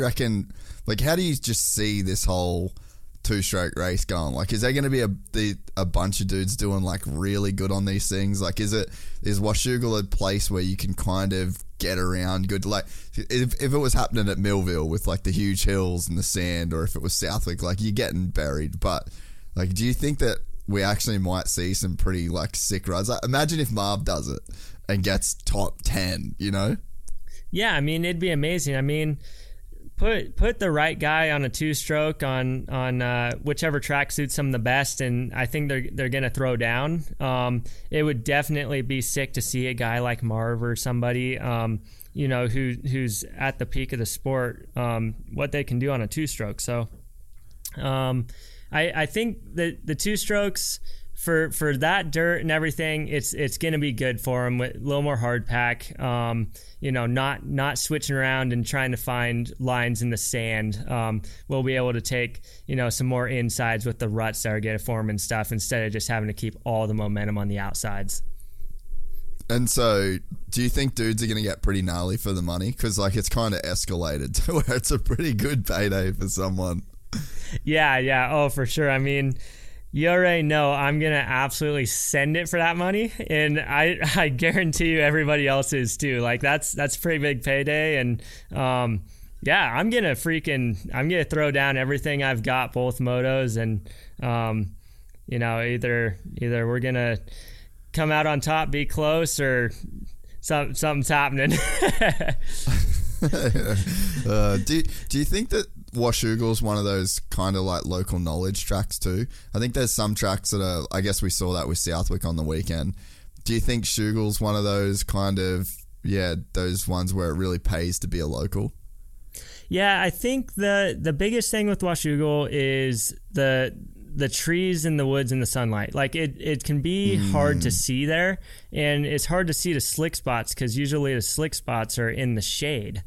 reckon? Like, how do you just see this whole two-stroke race going? Like, is there going to be a bunch of dudes doing, like, really good on these things? Like, is Washougal a place where you can kind of get around good? Like, if it was happening at Millville with, like, the huge hills and the sand, or if it was Southwick, like, you're getting buried. But, like, do you think that we actually might see some pretty, like, sick runs? Like, imagine if Marv does it and gets top 10, you know? Yeah, I mean, it'd be amazing. I mean, Put the right guy on a two-stroke on whichever track suits him the best, and I think they're gonna throw down. It would definitely be sick to see a guy like Marv or somebody, who's at the peak of the sport, what they can do on a two-stroke. So, I think that the two-strokes for that dirt and everything, it's gonna be good for him with a little more hard pack. Not switching around and trying to find lines in the sand. We'll be able to take, some more insides with the ruts that are going to form and stuff, instead of just having to keep all the momentum on the outsides. And so, do you think dudes are going to get pretty gnarly for the money? Because, like, it's kind of escalated to where it's a pretty good payday for someone. Yeah. Oh, for sure. I mean, you already know I'm going to absolutely send it for that money, and I guarantee you everybody else is too. Like, that's a pretty big payday, and I'm going to throw down everything I've got, both motos, and either we're going to come out on top, be close, or something's happening. Do you think that Washougal's one of those kind of like local knowledge tracks too? I think there's some tracks that are, I guess we saw that with Southwick on the weekend. Do you think Shougal's one of those kind of, those ones where it really pays to be a local? Yeah, I think the biggest thing with Washougal is the trees and the woods and the sunlight. Like, it can be hard to see there, and it's hard to see the slick spots, because usually the slick spots are in the shade.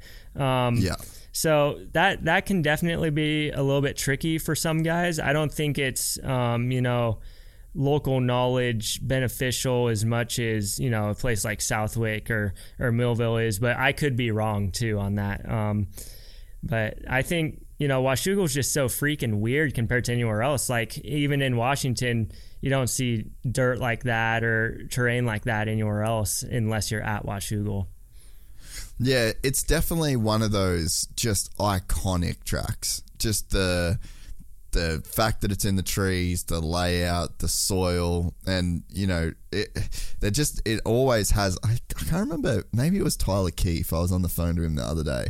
So that can definitely be a little bit tricky for some guys. I don't think it's, local knowledge beneficial as much as, a place like Southwick or Millville is, but I could be wrong too on that. But I think, Washougal's just so freaking weird compared to anywhere else. Like, even in Washington, you don't see dirt like that or terrain like that anywhere else unless you're at Washougal. Yeah, it's definitely one of those just iconic tracks. Just the fact that it's in the trees, the layout, the soil, and it always has. I can't remember. Maybe it was Tyler Keefe. I was on the phone to him the other day,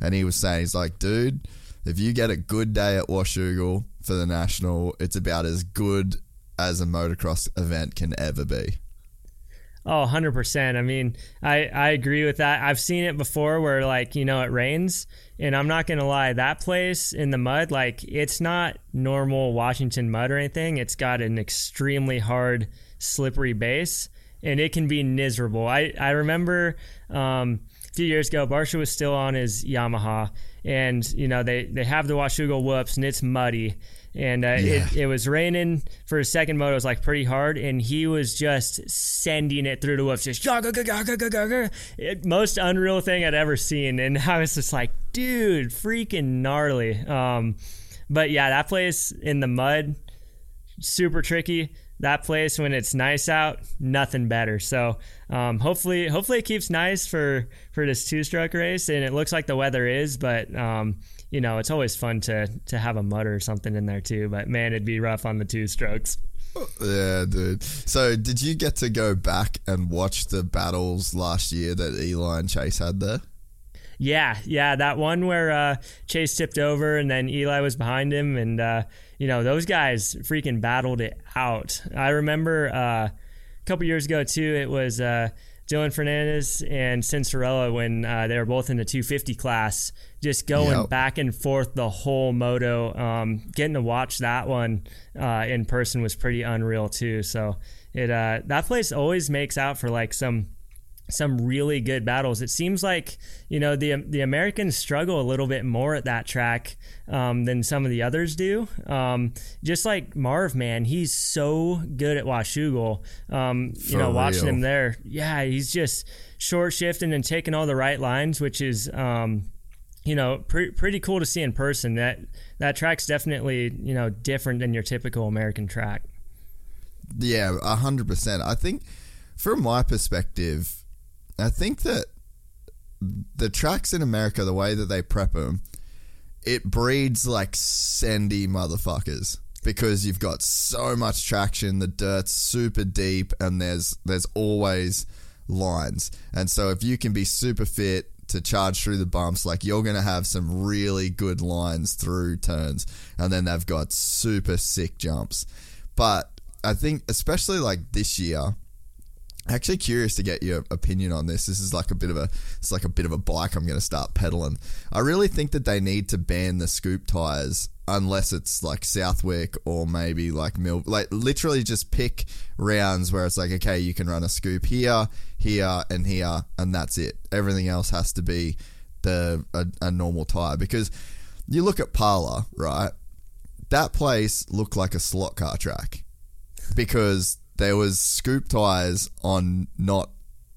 and he was saying, he's like, dude, if you get a good day at Washougal for the national, it's about as good as a motocross event can ever be. Oh, 100%. I mean, I agree with that. I've seen it before where, like, it rains, and I'm not going to lie, that place in the mud, like, it's not normal Washington mud or anything. It's got an extremely hard, slippery base, and it can be miserable. I remember a few years ago, Barsha was still on his Yamaha, and, they have the Washougal whoops, and it's muddy. And It was raining for his second moto. It was like pretty hard, and he was just sending it through the whoops, just most unreal thing I'd ever seen. And I was just like, dude, freaking gnarly. But yeah, that place in the mud, super tricky. That place when it's nice out, nothing better. So hopefully it keeps nice for this two-stroke race, and it looks like the weather is, but it's always fun to have a mud or something in there too, but man, it'd be rough on the two strokes. Yeah, dude. So did you get to go back and watch the battles last year that Eli and Chase had there? Yeah, that one where Chase tipped over and then Eli was behind him, and you know, those guys freaking battled it out. I remember a couple years ago too, it was Dylan Fernandez and Cincerella when they were both in the 250 class, just going back and forth the whole moto. Getting to watch that one in person was pretty unreal too. So it that place always makes out for like some really good battles. It seems like, you know, the Americans struggle a little bit more at that track than some of the others do. Just like Marv, man, he's so good at Washougal. You know, watching him there. Yeah, he's just short shifting and taking all the right lines, which is, you know, pretty cool to see in person. That track's definitely, you know, different than your typical American track. Yeah, 100%. I think from my perspective, I think that the tracks in America, the way that they prep them, it breeds like sandy motherfuckers because you've got so much traction, the dirt's super deep, and there's always lines. And so if you can be super fit to charge through the bumps, like you're going to have some really good lines through turns, and then they've got super sick jumps. But I think especially like this year, actually curious to get your opinion on this. This is like a bit of a bike I'm going to start pedaling. I really think that they need to ban the scoop tires unless it's like Southwick or maybe like Mill. Like literally just pick rounds where it's like, okay, you can run a scoop here, here, and here, and that's it. Everything else has to be a normal tire, because you look at Parla, right? That place looked like a slot car track because there was scoop tires on not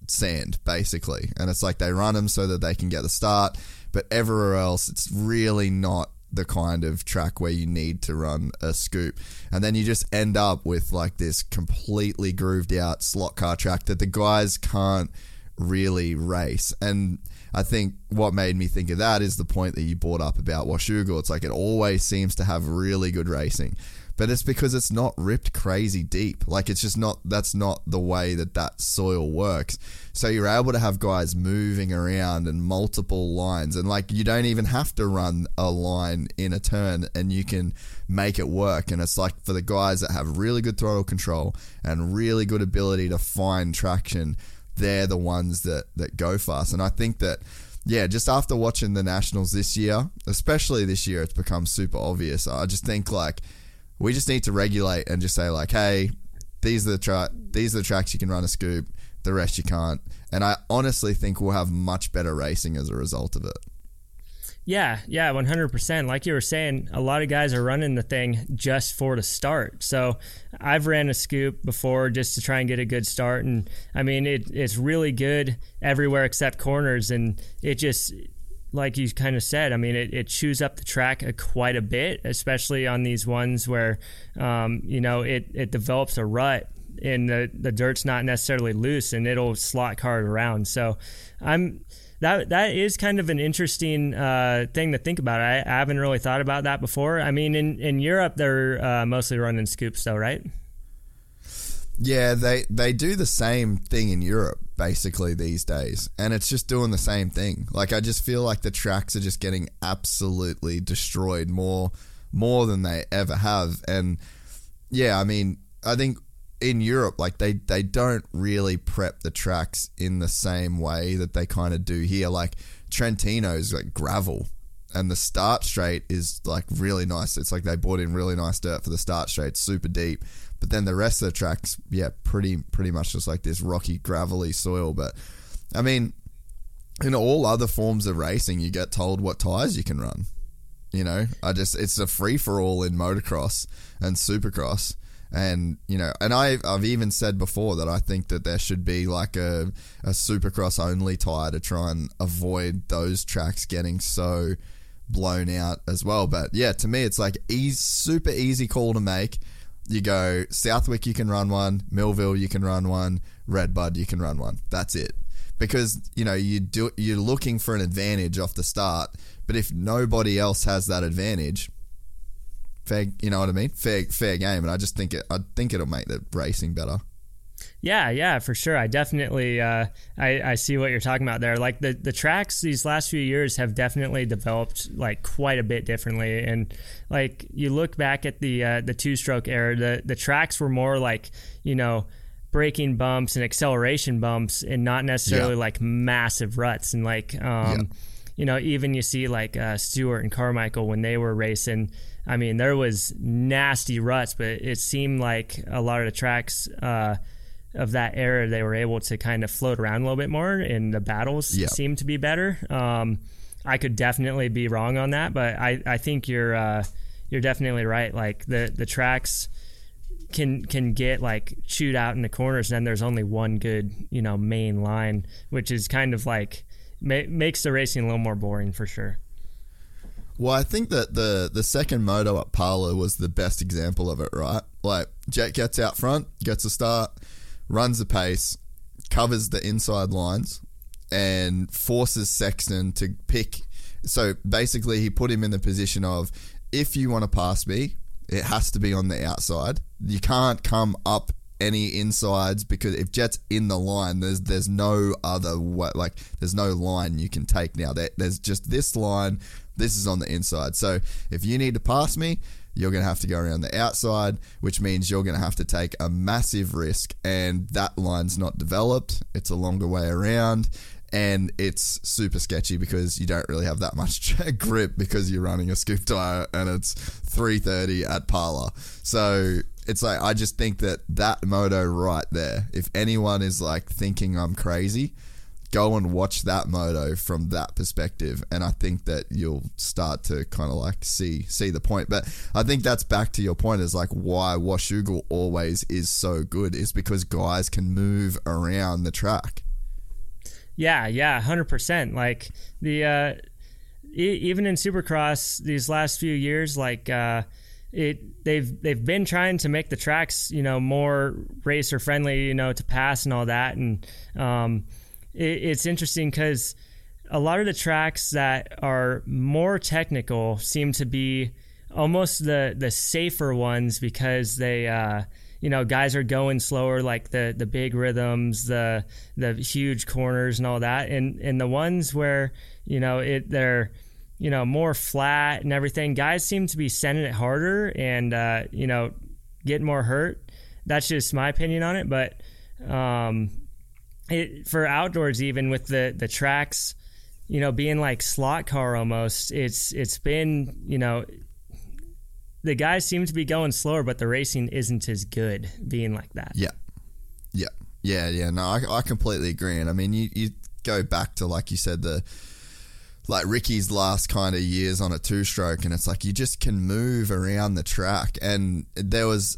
sand, basically. And it's like they run them so that they can get the start. But everywhere else, it's really not the kind of track where you need to run a scoop. And then you just end up with like this completely grooved out slot car track that the guys can't really race. And I think what made me think of that is the point that you brought up about Washougal. It's like it always seems to have really good racing, but it's because it's not ripped crazy deep. Like it's just not, that's not the way that soil works. So you're able to have guys moving around and multiple lines, and like you don't even have to run a line in a turn and you can make it work. And it's like for the guys that have really good throttle control and really good ability to find traction, they're the ones that go fast. And I think that, yeah, just after watching the Nationals this year, especially this year, it's become super obvious. I just think like, we just need to regulate and just say like, hey, these are the tracks you can run a scoop, the rest you can't. And I honestly think we'll have much better racing as a result of it. Yeah, 100%. Like you were saying, a lot of guys are running the thing just for the start. So I've ran a scoop before just to try and get a good start. And I mean, it's really good everywhere except corners. And it just, like you kind of said, I mean, it chews up the track quite a bit, especially on these ones where, you know, it develops a rut and the dirt's not necessarily loose and it'll slot cars around. So that is kind of an interesting thing to think about. I haven't really thought about that before. I mean, in Europe, they're mostly running scoops though, right? Yeah, they do the same thing in Europe basically these days, and it's just doing the same thing. Like I just feel like the tracks are just getting absolutely destroyed more than they ever have. And yeah, I mean, I think in Europe, like they don't really prep the tracks in the same way that they kind of do here. Like Trentino's like gravel, and the start straight is like really nice. It's like they brought in really nice dirt for the start straight, super deep. But then the rest of the tracks, yeah, pretty much just like this rocky, gravelly soil. But, I mean, in all other forms of racing, you get told what tires you can run. You know, it's a free-for-all in motocross and supercross. And, you know, and I've even said before that I think that there should be like a supercross-only tire to try and avoid those tracks getting so blown out as well. But, yeah, to me, it's like super easy call to make. You go, Southwick, you can run one. Millville, you can run one. Redbud, you can run one. That's it. Because, you know, you're looking for an advantage off the start, but if nobody else has that advantage, fair, you know what I mean? Fair game. And I just think it'll make the racing better. Yeah, for sure. I definitely, I see what you're talking about there. Like the tracks these last few years have definitely developed like quite a bit differently. And like you look back at the two-stroke era, the tracks were more like, you know, braking bumps and acceleration bumps, and not necessarily like massive ruts. And like, you know, even you see like Stewart and Carmichael when they were racing. I mean, there was nasty ruts, but it seemed like a lot of the tracks of that era, they were able to kind of float around a little bit more, and the battles seemed to be better. I could definitely be wrong on that, but I think you're definitely right. Like the tracks can get like chewed out in the corners, and then there's only one good, you know, main line, which is kind of like makes the racing a little more boring for sure. Well, I think that the second moto at Parlour was the best example of it, right? Like, Jet gets out front, gets a start, runs the pace, covers the inside lines, and forces Sexton to pick. So, basically, he put him in the position of, if you want to pass me, it has to be on the outside. You can't come up any insides, because if Jet's in the line, there's no other way. Like, there's no line you can take now. There's just this line. This is on the inside. So if you need to pass me, you're going to have to go around the outside, which means you're going to have to take a massive risk. And that line's not developed. It's a longer way around. And it's super sketchy because you don't really have that much grip because you're running a scoop tire and it's 3:30 at Parlour. So it's like, I just think that moto right there, if anyone is like thinking I'm crazy, go and watch that moto from that perspective, and I think that you'll start to kind of like see the point. But I think that's back to your point, is like why Washougal always is so good is because guys can move around the track. Yeah, 100%. Like the even in Supercross these last few years, like they've been trying to make the tracks, you know, more racer friendly, you know, to pass and all that, and it's interesting because a lot of the tracks that are more technical seem to be almost the safer ones because they, you know, guys are going slower, like the big rhythms, the huge corners and all that. And the ones where, you know, they're, you know, more flat and everything, guys seem to be sending it harder and, you know, getting more hurt. That's just my opinion on it. But, for outdoors, even with the tracks, you know, being like slot car almost, it's been, you know, the guys seem to be going slower, but the racing isn't as good being like that. Yeah. No, I completely agree. And I mean, you go back to, like you said, like Ricky's last kind of years on a two-stroke, and it's like you just can move around the track. And there was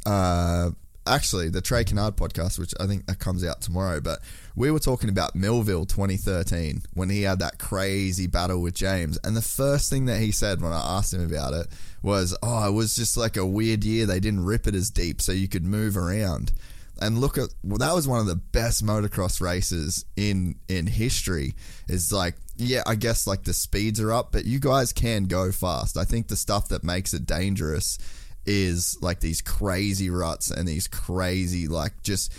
actually the Trey Kennard podcast, which I think that comes out tomorrow, but we were talking about Millville 2013 when he had that crazy battle with James, and the first thing that he said when I asked him about it was, it was just like a weird year, they didn't rip it as deep so you could move around. And look at, well, that was one of the best motocross races in history. Is like, yeah, I guess like the speeds are up, but you guys can go fast. I think the stuff that makes it dangerous is like these crazy ruts and these crazy, like, just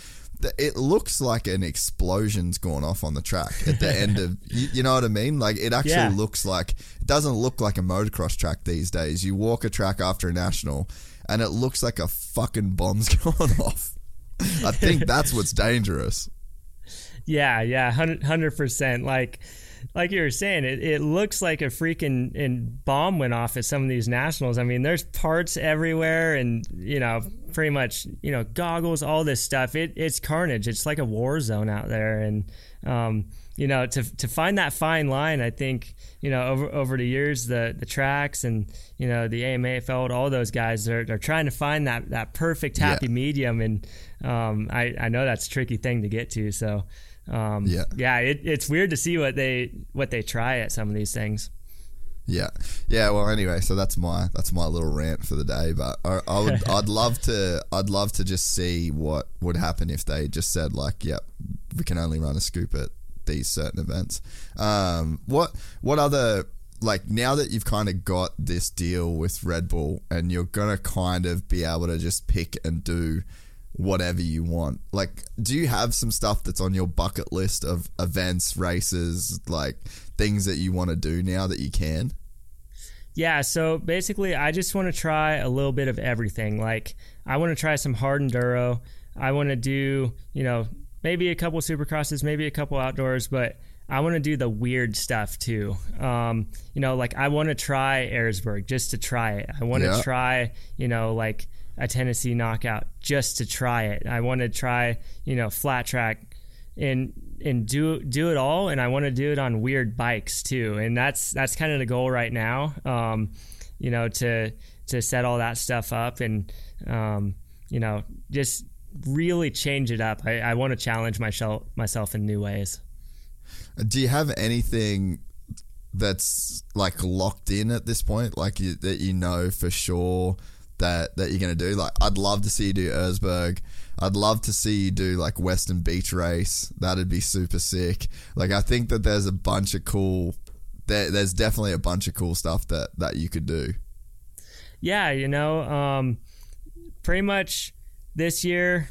it looks like an explosion's gone off on the track at the end of, you know what I mean? Like, it actually looks like, it doesn't look like a motocross track these days. You walk a track after a national and it looks like a fucking bomb's gone off. I think that's what's dangerous. Yeah, 100%. Like you were saying, it looks like a freaking bomb went off at some of these nationals. I mean, there's parts everywhere and, you know, pretty much, you know, goggles, all this stuff. It's carnage. It's like a war zone out there. And, you know, to find that fine line, I think, you know, over the years, the tracks and, you know, the AMAFL, all those guys are trying to find that perfect happy medium. And I know that's a tricky thing to get to, so... it's weird to see what they try at some of these things. Well, anyway, so that's my little rant for the day. But I'd love to just see what would happen if they just said like, yep, we can only run a scoop at these certain events. What other, like, now that you've kind of got this deal with Red Bull and you're gonna kind of be able to just pick and do whatever you want. Like, do you have some stuff that's on your bucket list of events, races, like things that you want to do now that you can? Yeah, so basically I just want to try a little bit of everything. Like, I want to try some hard enduro. I want to do, you know, maybe a couple supercrosses, maybe a couple outdoors, but I want to do the weird stuff too. You know, like, I want to try Aersberg just to try it. I want to try, you know, like a Tennessee knockout just to try it. I want to try, you know, flat track and do it all. And I want to do it on weird bikes too. And that's kind of the goal right now, you know, to set all that stuff up and, you know, just really change it up. I want to challenge myself in new ways. Do you have anything that's like locked in at this point? Like that you know for sure that you're going to do? Like, I'd love to see you do Erzberg. I'd love to see you do like Western Beach Race. That'd be super sick. Like, I think that there's a bunch of cool, there's definitely a bunch of cool stuff that you could do. Yeah, you know, pretty much this year,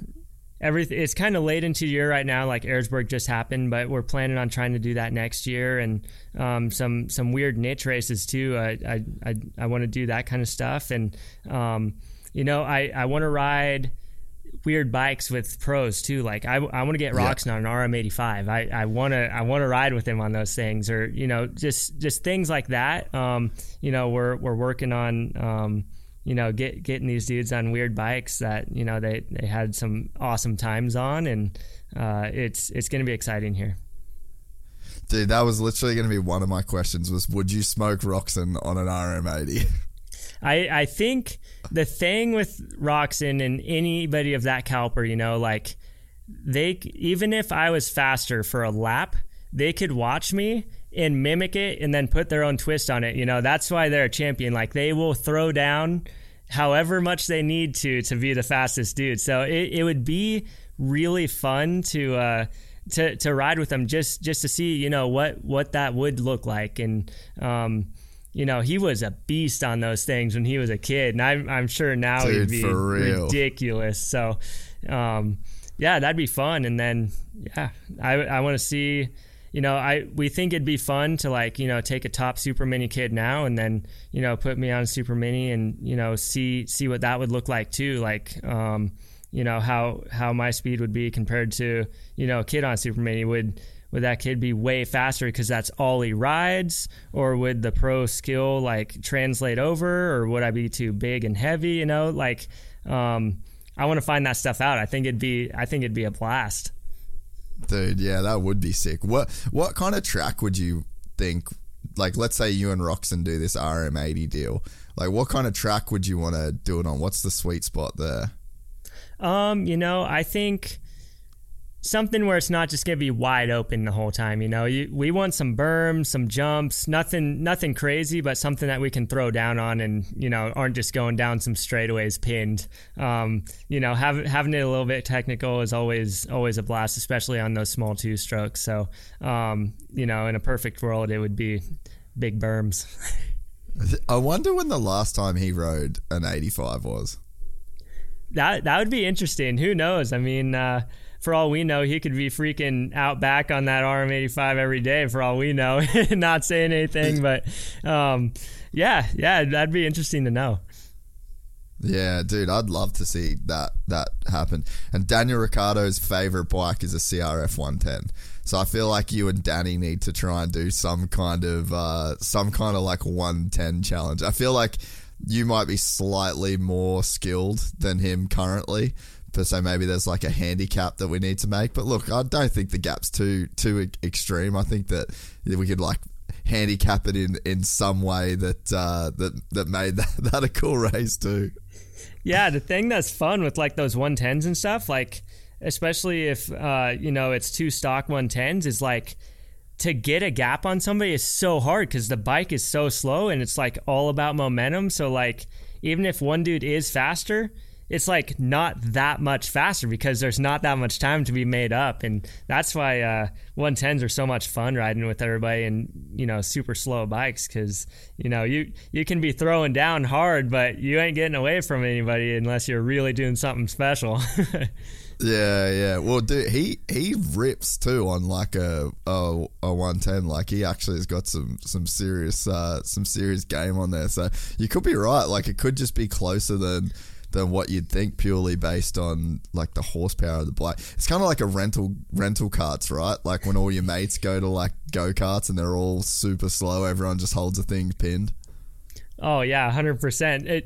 everything, it's kind of late into the year right now. Like, Aersberg just happened, but we're planning on trying to do that next year, and some weird niche races too. I want to do that kind of stuff, and you know, I want to ride weird bikes with pros too. Like, I want to get Roczen on an RM85. I want to ride with him on those things, or, you know, just things like that. You know, we're working on you know, getting these dudes on weird bikes that, you know, they had some awesome times on, and it's going to be exciting here. Dude, that was literally going to be one of my questions, was would you smoke Roczen on an RM80? I think the thing with Roczen and anybody of that caliber, you know, like, even if I was faster for a lap, they could watch me and mimic it and then put their own twist on it. You know, that's why they're a champion. Like, they will throw down however much they need to be the fastest dude. So it would be really fun to ride with them, just to see, you know, what that would look like. And you know, he was a beast on those things when he was a kid, and I'm sure now, dude, he'd be ridiculous. So yeah, that'd be fun. And then I want to see, you know, we think it'd be fun to, like, you know, take a top super mini kid now and then, you know, put me on a super mini and, you know, see what that would look like too. Like, you know, how my speed would be compared to, you know, a kid on super mini. Would that kid be way faster because that's all he rides, or would the pro skill like translate over, or would I be too big and heavy? You know, like, I want to find that stuff out. I think it'd be a blast. Dude, yeah, that would be sick. What kind of track would you think, like, let's say you and Roczen do this RM80 deal, like, what kind of track would you want to do it on? What's the sweet spot there? You know, I think something where it's not just going to be wide open the whole time. You know, we want some berms, some jumps, nothing crazy, but something that we can throw down on and, you know, aren't just going down some straightaways pinned. You know, having it a little bit technical is always a blast, especially on those small two strokes. So, you know, in a perfect world, it would be big berms. I wonder when the last time he rode an 85 was. That would be interesting. Who knows? I mean, for all we know, he could be freaking out back on that RM85 every day, for all we know, not saying anything. But yeah, that'd be interesting to know. Yeah, dude, I'd love to see that happen. And Daniel Ricciardo's favorite bike is a CRF 110. So I feel like you and Danny need to try and do some kind of like 110 challenge. I feel like you might be slightly more skilled than him currently, so maybe there's like a handicap that we need to make. But look, I don't think the gap's too extreme. I think that we could like handicap it in some way that made that a cool race too. Yeah, the thing that's fun with like those 110s and stuff, like especially if you know, it's two stock 110s, is like to get a gap on somebody is so hard because the bike is so slow and it's like all about momentum. So like even if one dude is faster, it's like not that much faster because there's not that much time to be made up. And that's why 110s are so much fun riding with everybody and, you know, super slow bikes because, you know, you can be throwing down hard, but you ain't getting away from anybody unless you're really doing something special. Yeah. Well, dude, he rips too on like a 110. Like he actually has got some serious game on there. So you could be right. Like it could just be closer than what you'd think purely based on like the horsepower of the bike. It's kind of like a rental carts, right? Like when all your mates go to like go-karts and they're all super slow, everyone just holds a thing pinned. Oh yeah, 100%.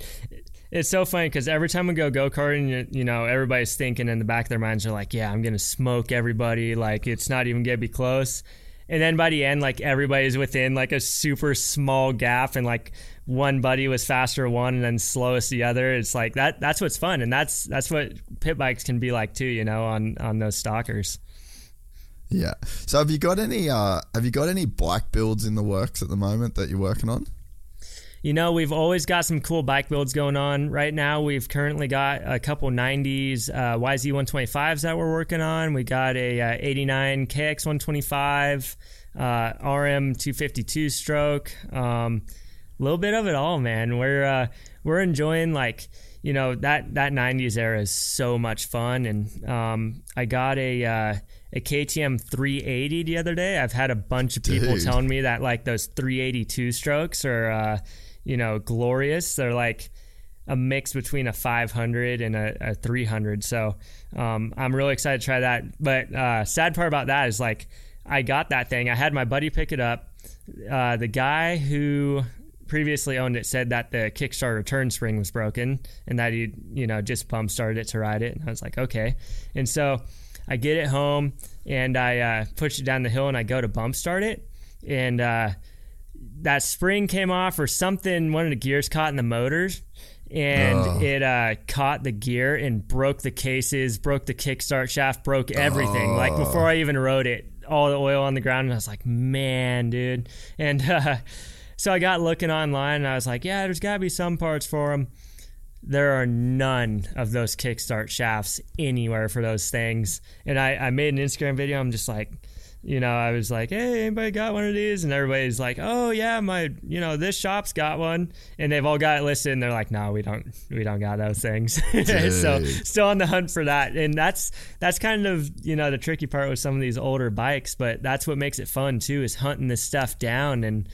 It's so funny because every time we go go-karting, you know, everybody's thinking in the back of their minds, they're like, yeah, I'm going to smoke everybody. Like, it's not even going to be close. And then by the end, like, everybody's within, like, a super small gap. And, like, one buddy was faster one and then slowest the other. It's like, that's what's fun. And that's what pit bikes can be like, too, you know, on those stalkers. Yeah. So have you got any bike builds in the works at the moment that you're working on? You know, we've always got some cool bike builds going on. Right now, we've currently got a couple 90s YZ 125s that we're working on. We got a 89 KX 125, RM 252 stroke. Little bit of it all, man. We're enjoying, like, you know, that 90s era is so much fun. And I got a KTM 380 the other day. I've had a bunch of people telling me that, like, those 382 strokes are you know, glorious. They're like a mix between a 500 and a 300. So I'm really excited to try that. But sad part about that is, like, I got that thing. I had my buddy pick it up. The guy who previously owned it said that the Kickstarter turn spring was broken and that he, you know, just pump started it to ride it. And I was like, okay. And so I get it home and I push it down the hill and I go to bump start it. And that spring came off or something. One of the gears caught in the motors and it caught the gear and broke the cases, broke the kickstart shaft, broke everything. Like before I even rode it, all the oil on the ground. And I was like, man, dude. And so I got looking online and I was like, yeah, there's got to be some parts for them. There are none of those kickstart shafts anywhere for those things. And I made an Instagram video. I'm just like, you know, I was like, hey, anybody got one of these? And everybody's like, oh yeah, my, you know, this shop's got one. And they've all got it listed and they're like, no, we don't got those things. So still on the hunt for that. And that's kind of, you know, the tricky part with some of these older bikes, but that's what makes it fun too, is hunting this stuff down. And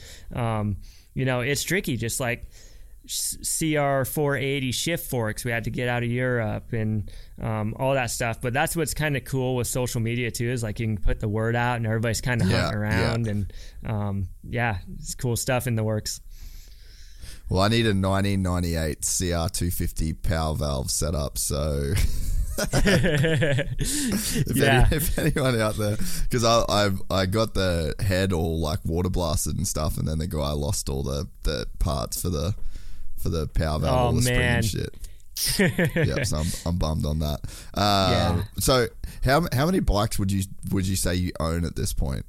you know, it's tricky, just like CR 480 shift forks we had to get out of Europe and all that stuff. But that's what's kind of cool with social media too, is like you can put the word out and everybody's kind of hunting around. And it's cool stuff in the works. Well, I need a 1998 CR 250 power valve setup, so if anyone out there, because I got the head all like water blasted and stuff, and then the guy lost all the parts for the power valve, all the spring and shit. Yeah, so I'm bummed on that. So how many bikes would you say you own at this point?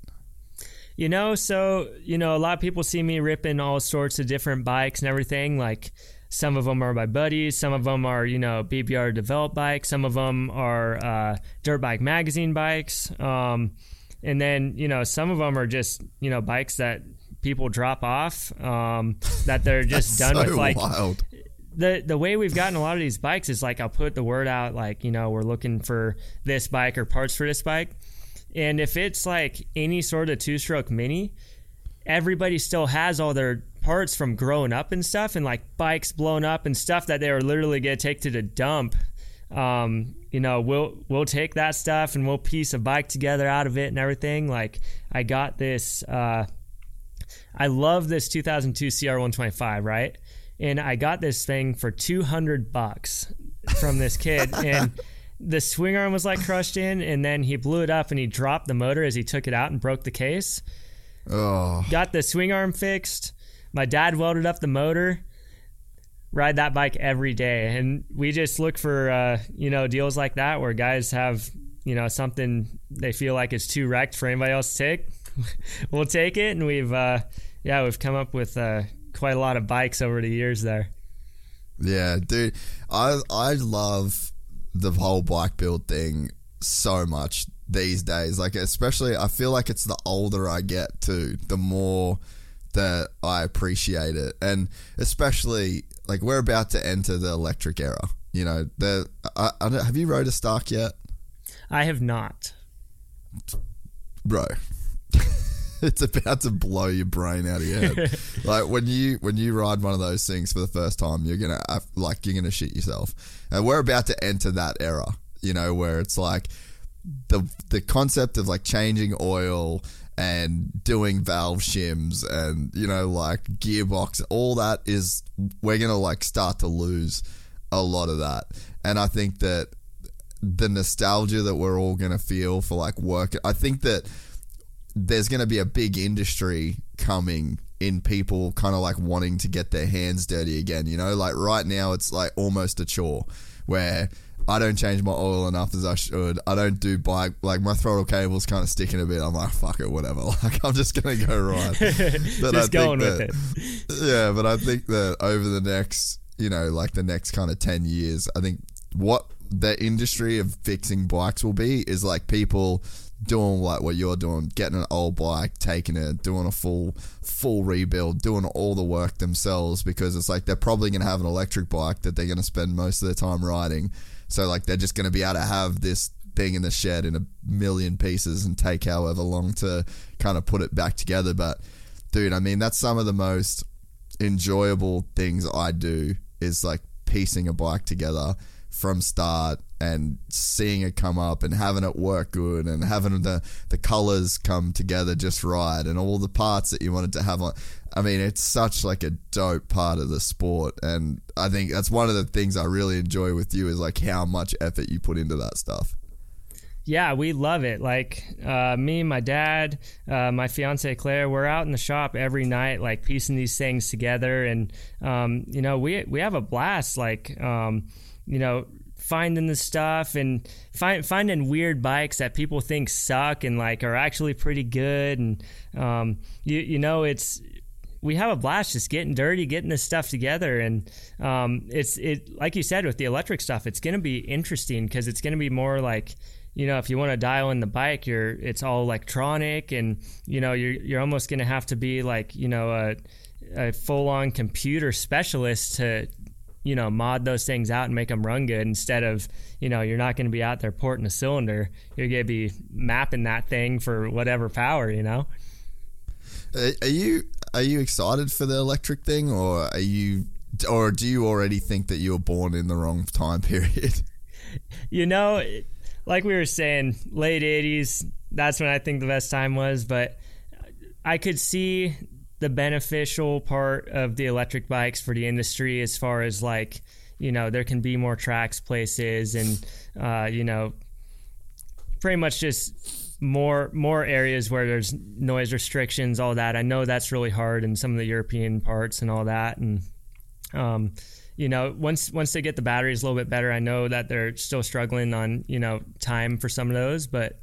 You know, so you know, a lot of people see me ripping all sorts of different bikes and everything, like. Some of them are my buddies. Some of them are, you know, BBR developed bikes. Some of them are dirt bike magazine bikes. And then, you know, some of them are just, you know, bikes that people drop off that they're just done so with. Like wild. The way we've gotten a lot of these bikes is like I'll put the word out like, you know, we're looking for this bike or parts for this bike. And if it's like any sort of two-stroke mini, everybody still has all their parts from growing up and stuff, and like bikes blown up and stuff that they were literally gonna take to the dump. You know, we'll take that stuff and we'll piece a bike together out of it and everything. Like I got this I love this 2002 CR 125, right? And I got this thing for $200 from this kid and the swing arm was like crushed in, and then he blew it up and he dropped the motor as he took it out and broke the case. Got the swing arm fixed. My dad welded up the motor. Ride that bike every day, and we just look for you know, deals like that where guys have, you know, something they feel like is too wrecked for anybody else to take. We'll take it, and we've come up with quite a lot of bikes over the years there. Yeah, dude, I love the whole bike build thing so much these days. Like, especially, I feel like it's the older I get too, the more that I appreciate it. And especially, like, we're about to enter the electric era. You know, have you rode a stock yet? I have not. Bro, it's about to blow your brain out of your head. Like, when you ride one of those things for the first time, you're gonna shit yourself. And we're about to enter that era, you know, where it's like the concept of like changing oil and doing valve shims and, you know, like gearbox, all that is, we're gonna like start to lose a lot of that. And I think that the nostalgia that we're all gonna feel for like work, I think that there's going to be a big industry coming in, people kind of like wanting to get their hands dirty again, you know, like right now it's like almost a chore where I don't change my oil enough as I should. I don't do bike, like my throttle cable's kind of sticking a bit. I'm like, fuck it, whatever. Like, I'm just going to go ride. Just going with it. Yeah, but I think that over the next, you know, like the next kind of 10 years, I think what the industry of fixing bikes will be is like people doing like what you're doing, getting an old bike, taking it, doing a full rebuild, doing all the work themselves, because it's like they're probably going to have an electric bike that they're going to spend most of their time riding. So like they're just going to be able to have this thing in the shed in a million pieces and take however long to kind of put it back together. But dude, I mean, that's some of the most enjoyable things I do, is like piecing a bike together from start and seeing it come up and having it work good and having the colors come together just right and all the parts that you wanted to have on. I mean, it's such like a dope part of the sport, and I think that's one of the things I really enjoy with you, is like how much effort you put into that stuff. Yeah, we love it. Like me, my dad, my fiance Claire, we're out in the shop every night, like piecing these things together, and you know, we have a blast. Like you know, finding the stuff and finding weird bikes that people think suck and like are actually pretty good. And you know, it's, we have a blast just getting dirty, getting this stuff together. And it's like you said, with the electric stuff, it's going to be interesting because it's going to be more like, you know, if you want to dial in the bike, it's all electronic, and you know, you're almost going to have to be like, you know, a full-on computer specialist to, you know, mod those things out and make them run good, instead of, you know, you're not going to be out there porting a cylinder. You're going to be mapping that thing for whatever power, you know? Are you excited for the electric thing, or do you already think that you were born in the wrong time period? You know, like we were saying, late 80s, that's when I think the best time was, but I could see the beneficial part of the electric bikes for the industry, as far as like, you know, there can be more tracks, places, and you know, pretty much just more areas where there's noise restrictions, all that. I know that's really hard in some of the European parts and all that. And you know, once they get the batteries a little bit better, I know that they're still struggling on, you know, time for some of those, but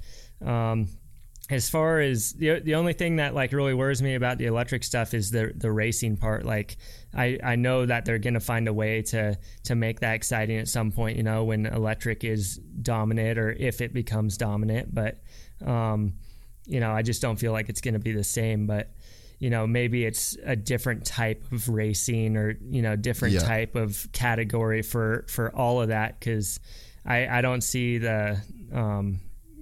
as far as the only thing that like really worries me about the electric stuff is the racing part. Like I know that they're going to find a way to make that exciting at some point, you know, when electric is dominant, or if it becomes dominant. But, you know, I just don't feel like it's going to be the same. But, you know, maybe it's a different type of racing, or, you know, different type of category for all of that, because I don't see the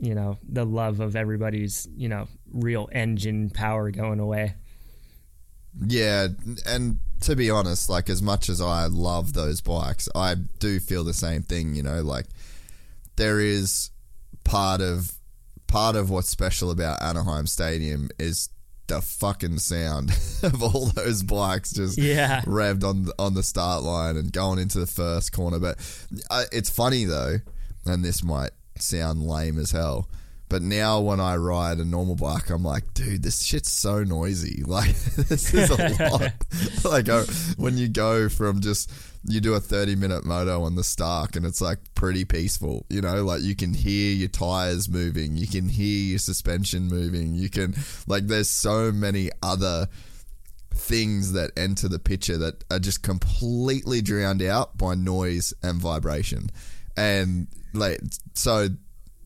you know, the love of everybody's, you know, real engine power going away. Yeah, and to be honest, like as much as I love those bikes, I do feel the same thing, you know, like there is part of what's special about Anaheim Stadium is the fucking sound of all those bikes just revved on the start line and going into the first corner. But it's funny though, and this might sound lame as hell, but now when I ride a normal bike, I'm like, dude, this shit's so noisy. Like, this is a lot. Like, when you go from just, you do a 30-minute moto on the Stark, and it's like pretty peaceful, you know, like you can hear your tires moving, you can hear your suspension moving, you can, like, there's so many other things that enter the picture that are just completely drowned out by noise and vibration. And like, so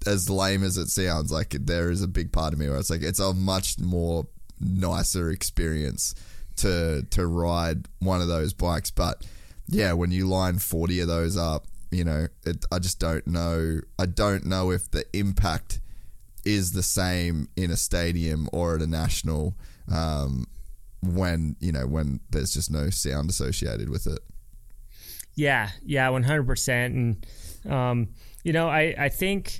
as lame as it sounds, like there is a big part of me where it's like, it's a much more nicer experience to ride one of those bikes. But yeah, when you line 40 of those up, you know, I just don't know. I don't know if the impact is the same in a stadium or at a national when, you know, when there's just no sound associated with it. Yeah, 100%. And, you know, I think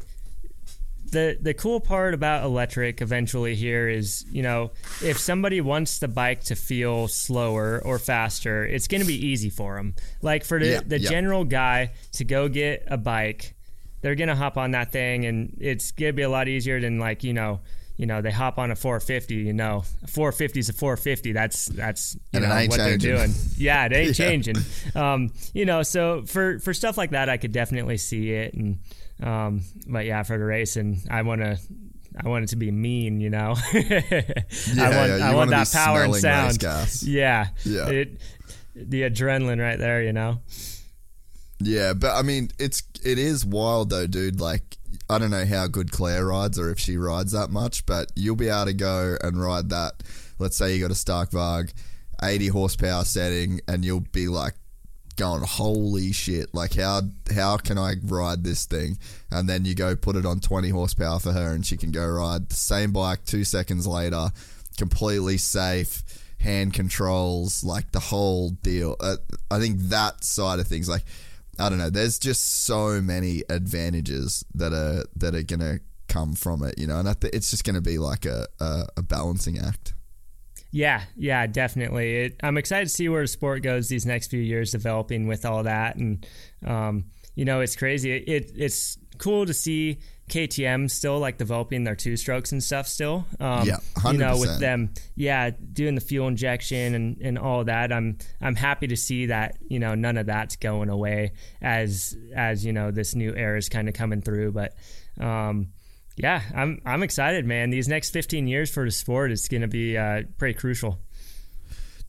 the cool part about electric eventually here is, you know, if somebody wants the bike to feel slower or faster, it's going to be easy for them. Like for the general guy to go get a bike, they're going to hop on that thing, and it's going to be a lot easier than, like, you know, they hop on a 450, you know, a 450 is a 450. That's you know, what they're doing. Yeah, it ain't changing. You know, so for stuff like that, I could definitely see it. And, but yeah, for the racing, I want it to be mean, you know, I want that power and sound. Yeah. Yeah. The adrenaline right there, you know? Yeah. But I mean, it is wild though, dude. Like, I don't know how good Claire rides or if she rides that much, but you'll be able to go and ride that. Let's say you got a Starkvag 80 horsepower setting, and you'll be like going, holy shit, like how can I ride this thing? And then you go put it on 20 horsepower for her, and she can go ride the same bike 2 seconds later, completely safe, hand controls, like the whole deal. I think that side of things, like, I don't know. There's just so many advantages that are going to come from it, you know, and it's just going to be like a balancing act. Yeah, definitely. I'm excited to see where the sport goes these next few years, developing with all that. And, you know, it's crazy. It's cool to see KTM still like developing their two strokes and stuff still. 100%. You know, with them, doing the fuel injection and all that. I'm happy to see that, you know, none of that's going away as you know, this new era is kind of coming through. But yeah, I'm excited, man. These next 15 years for the sport is going to be pretty crucial.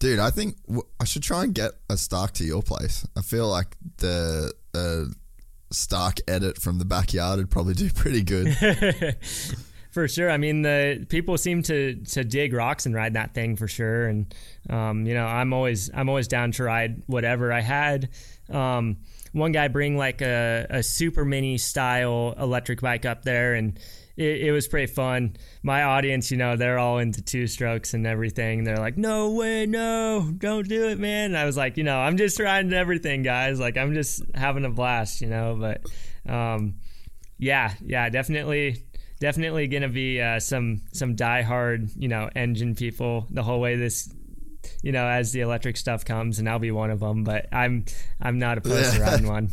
Dude, I think I should try and get a Stark to your place. I feel like the Stark edit from the backyard would probably do pretty good. For sure. I mean, the people seem to dig Roczen and ride that thing for sure. And you know, I'm always down to ride whatever. I had one guy bring like a super mini style electric bike up there, and it was pretty fun. My audience, you know, they're all into two strokes and everything. They're like, no way, no, don't do it, man. And I was like, you know, I'm just riding everything, guys. Like, I'm just having a blast, you know. But yeah, definitely going to be some diehard, you know, engine people the whole way this, you know, as the electric stuff comes, and I'll be one of them, but I'm not opposed to riding one.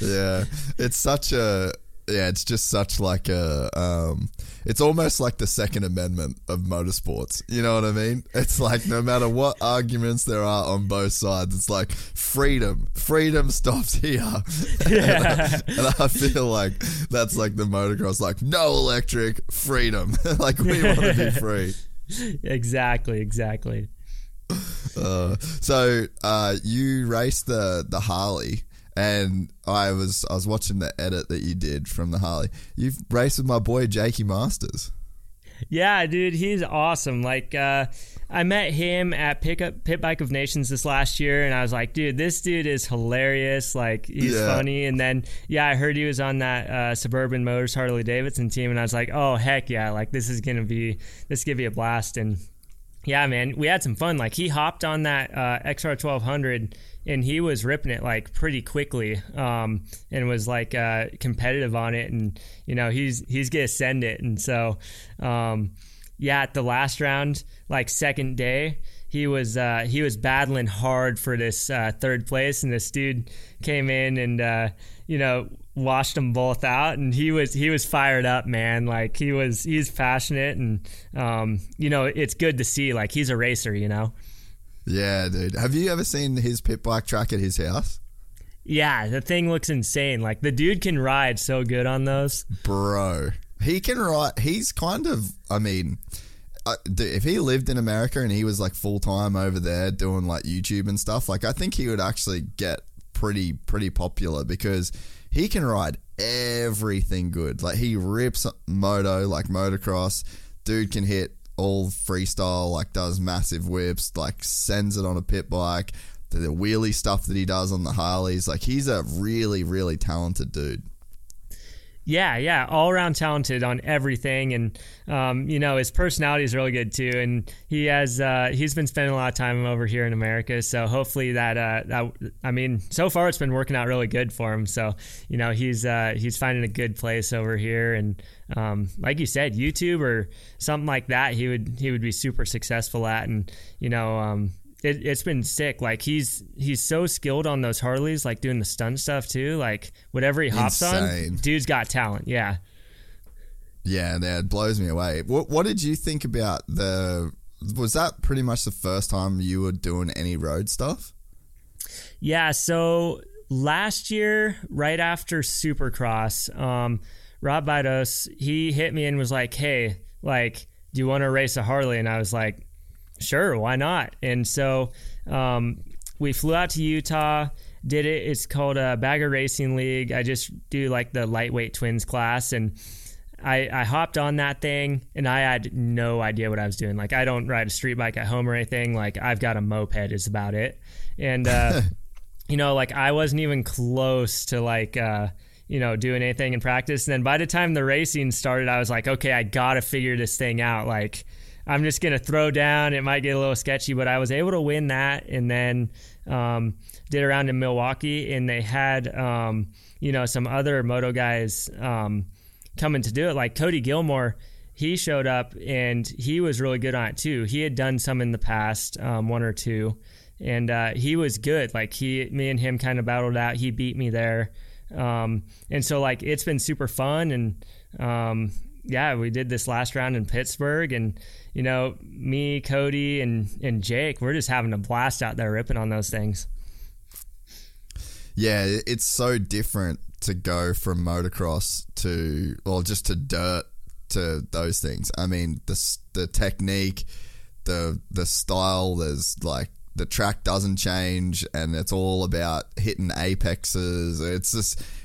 Yeah, it's such a... Yeah, it's just such like a... it's almost like the Second Amendment of motorsports. You know what I mean? It's like no matter what arguments there are on both sides, it's like freedom stops here. Yeah. And I feel like that's like the motocross, like no electric, freedom. Like we want to be free. Exactly. So you raced the Harley. And I was watching the edit that you did from the Harley. You've raced with my boy Jakey Masters. Yeah, dude, he's awesome. Like, I met him at Pit Bike of Nations this last year, and I was like, dude, this dude is hilarious. Like, he's funny. And then, I heard he was on that Suburban Motors Harley-Davidson team, and I was like, oh, heck yeah. Like, this is gonna be a blast. And yeah, man, we had some fun. Like, he hopped on that XR 1200. And he was ripping it like pretty quickly, and was like competitive on it, and you know he's gonna send it. And so, at the last round, like second day, he was battling hard for this third place, and this dude came in and you know, washed them both out, and he was fired up, man. Like he's passionate, and you know, it's good to see. Like he's a racer, you know. Yeah, dude. Have you ever seen his pit bike track at his house? Yeah, the thing looks insane. Like, the dude can ride so good on those. Bro, he can ride. He's kind of, I mean, dude, if he lived in America and he was like full time over there doing like YouTube and stuff, like I think he would actually get pretty popular because he can ride everything good. Like he rips moto, like motocross. Dude can hit all freestyle, like does massive whips, like sends it on a pit bike. The wheelie stuff that he does on the Harleys, like he's a really, really talented dude. Yeah, all around talented on everything, and you know, his personality is really good too. And he has he's been spending a lot of time over here in America, so hopefully that I mean, so far it's been working out really good for him. So you know, he's finding a good place over here, and like you said, YouTube or something like that, he would be super successful at, and you know. It's been sick. Like he's so skilled on those Harleys, like doing the stunt stuff too. Like whatever he hops on, dude's got talent. Yeah, that blows me away. What did you think about was that pretty much the first time you were doing any road stuff? Yeah, so last year, right after Supercross, Rob Bidos, he hit me and was like, hey, like, do you want to race a Harley? And I was like, sure, why not? And so we flew out to Utah, did it. It's called a Bagger Racing League. I just do like the lightweight twins class, and I hopped on that thing, and I had no idea what I was doing. Like I don't ride a street bike at home or anything. Like I've got a moped is about it. And you know, like I wasn't even close to like you know, doing anything in practice. And then by the time the racing started, I was like, okay, I gotta figure this thing out. Like I'm just going to throw down. It might get a little sketchy, but I was able to win that, and then did a round in Milwaukee, and they had, you know, some other moto guys coming to do it. Like Cody Gilmore, he showed up, and he was really good on it too. He had done some in the past, one or two, and he was good. Like me and him kind of battled out. He beat me there. And so like it's been super fun, and yeah, we did this last round in Pittsburgh, and you know, me, Cody, and Jake, we're just having a blast out there ripping on those things. Yeah, it's so different to go from motocross to, well, just to dirt to those things. I mean, the technique, the style, there's like the track doesn't change, and it's all about hitting apexes.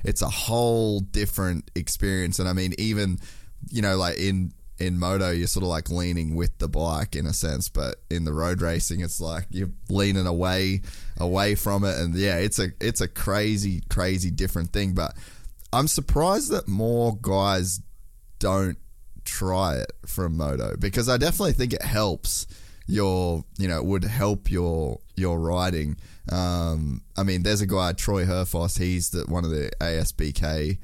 It's a whole different experience, and I mean, even, you know, like in moto, you're sort of like leaning with the bike in a sense, but in the road racing, it's like you're leaning away from it. And yeah, it's a crazy different thing, but I'm surprised that more guys don't try it from moto, because I definitely think it helps it would help your riding. I mean, there's a guy, Troy Herfoss, he's one of the ASBK.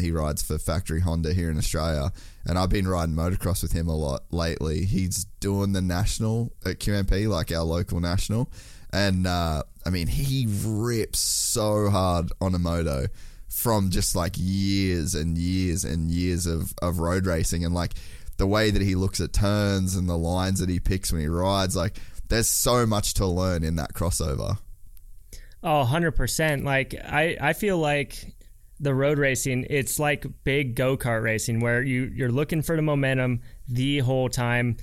He rides for Factory Honda here in Australia, and I've been riding motocross with him a lot lately. He's doing the national at QMP, like our local national, and I mean, he rips so hard on a moto from just like years and years and years of road racing, and like the way that he looks at turns and the lines that he picks when he rides, like there's so much to learn in that crossover. Oh, 100%. Like I feel like the road racing, it's like big go-kart racing where you're looking for the momentum the whole time.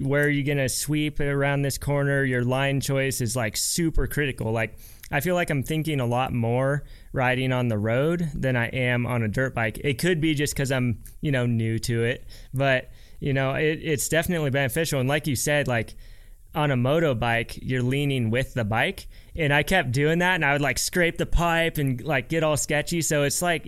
Where are you going to sweep around this corner? Your line choice is like super critical. Like I feel like I'm thinking a lot more riding on the road than I am on a dirt bike. It could be just because I'm, you know, new to it, but you know, it's definitely beneficial. And like you said, like on a moto bike, you're leaning with the bike, and I kept doing that, and I would like scrape the pipe and like get all sketchy. So it's like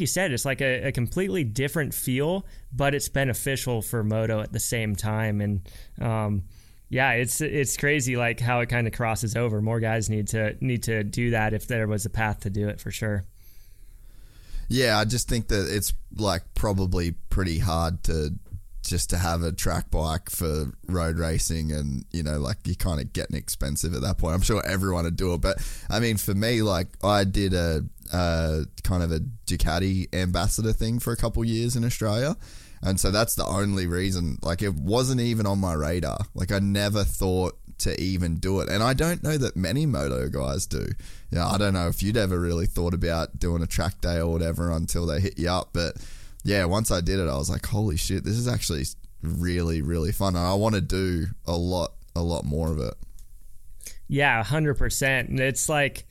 you said, it's like a completely different feel, but it's beneficial for moto at the same time. And yeah, it's crazy like how it kind of crosses over. More guys need to do that if there was a path to do it, for sure. Yeah, I just think that it's like probably pretty hard to have a track bike for road racing, and you know, like you're kind of getting expensive at that point. I'm sure everyone would do it, but I mean, for me, like I did a kind of a Ducati ambassador thing for a couple years in Australia, and so that's the only reason. Like it wasn't even on my radar. Like I never thought to even do it, and I don't know that many moto guys do. You know, I don't know if you'd ever really thought about doing a track day or whatever until they hit you up, but yeah, once I did it, I was like, holy shit, this is actually really, really fun. And I want to do a lot more of it. Yeah, 100%. And it's like,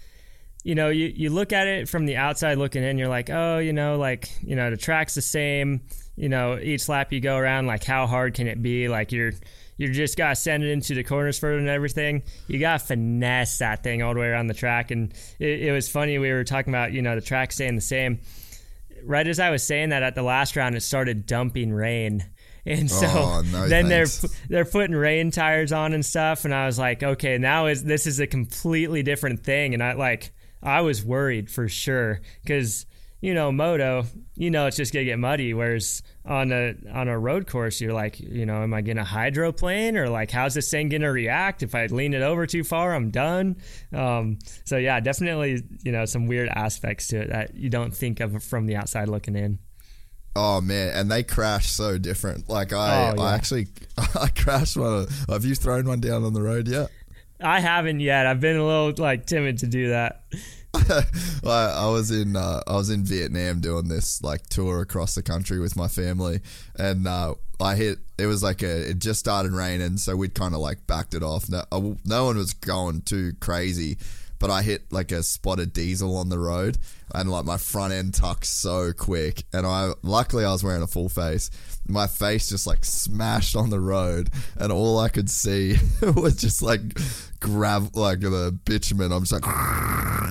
you know, you look at it from the outside looking in, you're like, oh, you know, like, you know, the track's the same, you know, each lap you go around, like, how hard can it be? Like, you just got to send it into the corners further and everything. You got to finesse that thing all the way around the track. And it was funny, we were talking about, you know, the track staying the same. Right as I was saying that, at the last round, it started dumping rain. And so they're putting rain tires on and stuff. And I was like, okay, now this is a completely different thing. And I was worried for sure because, you know, moto, you know, it's just going to get muddy. Whereas on a road course, you're like, you know, am I going to hydroplane or like, how's this thing going to react? If I lean it over too far, I'm done. So yeah, definitely, you know, some weird aspects to it that you don't think of from the outside looking in. Oh man, and they crash so different. Like I crashed one. Have you thrown one down on the road yet? I haven't yet. I've been a little like timid to do that. I was in Vietnam doing this like tour across the country with my family, and it just started raining, so we'd kind of like backed it off. No one was going too crazy, but I hit like a spotted diesel on the road, and like my front end tucked so quick, and luckily I was wearing a full face. My face just like smashed on the road, and all I could see was just like gravel, like the bitumen. I'm just like,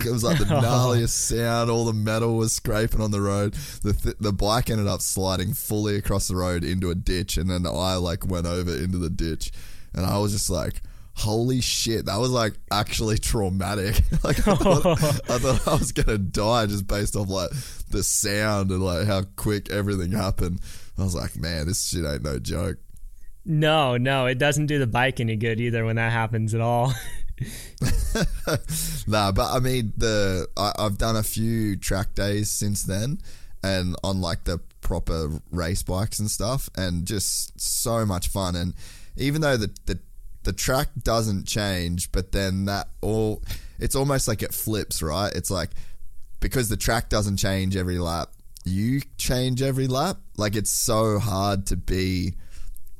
it was like the gnarliest sound. All the metal was scraping on the road. The bike ended up sliding fully across the road into a ditch, and then I like went over into the ditch, and I was just like, holy shit, that was like actually traumatic. Like I thought I was gonna die just based off like the sound and like how quick everything happened. I was like, man, this shit ain't no joke. No, it doesn't do the bike any good either when that happens at all. Nah, but I mean, I've done a few track days since then, and on like the proper race bikes and stuff, and just so much fun. And even though the track doesn't change, but then it's almost like it flips, right? It's like, because the track doesn't change every lap, you change every lap. Like, it's so hard to be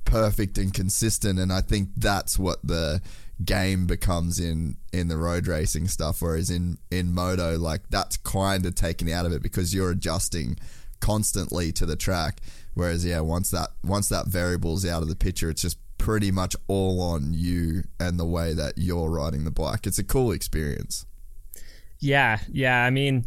perfect and consistent, and I think that's what the game becomes in the road racing stuff, whereas in moto, like, that's kind of taken out of it because you're adjusting constantly to the track, whereas yeah, once that variable's out of the picture, it's just pretty much all on you and the way that you're riding the bike. It's a cool experience. Yeah, I mean,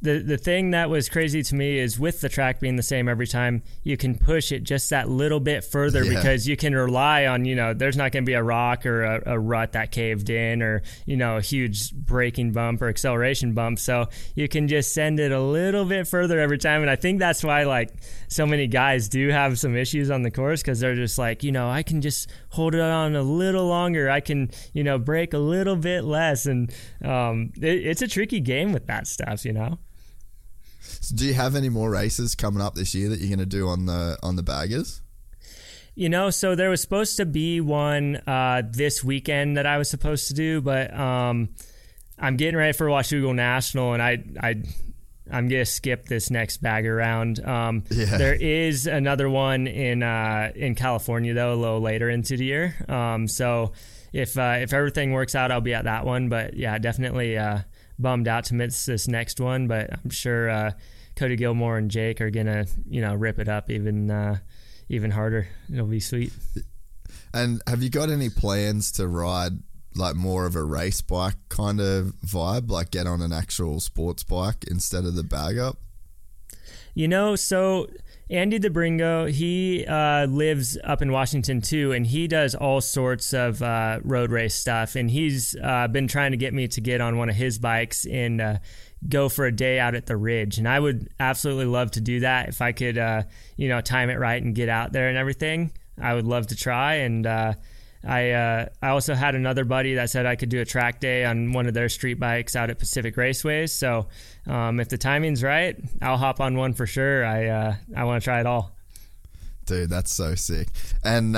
The thing that was crazy to me is with the track being the same every time, you can push it just that little bit further, because you can rely on, you know, there's not going to be a rock or a rut that caved in, or, you know, a huge braking bump or acceleration bump. So you can just send it a little bit further every time. And I think that's why, like, so many guys do have some issues on the course, because they're just like, you know, I can just hold it on a little longer. I can, you know, brake a little bit less. And it's a tricky game with that stuff, you know. So do you have any more races coming up this year that you're going to do on the baggers? You know, so there was supposed to be one this weekend that I was supposed to do, but I'm getting ready for Washougal National, and I'm going to skip this next bagger round. There is another one in California, though, a little later into the year. So if everything works out, I'll be at that one. But yeah, definitely... bummed out to miss this next one, but I'm sure Cody Gilmore and Jake are gonna, you know, rip it up even harder. It'll be sweet. And have you got any plans to ride like more of a race bike kind of vibe, like get on an actual sports bike instead of the bag up? You know, so Andy DeBringo, he lives up in Washington too, and he does all sorts of road race stuff, and he's been trying to get me to get on one of his bikes and go for a day out at the Ridge, and I would absolutely love to do that if I could, you know, time it right and get out there and everything. I would love to try, and I also had another buddy that said I could do a track day on one of their street bikes out at Pacific Raceways. So if the timing's right, I'll hop on one for sure. I want to try it all. Dude, that's so sick. And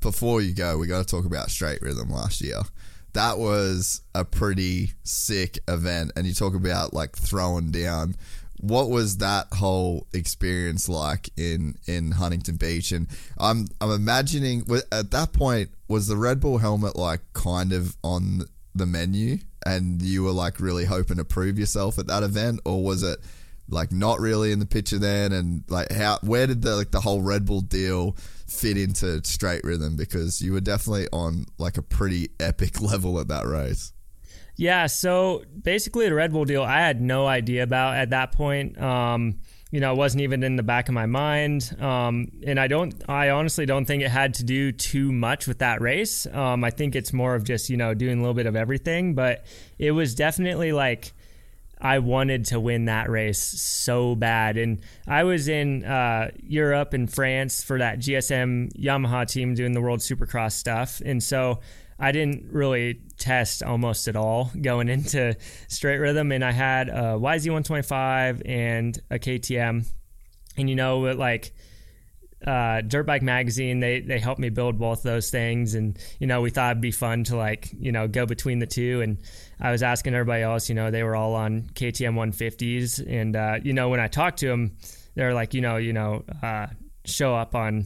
before you go, we got to talk about Straight Rhythm last year. That was a pretty sick event. And you talk about like throwing down. what was that whole experience like in Huntington Beach? And I'm imagining at that point, was the Red Bull helmet like kind of on the menu and you were like really hoping to prove yourself at that event, or was it like not really in the picture then? And like where did the whole Red Bull deal fit into Straight Rhythm? Because you were definitely on like a pretty epic level at that race. Yeah, so basically the Red Bull deal I had no idea about at that point. It wasn't even in the back of my mind. And I honestly don't think it had to do too much with that race. I think it's more of just, doing a little bit of everything. But it was definitely like I wanted to win that race so bad. And I was in Europe and France for that GSM Yamaha team doing the World Supercross stuff. And so I didn't really test almost at all going into Straight Rhythm, and I had a YZ 125 and a KTM, and Dirt Bike Magazine, they helped me build both those things, and we thought it'd be fun to go between the two. And I was asking everybody else, they were all on KTM 150s, and when I talked to them, they were like, show up on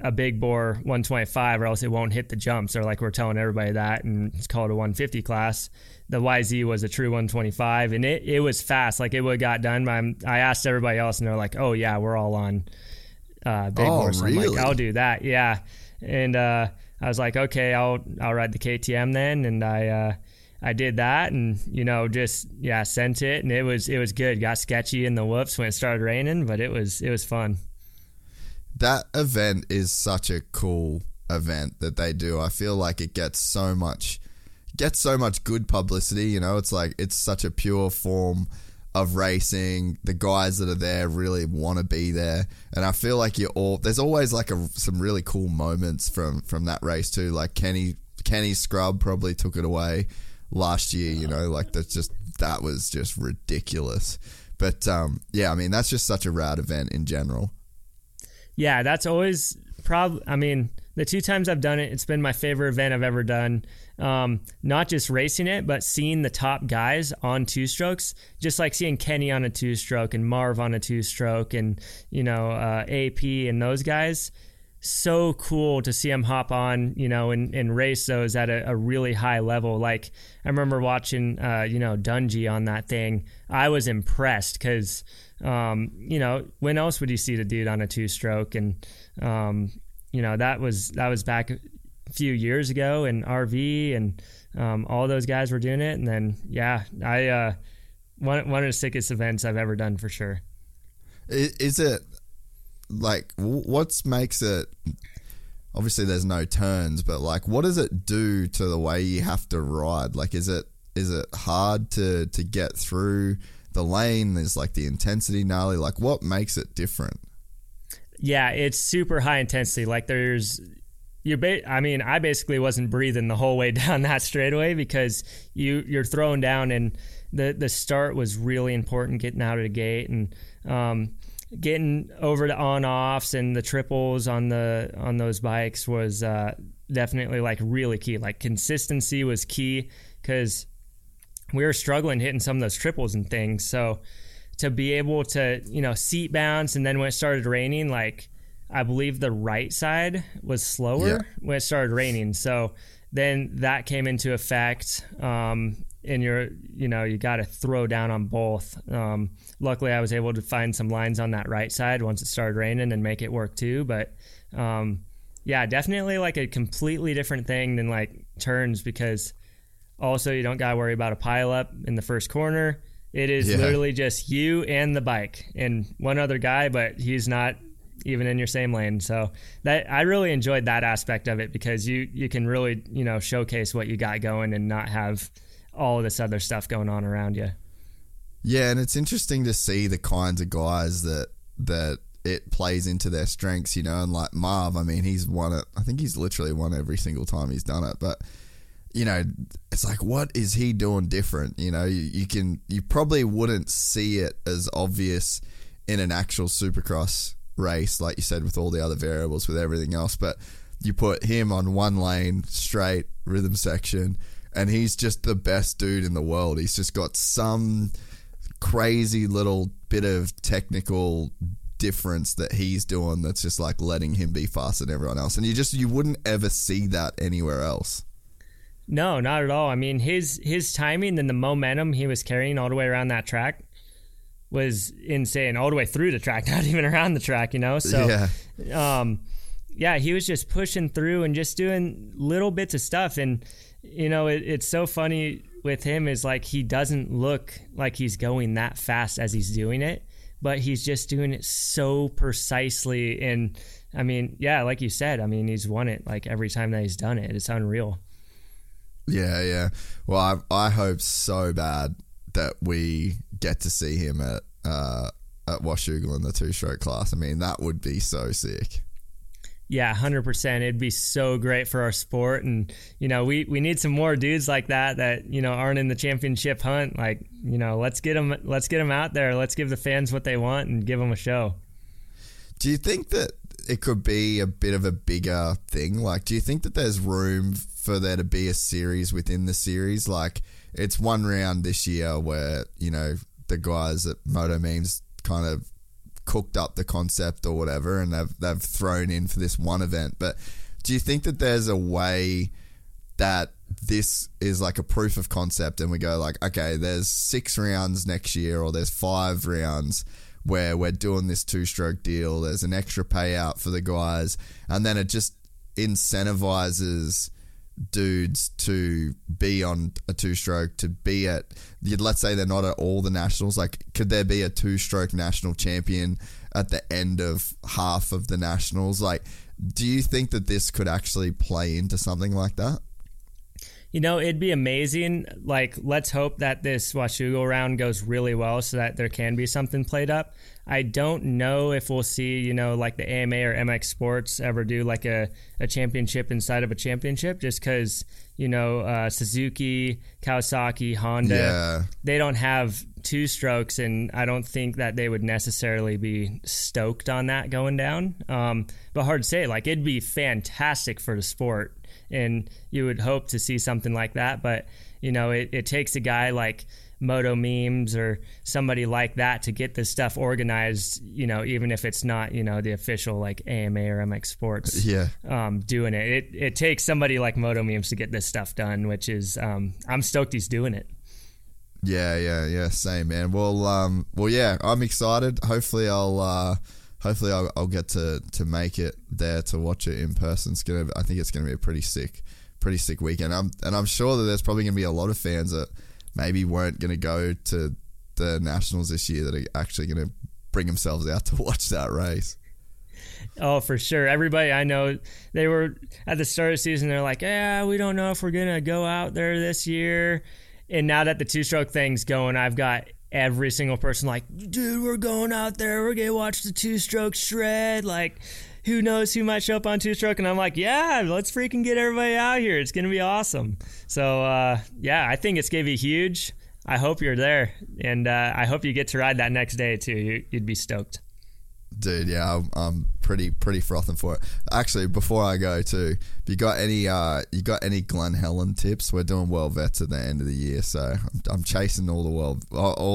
a big bore 125 or else it won't hit the jumps. Or we're telling everybody that, and it's called a 150 class. The YZ was a true 125, and it was fast. It would have got done. I asked everybody else, and they're like, oh yeah, we're all on big bore. So really? I'm like, I'll do that. Yeah. And I was like, okay, I'll ride the KTM then. And I did that, and sent it, and it was good. Got sketchy in the whoops when it started raining, but it was fun. That event is such a cool event that they do. I feel like it gets so much good publicity. It's such a pure form of racing. The guys that are there really want to be there, and I feel like there's always some really cool moments from that race too. Like Kenny Scrub probably took it away last year. That was just ridiculous. But that's just such a rad event in general. Yeah, that's always probably, the two times I've done it, it's been my favorite event I've ever done. Not just racing it, but seeing the top guys on two-strokes, just like seeing Kenny on a two-stroke and Marv on a two-stroke and, AP and those guys. So cool to see them hop on, and race those at a really high level. Like, I remember watching, Dungey on that thing. I was impressed because... when else would you see the dude on a two-stroke? And that was back a few years ago, and RV and all those guys were doing it. And then I one of the sickest events I've ever done for sure. Is it what makes it? Obviously, there's no turns, but what does it do to the way you have to ride? Is it hard to get through the lane? There's the intensity gnarly. What makes it different? Yeah, it's super high intensity. I basically wasn't breathing the whole way down that straightaway because you're thrown down, and the start was really important, getting out of the gate and getting over the on offs and the triples on those bikes was definitely really key. Consistency was key because we were struggling hitting some of those triples and things. So to be able to, seat bounce, and then when it started raining, I believe the right side was slower when it started raining. So then that came into effect. And you got to throw down on both. Luckily I was able to find some lines on that right side once it started raining and make it work too. But, definitely a completely different thing than turns, because also, you don't got to worry about a pileup in the first corner. It is literally just you and the bike and one other guy, but he's not even in your same lane. So that I really enjoyed that aspect of it, because you can really, showcase what you got going and not have all this other stuff going on around you. Yeah, and it's interesting to see the kinds of guys that it plays into their strengths, and Marv, he's won it. I think he's literally won every single time he's done it, but... it's what is he doing different? You probably wouldn't see it as obvious in an actual Supercross race, like you said, with all the other variables, with everything else. But you put him on one lane, straight rhythm section, and he's just the best dude in the world. He's just got some crazy little bit of technical difference that he's doing that's just like letting him be faster than everyone else. And you wouldn't ever see that anywhere else. No, not at all. I mean, his timing and the momentum he was carrying all the way around that track was insane, all the way through the track, not even around the track, you know? So, yeah. He was just pushing through and just doing little bits of stuff. And, you know, it's so funny with him is like he doesn't look like he's going that fast as he's doing it, but he's just doing it so precisely. And, I mean, yeah, like you said, I mean, he's won it like every time that he's done it. It's unreal. Yeah. Well, I hope so bad that we get to see him at Washougal in the two-stroke class. I mean, that would be so sick. Yeah, 100%. It'd be so great for our sport. And, you know, we need some more dudes like that, you know, aren't in the championship hunt. Like, you know, let's get them out there. Let's give the fans what they want and give them a show. Do you think that it could be a bit of a bigger thing? Like, do you think that there's room for there to be a series within the series? Like, it's one round this year where, you know, the guys at Moto Memes kind of cooked up the concept or whatever, and they've thrown in for this one event. But do you think that there's a way that this is like a proof of concept and we go like, okay, there's 6 rounds next year, or there's 5 rounds where we're doing this two-stroke deal, there's an extra payout for the guys, and then it just incentivizes dudes to be on a two-stroke, to be at, let's say they're not at all the nationals, like could there be a two-stroke national champion at the end of half of the nationals? Like, do you think that this could actually play into something like that? You know, it'd be amazing. Like, let's hope that this Washougal round goes really well so that there can be something played up. I don't know if we'll see, you know, like the AMA or MX Sports ever do like a championship inside of a championship, just because, you know, Suzuki, Kawasaki, Honda, they don't have two strokes, and I don't think that they would necessarily be stoked on that going down. But hard to say. Like, it'd be fantastic for the sport. And you would hope to see something like that. But, you know, it takes a guy like Moto Memes or somebody like that to get this stuff organized, you know, even if it's not, you know, the official like AMA or MX Sports doing it. It takes somebody like Moto Memes to get this stuff done, which is I'm stoked he's doing it. Yeah. Same, man. Well, I'm excited. Hopefully I'll get to make it there to watch it in person. I think it's gonna be a pretty sick weekend. I'm sure that there's probably gonna be a lot of fans that maybe weren't gonna go to the nationals this year that are actually gonna bring themselves out to watch that race. Oh, for sure. Everybody I know, they were at the start of the season. They're like, yeah, we don't know if we're gonna go out there this year. And now that the two-stroke thing's going, I've got every single person like, dude, we're going out there, we're gonna watch the two-stroke shred, like who knows who might show up on two-stroke. And I'm like, yeah, let's freaking get everybody out here, it's gonna be awesome. So I think it's gonna be huge. I hope you're there, and I hope you get to ride that next day too. You'd be stoked, dude. Yeah, I'm pretty frothing for it. Actually, before I go too, if you got any Glen Helen tips? We're doing World Vets at the end of the year, so I'm chasing all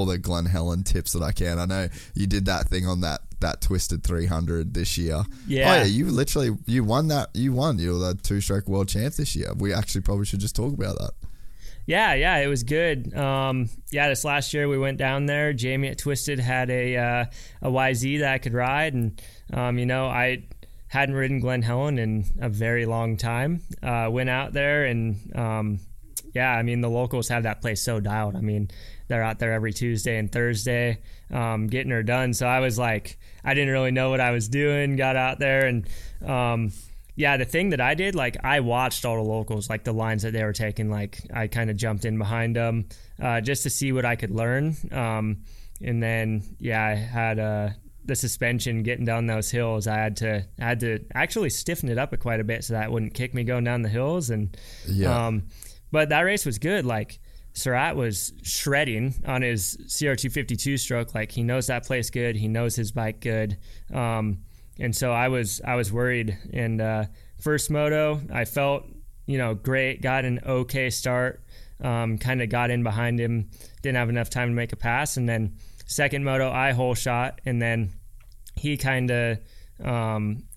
the Glen Helen tips that I can. I know you did that thing on that Twisted 300 this year. Yeah. Oh yeah, you won that. You were the two-stroke world champ this year. We actually probably should just talk about that. Yeah, it was good. This last year we went down there. Jamie at Twisted had a YZ that I could ride, and you know, I hadn't ridden Glen Helen in a very long time. Went out there, and I mean, the locals have that place so dialed. I mean, they're out there every Tuesday and Thursday, getting her done. So I was like, I didn't really know what I was doing. Got out there, and the thing that I did, like, I watched all the locals, like, the lines that they were taking, like, I kind of jumped in behind them just to see what I could learn. And then, I had the suspension getting down those hills. I had to actually stiffen it up quite a bit so that it wouldn't kick me going down the hills. And but that race was good. Like, Surratt was shredding on his CR252 stroke. Like, he knows that place good. He knows his bike good. And so I was worried. And first moto, I felt, you know, great, got an okay start. kind of got in behind him, didn't have enough time to make a pass. And then second moto, I hole shot, and then he kind of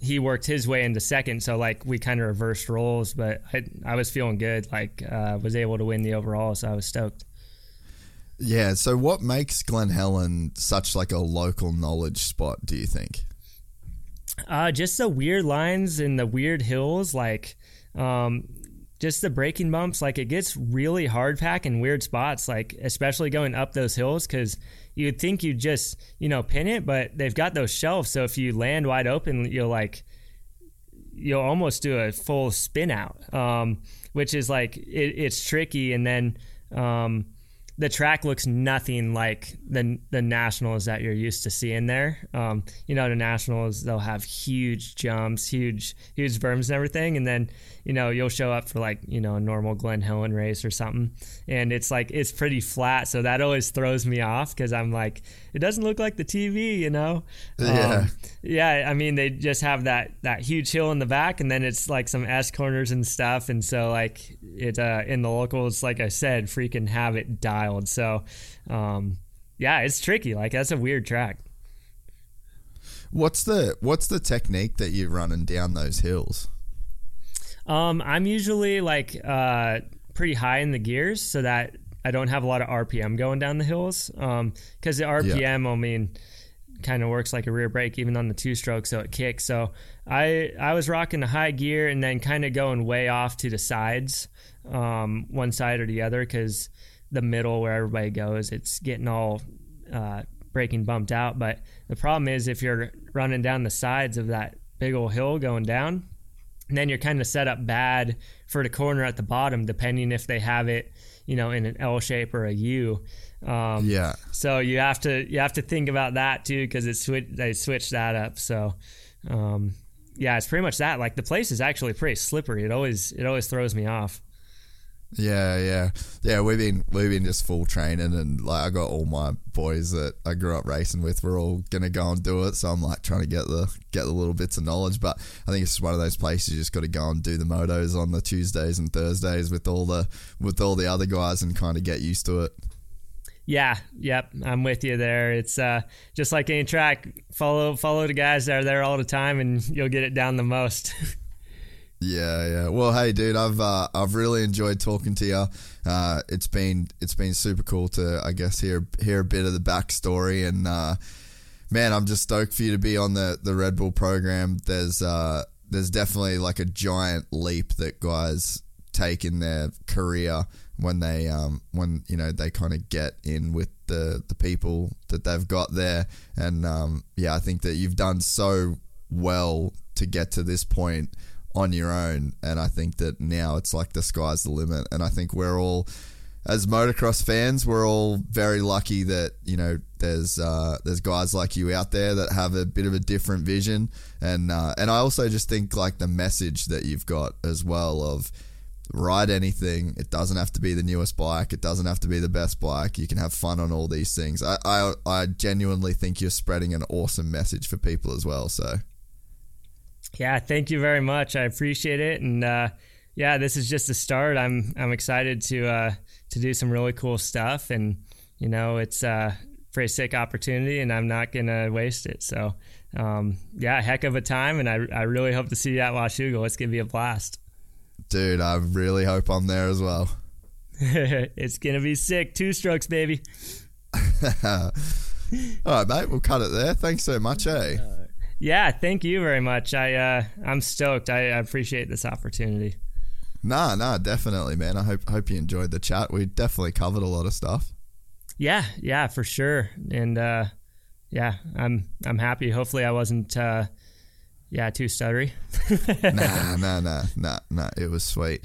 he worked his way into second, so like we kind of reversed roles. But I was feeling good, like was able to win the overall, so I was stoked. Yeah, so what makes Glen Helen such like a local knowledge spot, do you think? Just the weird lines and the weird hills, like just the braking bumps. Like it gets really hard pack in weird spots, like especially going up those hills, because you would think you'd just, you know, pin it, but they've got those shelves, so if you land wide open, you'll almost do a full spin out, which is like it's tricky. And then the track looks nothing like the nationals that you're used to seeing there. The nationals, they'll have huge jumps, huge berms and everything. And then, you'll show up for a normal Glen Helen race or something, and it's pretty flat. So that always throws me off, because I'm like, it doesn't look like the TV, Yeah. I mean, they just have that huge hill in the back, and then it's like some S corners and stuff. And so it in the locals, like I said, freaking have it dialed. So it's tricky. That's a weird track. What's the technique that you're running down those hills? I'm usually pretty high in the gears, so that I don't have a lot of RPM going down the hills, because the RPM kind of works like a rear brake, even on the two-stroke, so it kicks. So I was rocking the high gear and then kind of going way off to the sides, one side or the other, because the middle where everybody goes, it's getting all braking bumped out. But the problem is, if you're running down the sides of that big old hill going down, and then you're kind of set up bad for the corner at the bottom, depending if they have it, in an L shape or a U. So you have to think about that too, because they switch that up. So it's pretty much that. The place is actually pretty slippery. It always throws me off. Yeah. We've been just full training, and I got all my boys that I grew up racing with. We're all gonna go and do it, so I'm trying to get the little bits of knowledge. But I think it's just one of those places you just got to go and do the motos on the Tuesdays and Thursdays with all the other guys and kind of get used to it. Yeah, yep, I'm with you there. It's just like any track. Follow the guys that are there all the time, and you'll get it down the most. Yeah. Well, hey, dude, I've really enjoyed talking to you. It's been super cool to, I guess, hear a bit of the backstory. And man, I'm just stoked for you to be on the Red Bull program. There's definitely a giant leap that guys take in their career when they they kind of get in with the people that they've got there. And I think that you've done so well to get to this point on your own, and I think that now it's the sky's the limit. And I think we're all, as motocross fans, we're all very lucky that there's guys like you out there that have a bit of a different vision. And and I also just think the message that you've got as well of ride anything. It doesn't have to be the newest bike, it doesn't have to be the best bike, you can have fun on all these things. I genuinely think you're spreading an awesome message for people as well, so yeah, thank you very much. I appreciate it. And this is just a start. I'm excited to do some really cool stuff, and it's a pretty sick opportunity, and I'm not gonna waste it. So heck of a time, and I really hope to see you at Washougal. It's gonna be a blast. Dude, I really hope I'm there as well. It's gonna be sick. Two strokes, baby. All right, mate, we'll cut it there. Thanks so much, eh? Yeah, thank you very much. I'm stoked. I appreciate this opportunity. Nah, definitely, man. I hope you enjoyed the chat. We definitely covered a lot of stuff. Yeah, for sure. And I'm happy. Hopefully I wasn't too stuttery. Nah, it was sweet.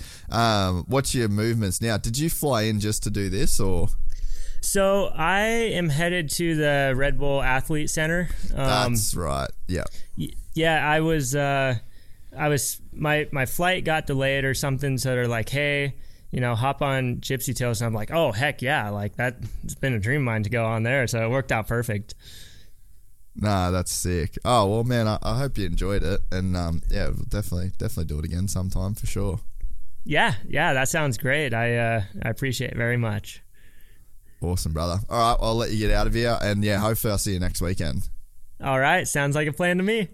What's your movements now? Did you fly in just to do this, or? So I am headed to the Red Bull Athlete Center. That's right. Yeah. Yeah, I was. My flight got delayed or something, so they're like, "Hey, hop on Gypsy Tales," and I'm like, "Oh, heck yeah! That it's been a dream of mine to go on there." So it worked out perfect. Nah, that's sick. Oh well, man, I hope you enjoyed it, and we'll definitely do it again sometime for sure. Yeah, that sounds great. I appreciate it very much. Awesome, brother. All right, I'll let you get out of here, and yeah, hopefully I'll see you next weekend. All right, sounds like a plan to me.